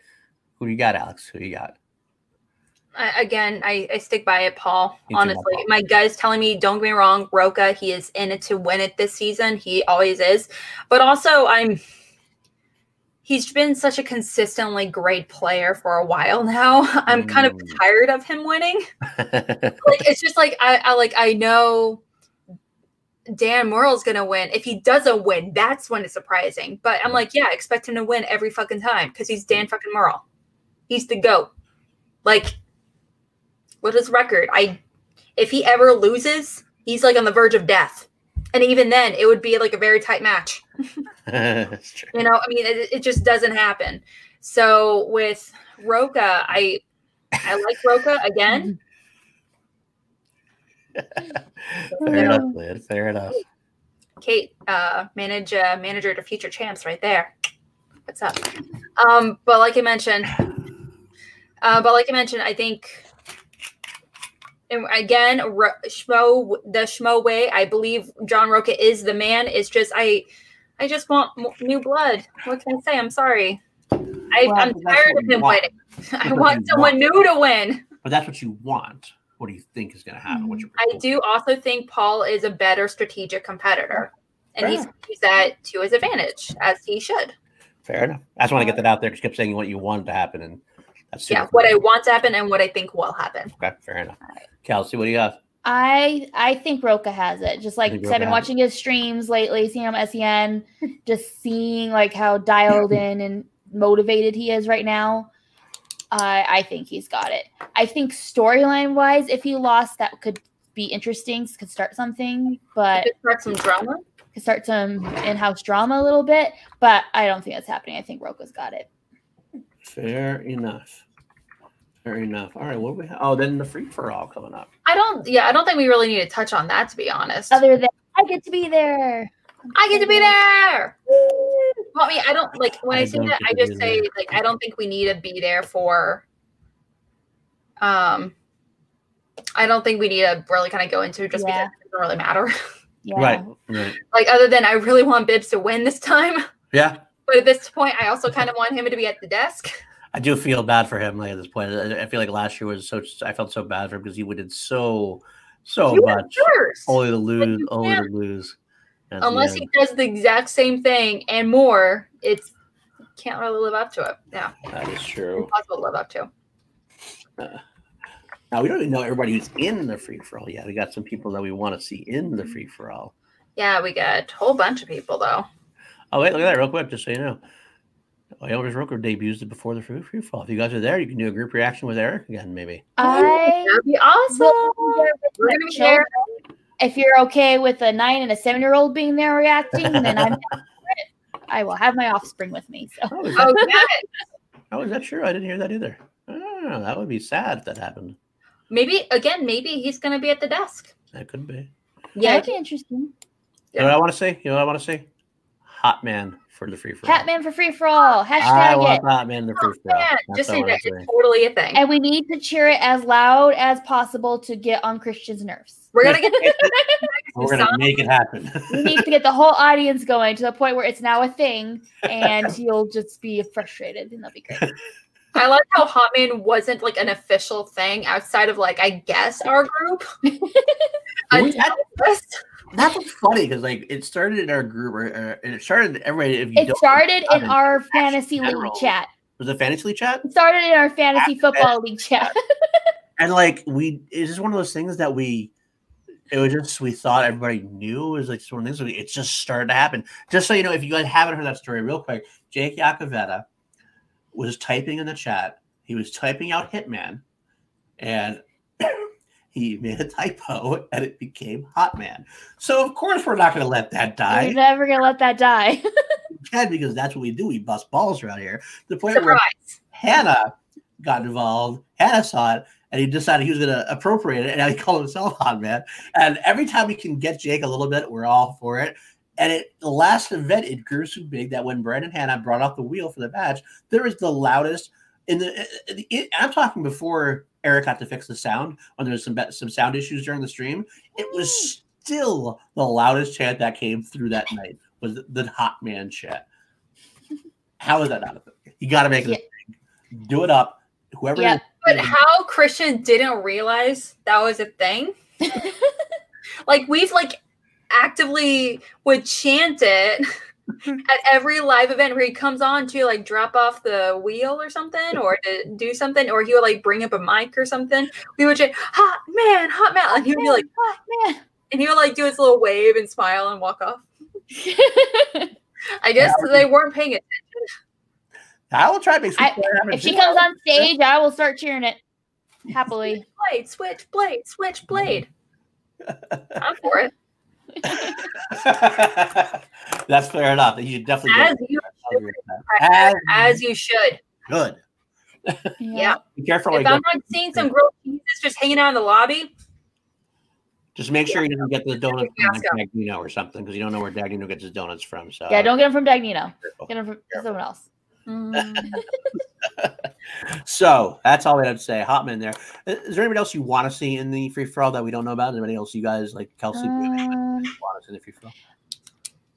who do you got, Alex? Who do you got? I stick by it, Paul. Honestly, my gut is telling me, don't get me wrong, Rocha, he is in it to win it this season. He always is. But also he's been such a consistently great player for a while now. I'm kind of tired of him winning. It's just like I know Dan Murrell's gonna win. If he doesn't win, that's when it's surprising. But I'm like, yeah, expect him to win every fucking time because he's Dan fucking Murrell. He's the GOAT. Like, what is his record? If he ever loses, he's like on the verge of death. And even then, it would be like a very tight match. That's true. You know, I mean, it just doesn't happen. So with Rocha, I like Rocha again. Fair enough. Kate, manager to future champs right there. What's up? But like I mentioned, I think, and again, the Schmo way, I believe John Rocha is the man. It's just, I just want new blood. What can I say? I'm sorry. I'm tired of him winning. I want someone new to win. But that's what you want. What do you think is going to happen? I do also think Paul is a better strategic competitor. And he's used that to his advantage, as he should. Fair enough. I just want to get that out there because you kept saying what you wanted to happen. And what I want to happen and what I think will happen. Okay, fair enough. Right. Kelsey, what do you have? I think Rocha has it. Just like I've been watching his streams lately, seeing him on SEN, just seeing like how dialed in and motivated he is right now. I think he's got it. I think storyline wise, if he lost, that could be interesting. Could start something, but start some drama. Could start some in-house drama a little bit, but I don't think that's happening. I think Rocha's got it. Fair enough. All right. What do we have? Oh, then the free-for-all coming up. I don't think we really need to touch on that, to be honest. Other than I get to be there. Well, I don't like when I say that. I just say like I don't think we need to be there for. I don't think we need to really kind of go into just because it doesn't really matter. Right. Like other than I really want Bibbs to win this time. Yeah. But at this point, I also kind of want him to be at the desk. I do feel bad for him. Like at this point, I feel like last year was so. I felt so bad for him because he would did so much. Only to lose. Unless he does the exact same thing and more, it's can't really live up to it. Yeah, that is true. Impossible to live up to. Now we don't even know everybody who's in the free for all yet. We got some people that we want to see in the free for all. Yeah, we got a whole bunch of people, though. Oh, wait, look at that real quick, just so you know. Elvis Roker debuts before the free fall. If you guys are there, you can do a group reaction with Eric again, maybe. That'd be awesome. We're gonna be there. If you're okay with a 9- and 7-year-old being there reacting, then I'm down for it. I will have my offspring with me. So. Oh, was that true? I didn't hear that either. Oh, that would be sad if that happened. Maybe, again, maybe he's going to be at the desk. That could be. Yeah, that'd be interesting. You know what I want to say? You know what I want to say? Hotman for the free-for-all. Hotman for free-for-all. Hashtag I want Hotman the free-for-all. Yeah, just say that. It's totally a thing. And we need to cheer it as loud as possible to get on Christian's nerves. We're going to get we're going to make it happen. We need to get the whole audience going to the point where it's now a thing, and you'll just be frustrated, and that'll be great. I like how Hotman wasn't like an official thing outside of like, I guess, our group. That's what's funny because like it started in our group, and it started everybody. If you it started in our fantasy league chat. Was it fantasy league chat? It started in our fantasy football league chat. And like it's just one of those things that we thought everybody knew. It was like one of those things. It just started to happen. Just so you know, if you guys haven't heard that story, real quick, Jake Iacovetta was typing in the chat. He was typing out Hitman, and he made a typo, and it became Hotman. So, of course, we're not going to let that die. We're never going to let that die. Because that's what we do. We bust balls around here. The point where Hanna got involved. Hanna saw it, and he decided he was going to appropriate it, and he called himself Hotman. And every time we can get Jake a little bit, we're all for it. And the last event, it grew so big that when Brandon Hanna brought off the wheel for the match, there was the loudest. I'm talking before Eric had to fix the sound, when there was some sound issues during the stream. It was still the loudest chant that came through that night was the Hotman chant. How is that not a thing? You got to make it a thing. Do it up. Whoever. Yeah, but how Christian didn't realize that was a thing? Like we've actively would chant it at every live event where he comes on to like drop off the wheel or something, or to do something, or he would like bring up a mic or something. We would chant Hotman, Hotman, and he would be like Hotman, and he would like do his little wave and smile and walk off. I guess they weren't paying attention. I will try to make sure if she comes on stage, I will start cheering it happily. Blade, switch blade, switch blade. I'm for it. That's fair enough. You definitely as you should. Good. Yeah. Be careful. If I'm not seeing some grilled cheeses just hanging out in the lobby, just make sure you don't get the donuts from Dagnino or something, because you don't know where Dagnino gets his donuts from. So yeah, don't get them from Dagnino. Get them from someone else. So that's all we have to say. Hotman there. Is there anybody else you want to see in the free for all that we don't know about? Anybody else you guys like? Kelsey, want to see in the free for all?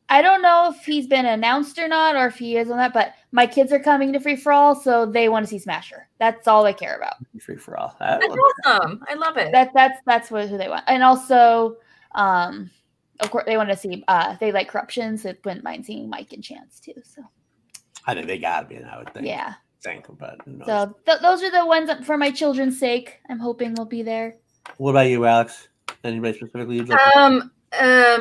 I don't know if he's been announced or not, or if he is on that. But my kids are coming to free for all, so they want to see Smasher. That's all they care about. Free for all. That's awesome. I love it. That's who they want. And also, of course, they want to see. They like Corruption, so they wouldn't mind seeing Mike and Chance too. So I think they gotta be. I would think. Yeah. So those are the ones that, for my children's sake, I'm hoping will be there. What about you, Alex? Anybody specifically you'd like to?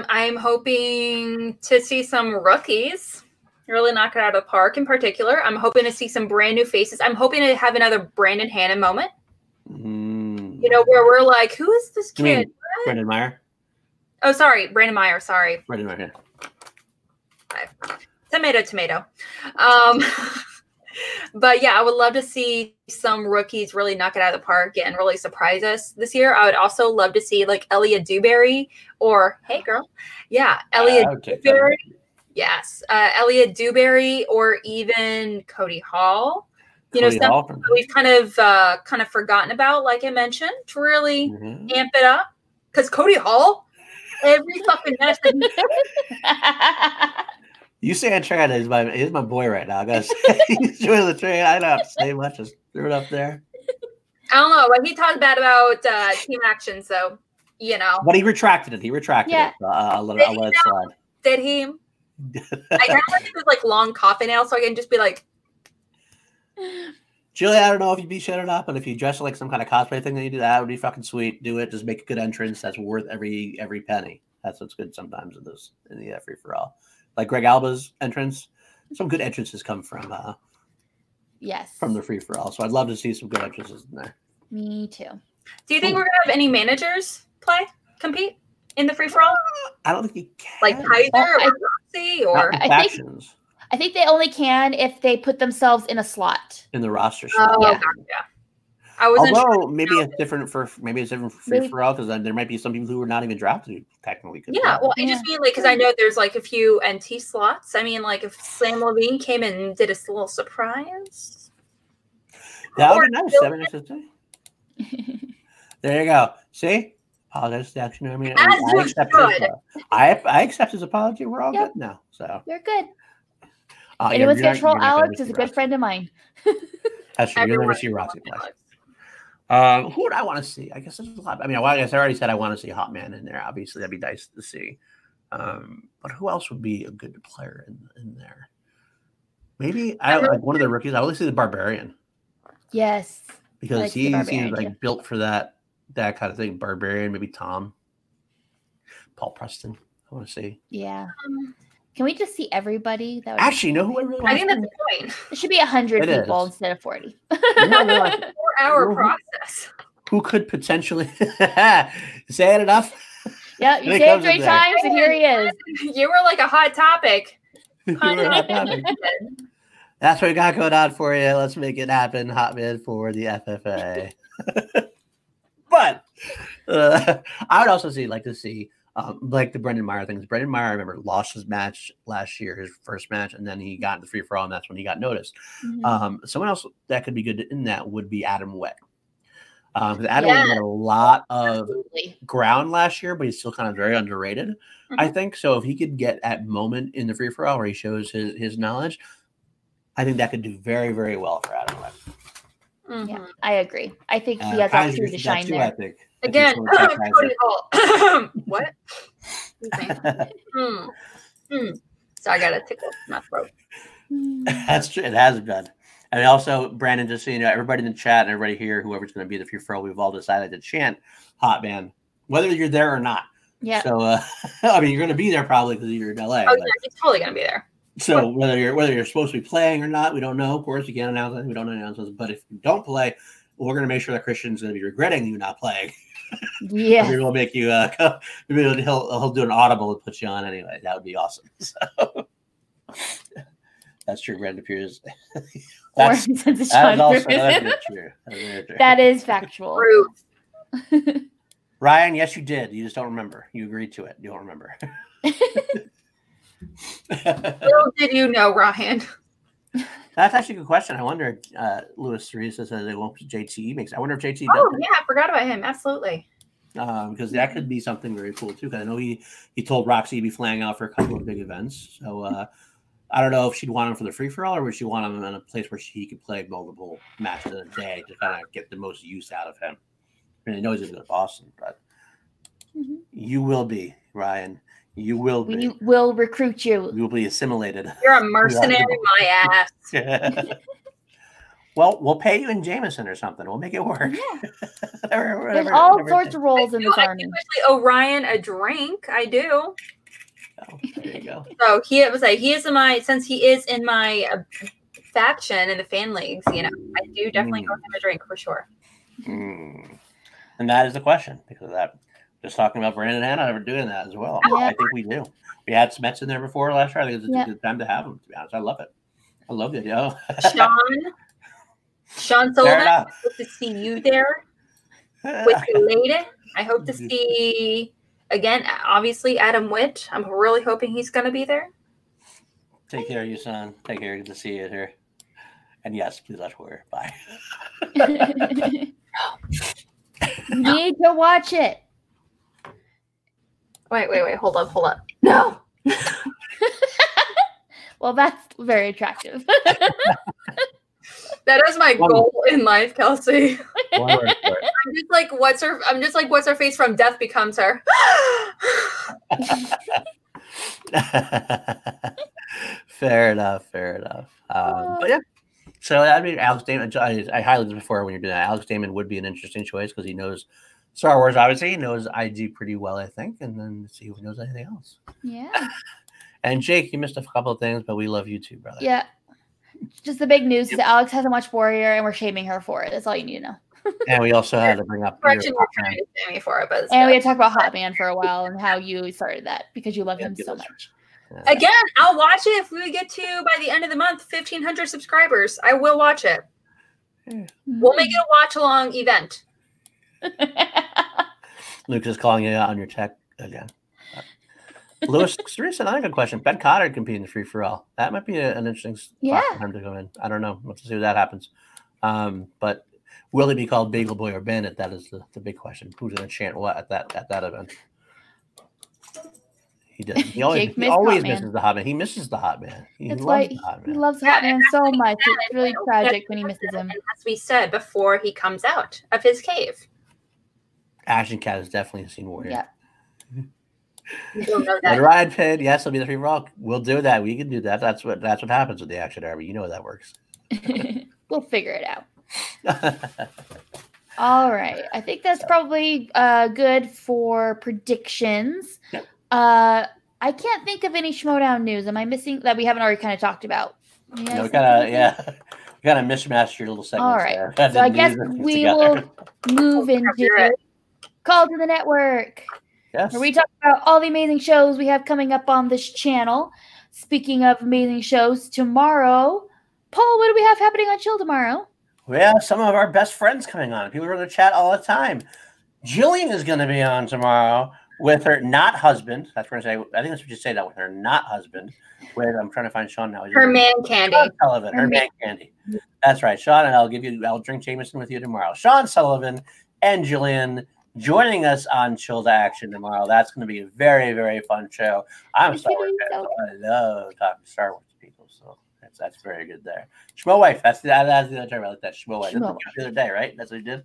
I'm hoping to see some rookies really knock it out of the park. In particular, I'm hoping to see some brand new faces. I'm hoping to have another Brandon Hanna moment. Mm. You know, where we're like, who is this kid? Brandon Meyer. Oh, sorry, Brandon Meyer. Sorry, Brandon Meyer. Yeah. Tomato, tomato. But yeah, I would love to see some rookies really knock it out of the park and really surprise us this year. I would also love to see like Elliot Dewberry or Elliot Dewberry. Yes, Elliot Dewberry or even Cody Hall. You know, stuff that we've kind of forgotten about, like I mentioned, to really amp it up. Because Cody Hall, every fucking message. You saying Trana is my boy right now. I gotta say, he's doing the train. I don't have to say much. Just threw it up there. I don't know. He talked bad about team action, so you know. But he retracted it. Yeah. So I'll let it slide. Did he? I kind of like his long coffin nail, so I can just be like. Julie, I don't know if you beat Shannon up, but if you dress like some kind of cosplay thing that you do, that would be fucking sweet. Do it. Just make a good entrance. That's worth every penny. That's what's good sometimes in this, in the free for all. Like Greg Alba's entrance, some good entrances come from yes, from the free for all. So I'd love to see some good entrances in there. Me too. Do you think we're gonna have any managers compete in the free for all? I don't think you can. Like Kaiser or Roxy or factions. I think they only can if they put themselves in a slot in the roster slot. Oh, yeah. Gotcha. I wasn't Although maybe it's different for free for all, because there might be some people who are not even drafted technically. Yeah, well, I just mean like, because I know there's like a few NT slots. I mean, like if Sam Levine came in and did a little surprise. That would be nice. 7 inches. There you go. See, apologize to action. I mean, I accept his apology. We're all good now. So you're good. Anyone's gonna troll Alex is a good friend of mine. That's true. You'll never see Roxy play. Who would I want to see? I guess there's a lot. I mean, I guess I already said I want to see Hotman in there. Obviously, that'd be nice to see. But who else would be a good player in there? Maybe I like one of the rookies. I would see the Barbarian. Yes, because like he seems like built for that kind of thing. Barbarian, maybe Paul Preston. I want to see. Yeah. Can we just see everybody? That would actually, know who I really want. I think that's the point. It should be 100 people instead of 40. Like, 4 hour process. Who could potentially say it enough? Yeah, you say it 3 times, and here he is. You were like a hot topic. That's what we got going on for you. Let's make it happen, Hotman for the FFA. But I would also like to see. Like the Brendan Meyer things. Brendan Meyer, I remember, lost his match last year, his first match, and then he got in the free-for-all, and that's when he got noticed. Someone else that could be good in that would be Adam Wett. Adam Wett had a lot of ground last year, but he's still kind of very underrated, I think. So if he could get at moment in the free-for-all where he shows his knowledge, I think that could do very, very well for Adam Wett. Yeah, I agree. I think he has opportunity to shine there. I think. Again, what? So I got a tickle in my throat. That's true. It has been. And also, Brandon, just so you know, everybody in the chat and everybody here, whoever's going to be the free for all, we've all decided to chant Hotman, whether you're there or not. Yeah. So, I mean, you're going to be there probably because you're in LA. Oh, yeah, he's totally going to be there. So whether you're supposed to be playing or not, we don't know. Of course, you can't announce it. We don't announce it. But if you don't play, we're going to make sure that Christian's going to be regretting you not playing. Yeah, maybe we'll make you. Maybe he'll do an audible and put you on anyway. That would be awesome. So that's true. Brandon appears. That is true. That is factual. True. Ryan, yes, you did. You just don't remember. You agreed to it. You don't remember. Little did you know, Ryan. That's actually a good question. I wonder. Louis Teresa says they won't. JTE makes. I wonder if JTE. Oh yeah, I forgot about him. Absolutely. Because that could be something very cool too. Because I know he told Roxy he'd be flying out for a couple of big events. So I don't know if she'd want him for the free for all, or would she want him in a place where he could play multiple matches in a day to kind of get the most use out of him. I mean, I know he's in Boston, but you will be, Ryan. You will be. We will recruit you. You will be assimilated. You're a mercenary, my ass. Well, we'll pay you in Jameson or something. We'll make it work. Yeah. There's all sorts of roles in this army. I owe Ryan a drink. I do. Oh, there you go. So he was like, since he is in my faction in the fan leagues, you know, I do definitely owe him a drink for sure. And that is the question because of that. Just talking about Brandon Hanna ever doing that as well. Yeah. I think we do. We had Smets in there before last year. I think it's a good time to have him, to be honest. I love it. I love it, yo. Sean Sullivan, I hope to see you there with your lady. I hope to see, again, obviously, Adam Witt. I'm really hoping he's going to be there. Take care of you, son. Take care. Good to see you here. And yes, please watch Warrior. Bye. Need to watch it. Wait, hold up. No. Well, that's very attractive. That is my goal in life, Kelsey. I'm just like what's her face from Death Becomes Her. Fair enough. But yeah. So I mean Alex Damon, I highlighted before when you're doing that. Alex Damon would be an interesting choice because he knows Star Wars, obviously, knows I do pretty well, I think, and then see who knows anything else. Yeah. And Jake, you missed a couple of things, but we love you too, brother. Yeah. Just the big news is that Alex hasn't watched Warrior, and we're shaming her for it. That's all you need to know. And we also had to bring up. We're trying to shame you for it, but and we had to talk about Hotman for a while and how you started that because you love him so much. Yeah. Again, I'll watch it if we get to, by the end of the month, 1,500 subscribers. I will watch it. Yeah. We'll make it a watch-along event. Luke is calling you out on your tech again. Lewis, seriously, I have a question. Ben Cotter competing in the free-for-all. That might be an interesting spot for him to go in. I don't know. We'll see if that happens. But will he be called Bagel Boy or Bandit? That is the big question. Who's going to chant what at that event? He does. He always misses the Hotman. He misses the Hotman. He loves Hotman so much. It's really tragic when he misses him. As we said before, he comes out of his cave. Action Cat has definitely seen Warrior. Yeah. The ride pin, yes, it'll be the free rock. We'll do that. We can do that. That's what happens with the Action Derby. You know how that works. We'll figure it out. All right. I think that's probably good for predictions. Yep. I can't think of any Schmodown news. Am I missing that we haven't already kind of talked about? No, we gotta mismatch your little segments. All right. There. So I guess we will move into Call to the Network. Yes. Where we talk about all the amazing shows we have coming up on this channel. Speaking of amazing shows, tomorrow, Paul, what do we have happening on Chill tomorrow? We have some of our best friends coming on. People are in the chat all the time. Jillian is going to be on tomorrow with her not husband. That's what I think that's what you say, that with her not husband. Wait, I'm trying to find Sean now. Her man Candy. Sean Sullivan, her man Candy. That's right, Sean, and I'll drink Jameson with you tomorrow. Sean Sullivan and Jillian joining us on Chill to Action tomorrow. That's going to be a very, very fun show. I'm a Star Wars fan. So I love talking to Star Wars people, so that's very good there. Schmo Wife. That's the other term. I like that. Schmo Wife. That's the other day, right? That's what we did.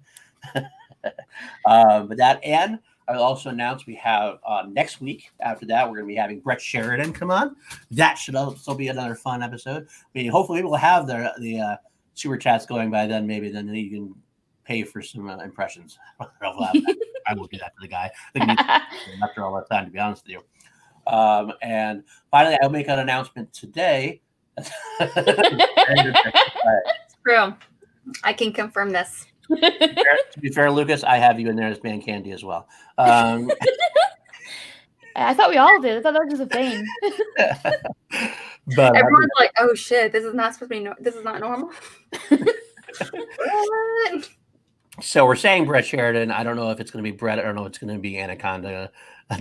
But that, and I will also announce we have next week, after that, we're going to be having Brett Sheridan come on. That should also be another fun episode. I mean, hopefully we'll have the super chats going by then, maybe. Then you can pay for some impressions. I will do that to the guy. After all that time, to be honest with you. And finally, I'll make an announcement today. It's true. I can confirm this. To be fair, Lucas, I have you in there as Man Candy as well. I thought we all did. I thought that was just a thing. But everyone's like, "Oh shit, this is not supposed to be. This is not normal." So we're saying Brett Sheridan. I don't know if it's going to be Brett. I don't know if it's going to be Anaconda,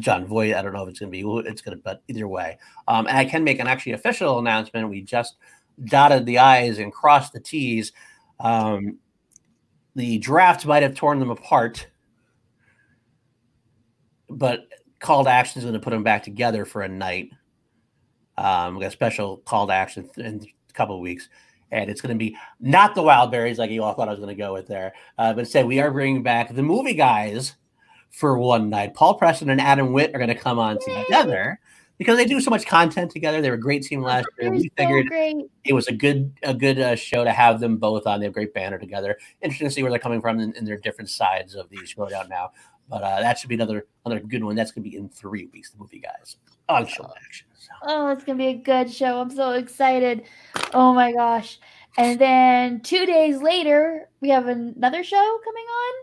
John Voight. I don't know if it's going to be who it's going to. But either way, and I can make an actually official announcement. We just dotted the I's and crossed the T's. The draft might have torn them apart, but Call to Action is going to put them back together for a night. We got a special Call to Action in a couple of weeks, and it's going to be not the Wild Berries like you all thought I was going to go with there, but instead we are bringing back the Movie Guys for one night. Paul Preston and Adam Witt are going to come on together because they do so much content together. They were a great team last year. We figured it was a good show to have them both on. They have a great banner together. Interesting to see where they're coming from in their different sides of the Schmodown now. But that should be another good one. That's going to be in 3 weeks, the Movie Guys on Chill to Action. So. Oh, it's going to be a good show. I'm so excited. Oh, my gosh. And then 2 days later, we have another show coming on.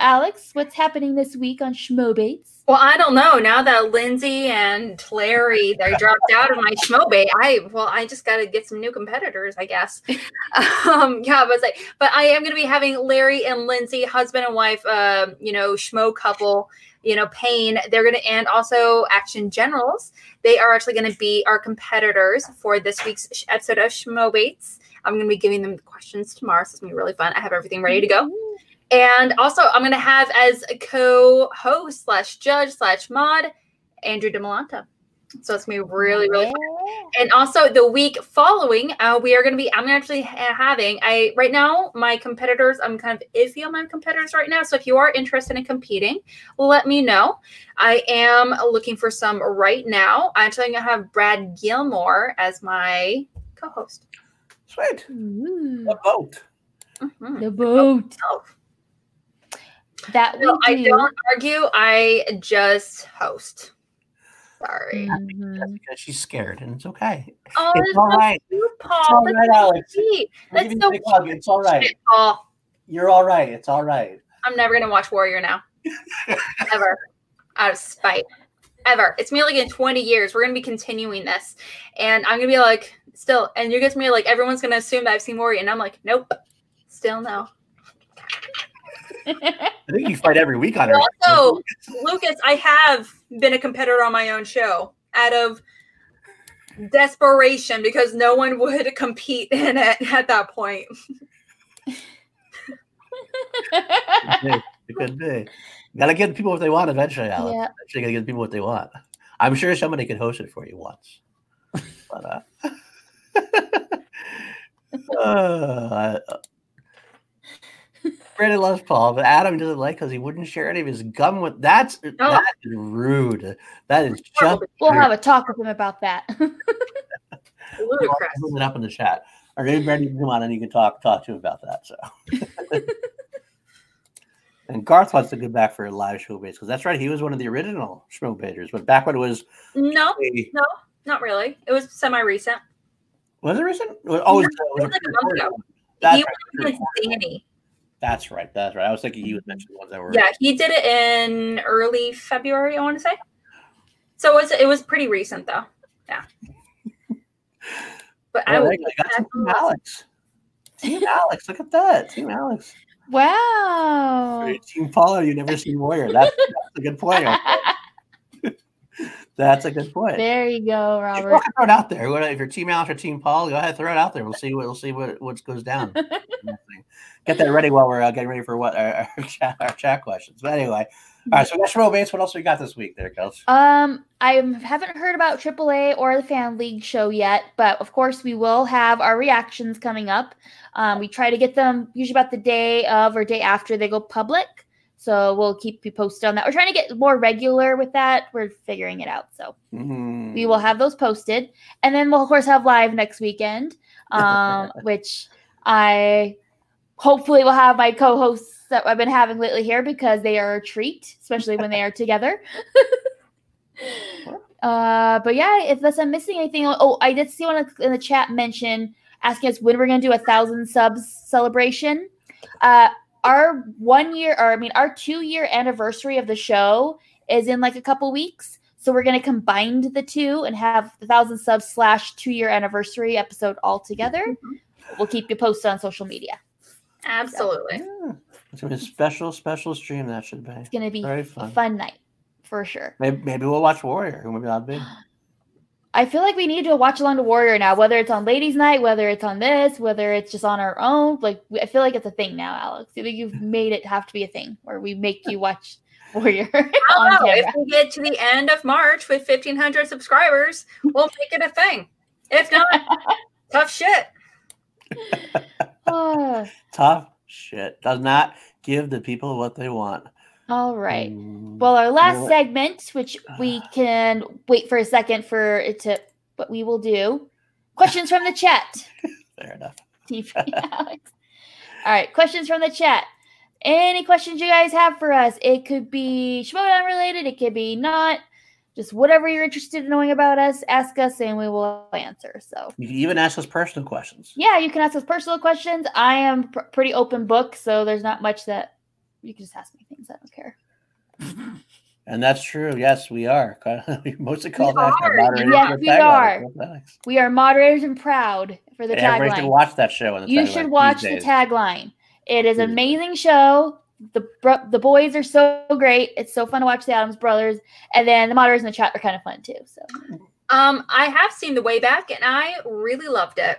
Alex, what's happening this week on Schmobates? Well, I don't know. Now that Lindsay and Larry, they dropped out of my Schmobate, I just got to get some new competitors, I guess. But I am going to be having Larry and Lindsay, husband and wife, Schmo couple, Payne. They're going to, and also Action Generals. They are actually going to be our competitors for this week's episode of Schmobates. I'm going to be giving them the questions tomorrow, so it's going to be really fun. I have everything ready to go. And also, I'm going to have as a co-host / judge / mod, Andrew DeMolanta. So it's going to be really, really fun. And also, the week following, I'm actually having, right now, my competitors, I'm kind of iffy on my competitors right now. So if you are interested in competing, let me know. I am looking for some right now. I'm actually going to have Brad Gilmore as my co-host. Sweet. The boat. The boat. Oh. That no, I don't argue. I just host. Sorry. Mm-hmm. That's because she's scared, and it's okay. Oh, it's all right. You, Paul. It's all right, Alex. That's so cool. It's all right. Paul. You're all right. It's all right. I'm never gonna watch Warrior now. Ever. Out of spite. Ever. It's me like in 20 years. We're gonna be continuing this. And I'm gonna be like, still, and you get to me like everyone's gonna assume that I've seen Warrior, and I'm like, nope. Still no. I think you fight every week on her. Also, Lucas, I have been a competitor on my own show out of desperation because no one would compete in it at that point. It could be. Gotta give people what they want eventually, Alex. Yeah. Eventually, gotta give people what they want. I'm sure somebody could host it for you once. But, Brandon loves Paul, but Adam doesn't like because he wouldn't share any of his gum with. That is rude. That is just. We'll have a talk with him about that. Put it up in the chat. Or maybe Brandon can come on and you can talk to him about that. So. And Garth wants to go back for a live Schmobagers because that's right. He was one of the original Schmobagers, but back when it was. No, not really. It was semi-recent. Was it recent? Oh, yeah, it was like a month ago. He was Danny. That's right. That's right. I was thinking he would mention the ones that were. Yeah, he did it in early February, I want to say. So it was pretty recent, though. Yeah. But I would. Team Alex. Team Alex. Look at that. Team Alex. Wow. Team Paul, you never seen Warrior. That's a good point. That's a good point. There you go, Robert. Go ahead, throw it out there. If you're Team Alex or Team Paul, go ahead, throw it out there. We'll see what goes down. Get that ready while we're getting ready for what our chat questions. But anyway, all right. So that's Schmodown. What else we got this week? There it goes. I haven't heard about AAA or the Fan League show yet, but of course we will have our reactions coming up. We try to get them usually about the day of or day after they go public. So we'll keep you posted on that. We're trying to get more regular with that. We're figuring it out. So we will have those posted. And then we'll, of course, have live next weekend, which I hopefully will have my co-hosts that I've been having lately here because they are a treat, especially when they are together. But, yeah, unless I'm missing anything. Oh, I did see one in the chat mention asking us when we're going to do a 1,000 subs celebration. Our 2-year anniversary of the show is in like a couple weeks. So we're going to combine the two and have the 1,000 subs / 2-year anniversary episode all together. Mm-hmm. We'll keep you posted on social media. Absolutely. So, yeah. It's going to be a special, special stream. That should be. It's going to be a fun night for sure. Maybe we'll watch Warrior. Maybe that'd be. I feel like we need to watch along to Warrior now, whether it's on Ladies Night, whether it's on this, whether it's just on our own. Like, I feel like it's a thing now, Alex. I think you've made it have to be a thing where we make you watch Warrior. I don't know. If we get to the end of March with 1,500 subscribers, we'll make it a thing. If not, tough shit. Tough shit. Does not give the people what they want. All right. Well, our last segment, which we can wait for a second for it to, but we will do questions from the chat. Fair enough. Alex. All right. Questions from the chat. Any questions you guys have for us? It could be Schmodown related. It could be not. Just whatever you're interested in knowing about us, ask us and we will answer. So you can even ask us personal questions. Yeah, you can ask us personal questions. I am pretty open book, so there's not much that. You can just ask me things. I don't care. And that's true. Yes, we are. We mostly call that moderators. Yes, we are. We are moderators and proud for the tagline. Everybody should watch that show. You should watch the tagline. It is an amazing show. The boys are so great. It's so fun to watch the Adams brothers. And then the moderators in the chat are kind of fun too. So, I have seen The Way Back and I really loved it.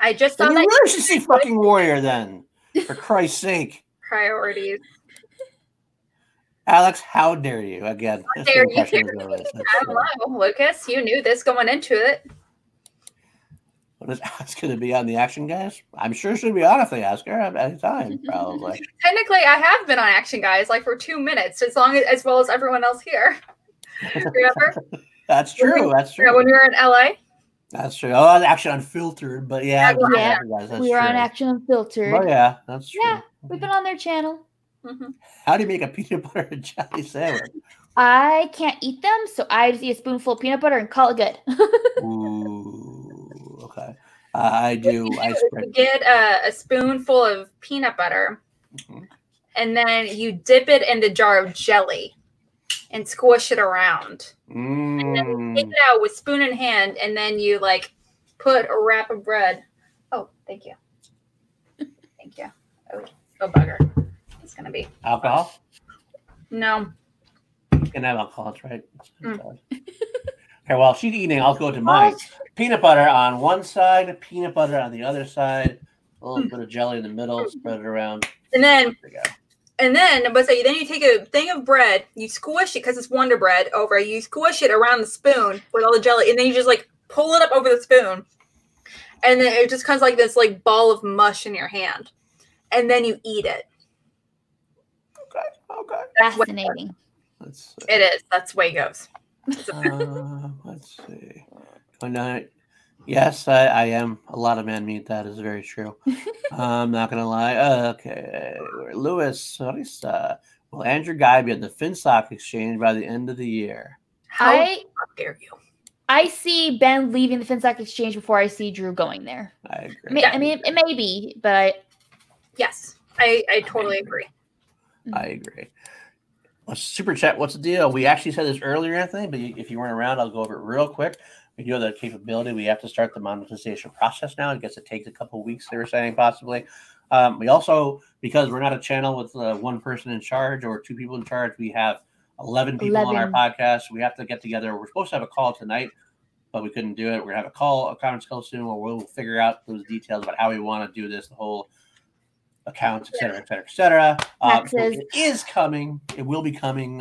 I just thought that you should see fucking Warrior then. For Christ's sake. Priorities. Alex, how dare you? Again, how dare you? Hello, Lucas. You knew this going into it. What is Alex going to be on The Action Guys? I'm sure she'll be on if they ask her at any time, probably. Technically, I have been on Action Guys like for 2 minutes, as well as everyone else here. Remember? That's true. That's true. When we were in LA. That's true. Oh, Action Unfiltered, but yeah, we were on Action Unfiltered. Oh yeah, that's true. Yeah, we've been on their channel. Mm-hmm. How do you make a peanut butter and jelly sandwich? I can't eat them, so I just eat a spoonful of peanut butter and call it good. Ooh, okay. I do. You get a spoonful of peanut butter, mm-hmm. and then you dip it in the jar of jelly and squish it around. Mm. And then take it out with spoon in hand, and then you like put a wrap of bread. Oh, thank you. Thank you. Oh, oh bugger. It's going to be. Alcohol? No. You can have alcohol, right? Mm. Okay, well, she's eating. I'll go to mine. Peanut butter on one side, peanut butter on the other side, a little bit of jelly in the middle, spread it around. And then, then you take a thing of bread, you squish it because it's Wonder Bread over, you squish it around the spoon with all the jelly, and then you just like pull it up over the spoon. And then it just comes like this like ball of mush in your hand. And then you eat it. Okay, okay. Fascinating. Let's see. It is. That's the way it goes. Let's see. Yes, I am a lot of man meat. That is very true. I'm not going to lie. Okay. Louis, will Andrew Guy be at the Finstock Exchange by the end of the year? How dare you? I see Ben leaving the Finstock Exchange before I see Drew going there. I agree. I mean, it may be, but yes, I totally agree. I agree. Well, super chat, what's the deal? We actually said this earlier, Anthony, but if you weren't around, I'll go over it real quick. We do have that capability. We have to start the monetization process now. I guess it takes a couple of weeks, they were saying, possibly. We also, because we're not a channel with one person in charge or two people in charge, we have 11 people on our podcast. We have to get together. We're supposed to have a call tonight, but we couldn't do it. We're going to have a call, a conference call soon, where we'll figure out those details about how we want to do this, the whole accounts, et cetera, et cetera, et cetera. It is coming. It will be coming.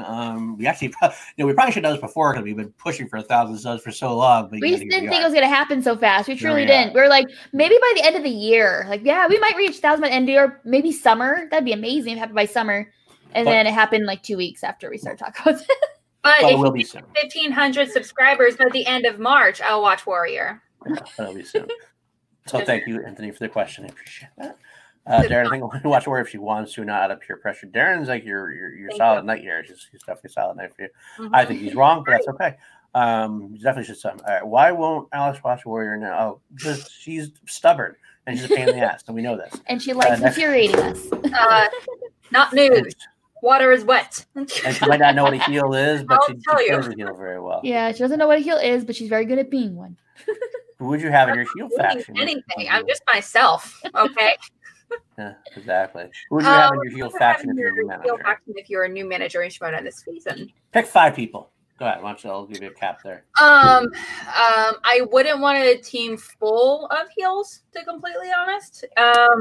We actually, we probably should have done this before because we've been pushing for 1,000 subs for so long. But we just didn't think it was going to happen so fast. We truly didn't. We were like, maybe by the end of the year. Like, yeah, we might reach 1,000 by the end of the year, maybe summer. That'd be amazing if it happened by summer. And then it happened like 2 weeks after we started talking about it. But if you get 1,500 subscribers by the end of March, I'll watch Warrior. Yeah, that'll be soon. So thank you, Anthony, for the question. I appreciate that. Darren, I think we'll watch Warrior if she wants to, not out of peer pressure. Darren's like your solid night here. He's definitely a solid night for you. Mm-hmm. I think he's wrong, but that's okay. Definitely should something. All right, why won't Alex watch Warrior now? Oh, because she's stubborn and she's a pain in the ass, and we know this. And she likes infuriating us. Not news. Water is wet. And she might not know what a heel is, but she knows a heel very well. Yeah, she doesn't know what a heel is, but she's very good at being one. Who would you have in your heel faction? Anything. I'm just myself, okay? Yeah, exactly. Who would you have in your heel faction if you're a new manager? If you're a new manager in Schmodown this season? Pick 5 people. Go ahead. Why don't you, I'll give you a cap there. I wouldn't want a team full of heels, to be completely honest. I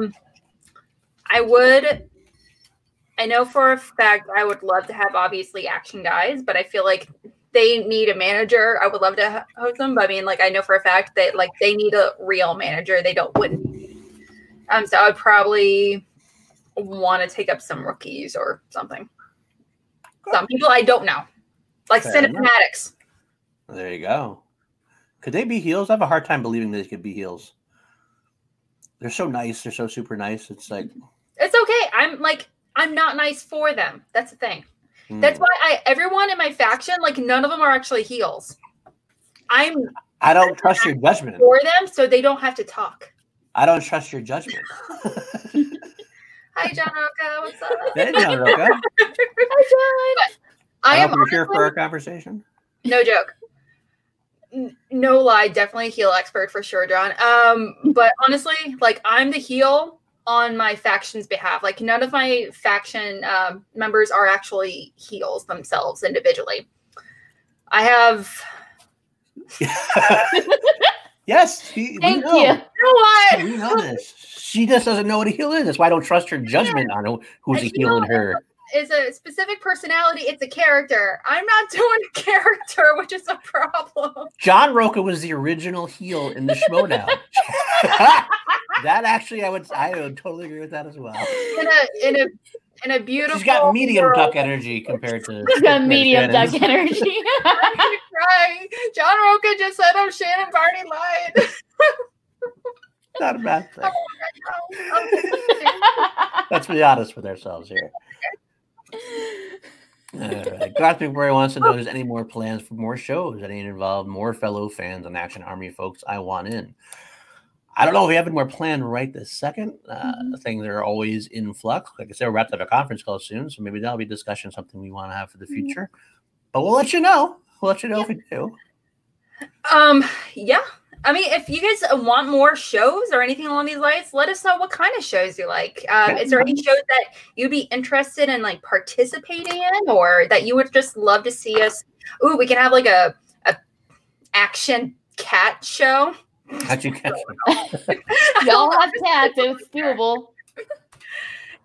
would... I know for a fact I would love to have, obviously, Action Guys, but I feel like they need a manager. I would love to host them, but I mean, like, I know for a fact that, like, they need a real manager. They wouldn't. So I would probably want to take up some rookies or something. Some people I don't know. Like Cinematics. There you go. Could they be heels? I have a hard time believing they could be heels. They're so nice. They're so super nice. It's like... It's okay. I'm not nice for them. That's the thing. Mm. That's why everyone in my faction, like none of them are actually heels. I don't trust your judgment for them, so they don't have to talk. I don't trust your judgment. Hi, John Rocha. What's up? Hey, John Rocha. Hi, John. You're here for our conversation. No joke. No lie. Definitely a heel expert for sure, John. But honestly, like I'm the heel on my faction's behalf. Like none of my faction members are actually heels themselves individually. I have yes, thank you. You know what? We know this. She just doesn't know what a heel is. That's why I don't trust her judgment on who's a heel in her. It's a specific personality. It's a character. I'm not doing a character, which is a problem. John Rocha was the original heel in the Schmodown. That actually, I would totally agree with that as well. In a beautiful, she's got medium duck energy compared to. She's got medium duck energy. I'm gonna cry. John Rocha just said, "Oh, Shannon Barton lied." Not a bad thing. Let's be honest with ourselves here. Right. Glastonbury wants to know if there's any more plans for more shows that ain't involved more fellow fans and Action Army folks. I want in. I don't know if we have any more planned right this second. Things are always in flux. Like I said, we're about to have a conference call soon, so maybe that'll be a discussion, something we want to have for the future. But we'll let you know. We'll let you know if we do. Yeah. I mean, if you guys want more shows or anything along these lines, let us know what kind of shows you like. Is there any shows that you'd be interested in, like, participating in, or that you would just love to see us? Ooh, we can have like a action cat show. How'd you catch me? Y'all have cats. It's doable.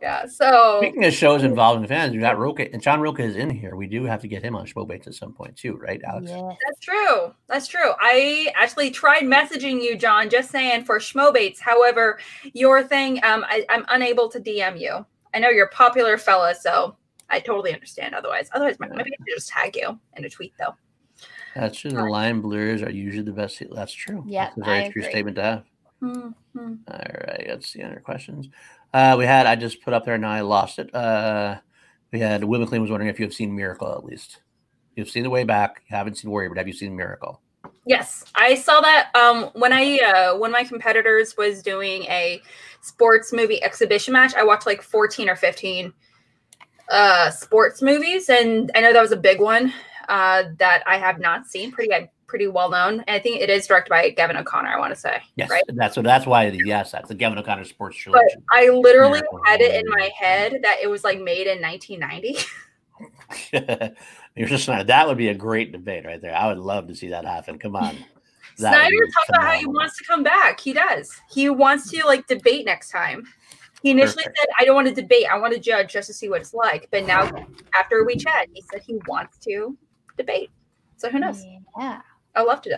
Yeah. So speaking of shows involved in fans, we got Rocha, and John Rocha is in here. We do have to get him on Schmobates at some point too, right, Alex? Yeah. That's true. That's true. I actually tried messaging you, John, just saying for Schmobates. However, your thing, I'm unable to DM you. I know you're a popular fella, so I totally understand. Otherwise, maybe I could just tag you in a tweet though. That's true. The line blurs are usually the best. That's true. Yeah, that's a very true statement to have. All right, let's see other questions. We had, I just put up there and I lost it. We had Will McLean was wondering if you have seen Miracle at least. You've seen The Way Back, you haven't seen Warrior, but have you seen Miracle? Yes, I saw that when I one of my competitors was doing a sports movie exhibition match. I watched like 14 or 15 sports movies, and I know that was a big one that I have not seen. Pretty well known, and I think it is directed by Gavin O'Connor. I want to say, yes, right? That's why. Yes, that's the Gavin O'Connor sports trilogy. But I literally had it in my head that it was like made in 1990. You're just not. That would be a great debate right there. I would love to see that happen. Come on, Sneider talks about how he wants to come back. He does. He wants to like debate next time. He initially said, "I don't want to debate. I want to judge just to see what it's like." But now, after we chat, he said he wants to debate. So who knows? Yeah. I loved it.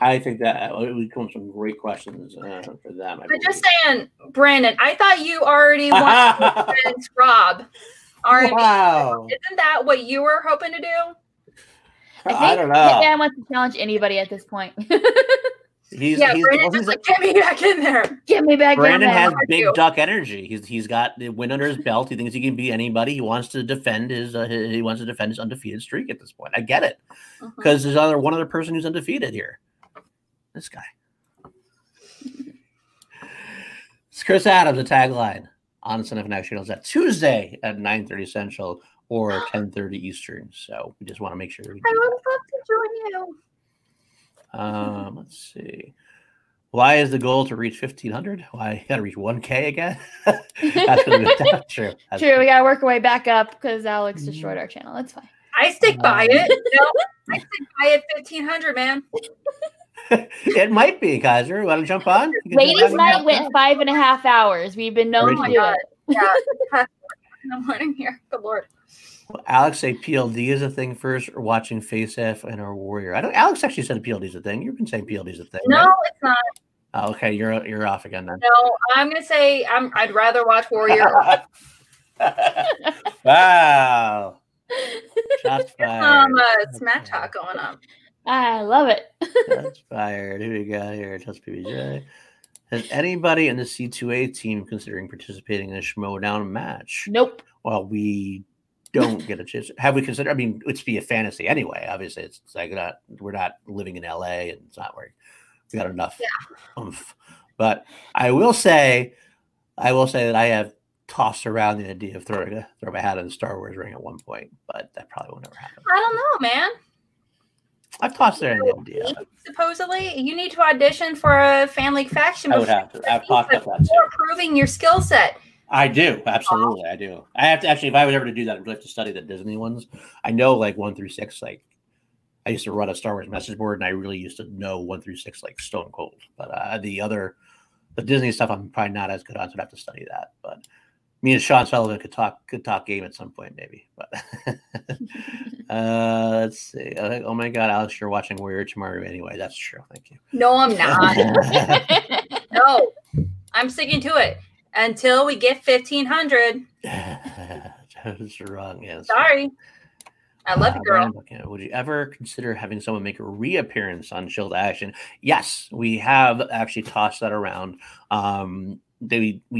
I think that it would come some great questions for them. But just saying, Brandon, I thought you already wanted to convince Rob. Wow. Isn't that what you were hoping to do? I don't know. Dan wants to challenge anybody at this point. he's Brandon's just like, get me back in there. Get me back in there. Brandon has big duck energy. He's got the win under his belt. He thinks he can beat anybody. He wants to defend his he wants to defend his undefeated streak at this point. I get it. Because there's one other person who's undefeated here. This guy. It's Chris Adams, a tagline on Son of Next Channels at Tuesday at 9:30 Central or 10:30 Eastern. So we just want to make sure we I would love to join you. Let's see. Why is the goal to reach 1,500? Why you gotta reach 1K again? That's gonna be tough. True. That's true. We gotta work our way back up because Alex destroyed our channel. That's fine. I stick by it. No, I stick by it. 1,500, man. It might be, Kaiser. Want to jump on? Ladies' night went 5.5 hours. We've been known to do it. Yeah. In the morning here. Good Lord. Well, Alex say PLD is a thing first, or watching Face F and our Warrior. I don't. Alex actually said PLD is a thing. You've been saying PLD is a thing. No, right? It's not. Oh, okay, you're off again then. No, I'm gonna say I'd rather watch Warrior. Wow. Shots fired. Smack talk going on. I love it. Shots fired. Who we got here? Touch PBJ. Has anybody in the C2A team considering participating in a Schmodown match? Nope. Well, we don't get a chance. Have we considered? I mean, it's be a fantasy anyway. Obviously, it's like we're not living in LA, and it's not where we got enough oomph. But I will say that I have tossed around the idea of throwing my hat in the Star Wars ring at one point, but that probably will never happen. I don't know, man. I've tossed around the idea. Supposedly, you need to audition for a family faction. I would have to. I've talked about that too. Proving your skill set. I do. Absolutely. I do. I have to actually, if I was ever to do that, I'd have to study the Disney ones. I know like 1 through 6, like I used to run a Star Wars message board and I really used to know 1 through 6, like stone cold, but the Disney stuff, I'm probably not as good on, so I'd have to study that, but me and Sean Sullivan could talk game at some point, maybe, but let's see. Oh my God, Alex, you're watching Warrior tomorrow anyway. That's true. Thank you. No, I'm not. No, I'm sticking to it. Until we get 1,500. That was the wrong answer. Sorry. I love you, girl. Would you ever consider having someone make a reappearance on Shield Action? Yes, we have actually tossed that around. We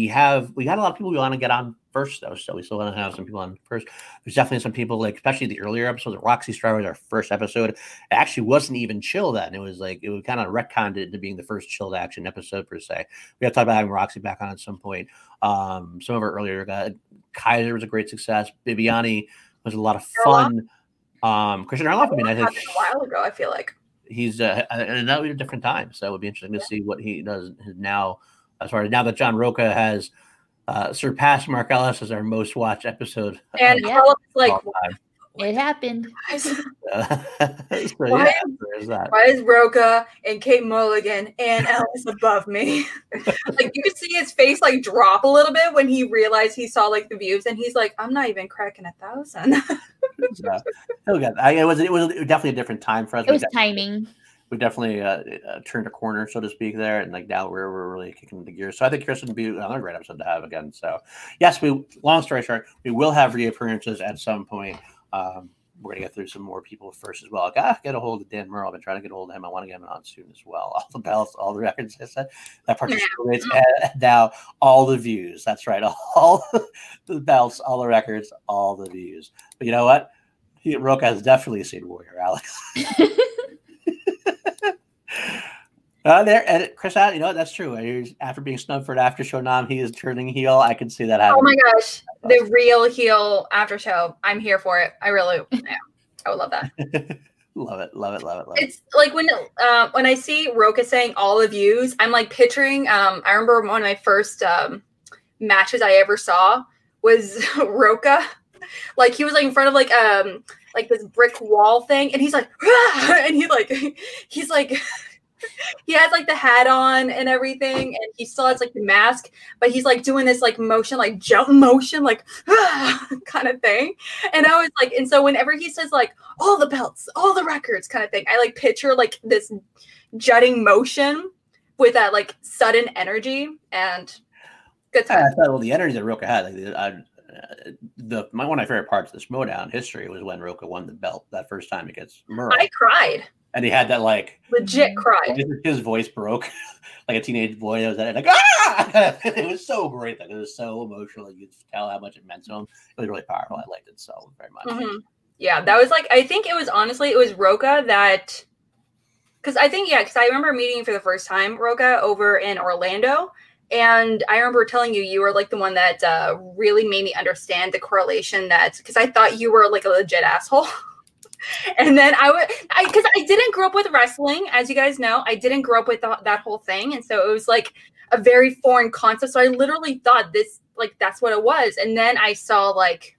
had a lot of people we want to get on first, though, so we still want to have some people on first. There's definitely some people, like, especially the earlier episodes. Roxy Star was our first episode. It actually wasn't even Chill then. It was like, it was kind of retconned into being the first Chilled Action episode, per se. We have to talk about having Roxy back on at some point. Some of our earlier guys, Kaiser was a great success. Bibiani was a lot of fun. Christian Harloff, I mean, I think a while ago, I feel like he's another different time, so it would be interesting to see what he does now. As far as now that John Rocha has surpassed Mark Ellis as our most watched episode. And it happened. Why is Rocha and Kate Mulligan and Ellis above me? Like, you could see his face like drop a little bit when he realized he saw like the views, and he's like, I'm not even cracking 1,000. It was definitely a different time for us. It was timing. We definitely turned a corner, so to speak, there, and like now we're really kicking the gear. So I think Kristen would be another great episode to have again. So yes, long story short, we will have reappearances at some point. We're gonna get through some more people first as well. I gotta get a hold of Dan Murrell. I've been trying to get a hold of him. I want to get him on soon as well. All the bells, all the records. I said that participates now. All the views. That's right. All the bells, all the records, all the views. But you know what? Rocha has definitely seen Warrior Alex. There, and Chris, you know, that's true. He's, after being snubbed for an after show nom, he is turning heel. I can see that happening. Oh my gosh, the real heel after show. I'm here for it. I really, yeah, I would love that. love it. It's like when I see Rocha saying all the views, I'm like picturing. I remember one of my first matches I ever saw was Rocha. Like he was like in front of like this brick wall thing, and he's like, and he's like. He has like the hat on and everything, and he still has like the mask, but he's like doing this like motion, like jump motion, like kind of thing. And I was like, and so whenever he says like all the belts, all the records kind of thing, I like picture like this jutting motion with that like sudden energy and good time. I thought, well, the energy that Rocha had, like, one of my favorite parts of the Schmodown history was when Rocha won the belt that first time against Murray. I cried. And he had that like legit cry. His voice broke like a teenage boy. That was that, like, ah! It was so great. Like, it was so emotional. Like, you could tell how much it meant to him. It was really powerful. I liked it so very much. Mm-hmm. Yeah, that was like, I think it was honestly, it was Rocha that, because I remember meeting for the first time Rocha over in Orlando. And I remember telling you, you were like the one that really made me understand the correlation that, because I thought you were like a legit asshole. And then because I didn't grow up with wrestling, as you guys know, I didn't grow up with that whole thing. And so it was like a very foreign concept. So I literally thought this, like, that's what it was. And then I saw like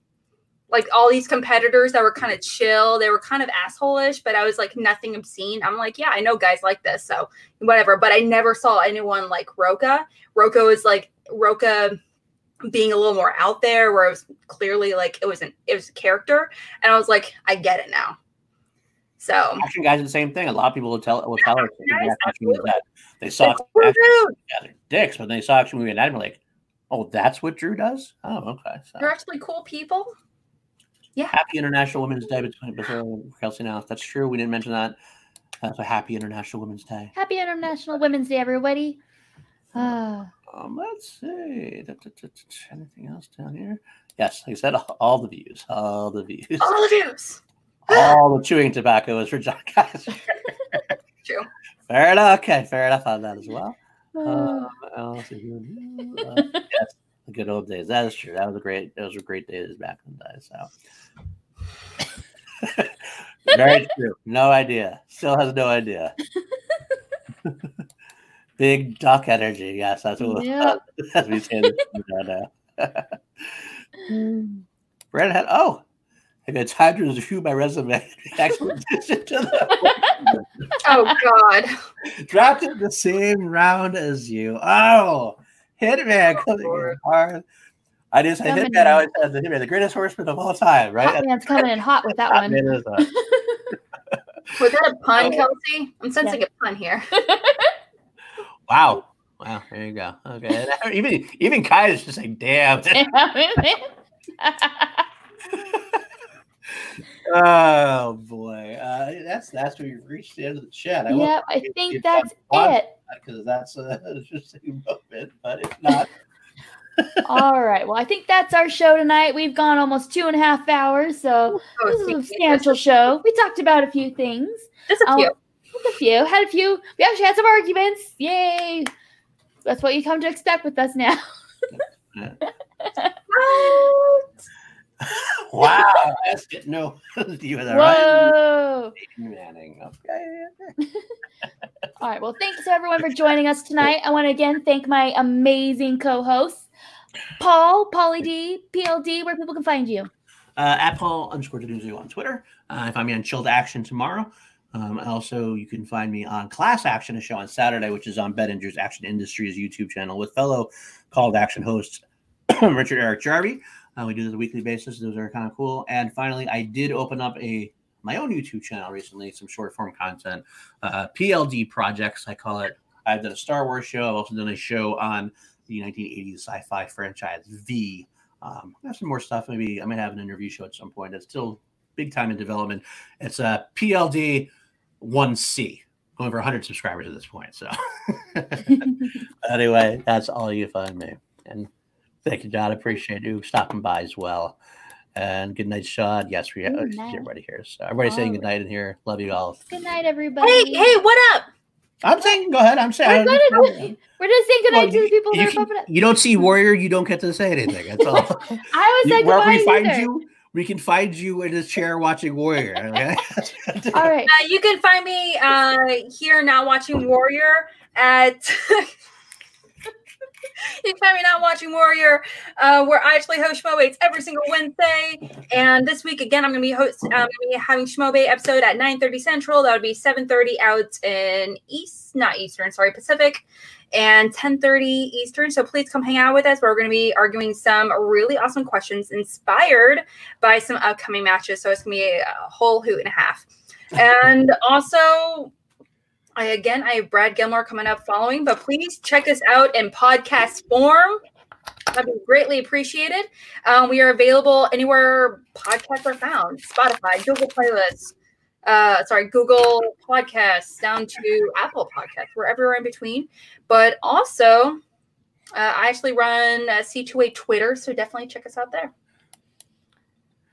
all these competitors that were kind of chill. They were kind of asshole-ish, but I was like, nothing obscene. I'm like, yeah, I know guys like this. So whatever. But I never saw anyone like Rocha. Rocha was like Rocha being a little more out there, where it was clearly like it was a character, and I was like, I get it now. So action guys are the same thing. A lot of people will tell us that they saw action, they're dicks, but they saw action movie and I'm like, oh, that's what Drew does. Oh, okay. So they're actually cool people. Yeah. Happy International Women's Day between Brazil and Kelsey now. That's true. We didn't mention that. So happy International Women's Day. Happy International Women's Day, everybody. Let's see. Anything else down here? Yes, like I said, all the views. All the chewing tobacco is for John Kaiser. True. Fair enough. Okay, fair enough on that as well. Yes, the good old days. That is true. Those were great days back in the day. So very true. No idea. Still has no idea. Big duck energy. Yes, that's what we say. Brandon had, oh, I got time to review my resume. Excellent addition to the. Oh, God. Dropped in the same round as you. Oh, Hitman coming in hard. I didn't say Hitman. I always said the Hitman, the greatest horseman of all time, right? Hitman's coming in hot with that one. Was that a pun, Kelsey? I'm sensing a pun here. Wow! There you go. Okay, even Kai is just like, damn. Oh boy, that's where you've reached the end of the chat. I think that's it. Because that's an interesting moment, but if not. All right. Well, I think that's our show tonight. We've gone almost 2.5 hours, so this is a substantial show. We talked about a few things. Just a few. We actually had some arguments. Yay! That's what you come to expect with us now. Wow, that's good. No, you were right. Manning. Okay. All right. Well, thanks to everyone for joining us tonight. I want to again thank my amazing co-hosts, Paul, Pauly D, PLD. Where people can find you? At Paul_Danuzu on Twitter. Find me on Chilled Action tomorrow. Also, you can find me on Class Action, a show on Saturday, which is on Bettinger's Action Industries YouTube channel with fellow Call to Action hosts Richard Eric Jarvie. We do this on a weekly basis. Those are kind of cool. And finally, I did open up my own YouTube channel recently, some short-form content, PLD Projects, I call it. I've done a Star Wars show. I've also done a show on the 1980s sci-fi franchise, V. I have some more stuff. Maybe I might have an interview show at some point. It's still big time in development. It's a PLD 1C. Over 100 subscribers at this point. So anyway, that's all you find me. And thank you, John. I appreciate you stopping by as well. And good night, Sean. Yes, we have everybody here. So everybody's saying good night in here. Love you all. Good night, everybody. Hey, what up? Go ahead. I'm saying. We're just saying good night to the people that are popping up. You don't see Warrior, you don't get to say anything. That's all. I was like, where we find you, we can find you in a chair watching Warrior. Okay? All right. You can find me here now watching Warrior at. You can find me not watching Warrior, where I actually host Schmobates every single Wednesday. And this week, again, I'm going to be having Schmobate episode at 9:30 Central. That would be 7:30 out in Pacific, and 10:30 Eastern. So please come hang out with us. We're going to be arguing some really awesome questions inspired by some upcoming matches. So it's going to be a whole hoot and a half. And also... I have Brad Gilmore coming up following, but please check us out in podcast form. That'd be greatly appreciated. We are available anywhere podcasts are found: Spotify, Google Playlists, Google Podcasts, down to Apple Podcasts. We're everywhere in between. But also, I actually run C2A Twitter, so definitely check us out there.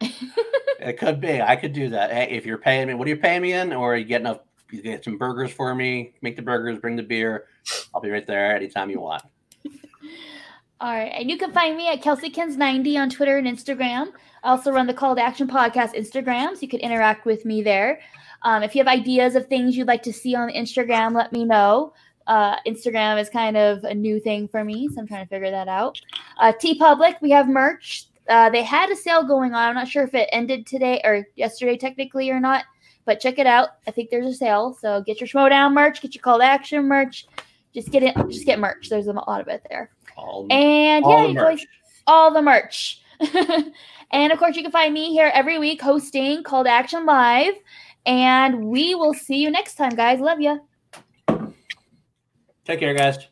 It could be. I could do that. Hey, if you're paying me, what are you paying me in, or are you getting a? You get some burgers for me. Make the burgers. Bring the beer. I'll be right there anytime you want. All right. And you can find me at KelseyKens90 on Twitter and Instagram. I also run the Call to Action Podcast Instagram, so you can interact with me there. If you have ideas of things you'd like to see on Instagram, let me know. Instagram is kind of a new thing for me, so I'm trying to figure that out. TeePublic, we have merch. They had a sale going on. I'm not sure if it ended today or yesterday technically or not. But check it out. I think there's a sale. So get your Schmodown merch, get your Call to Action merch. Just get it. Just get merch. There's a lot of it there. All the merch. And of course, you can find me here every week hosting Call to Action Live. And we will see you next time, guys. Love ya. Take care, guys.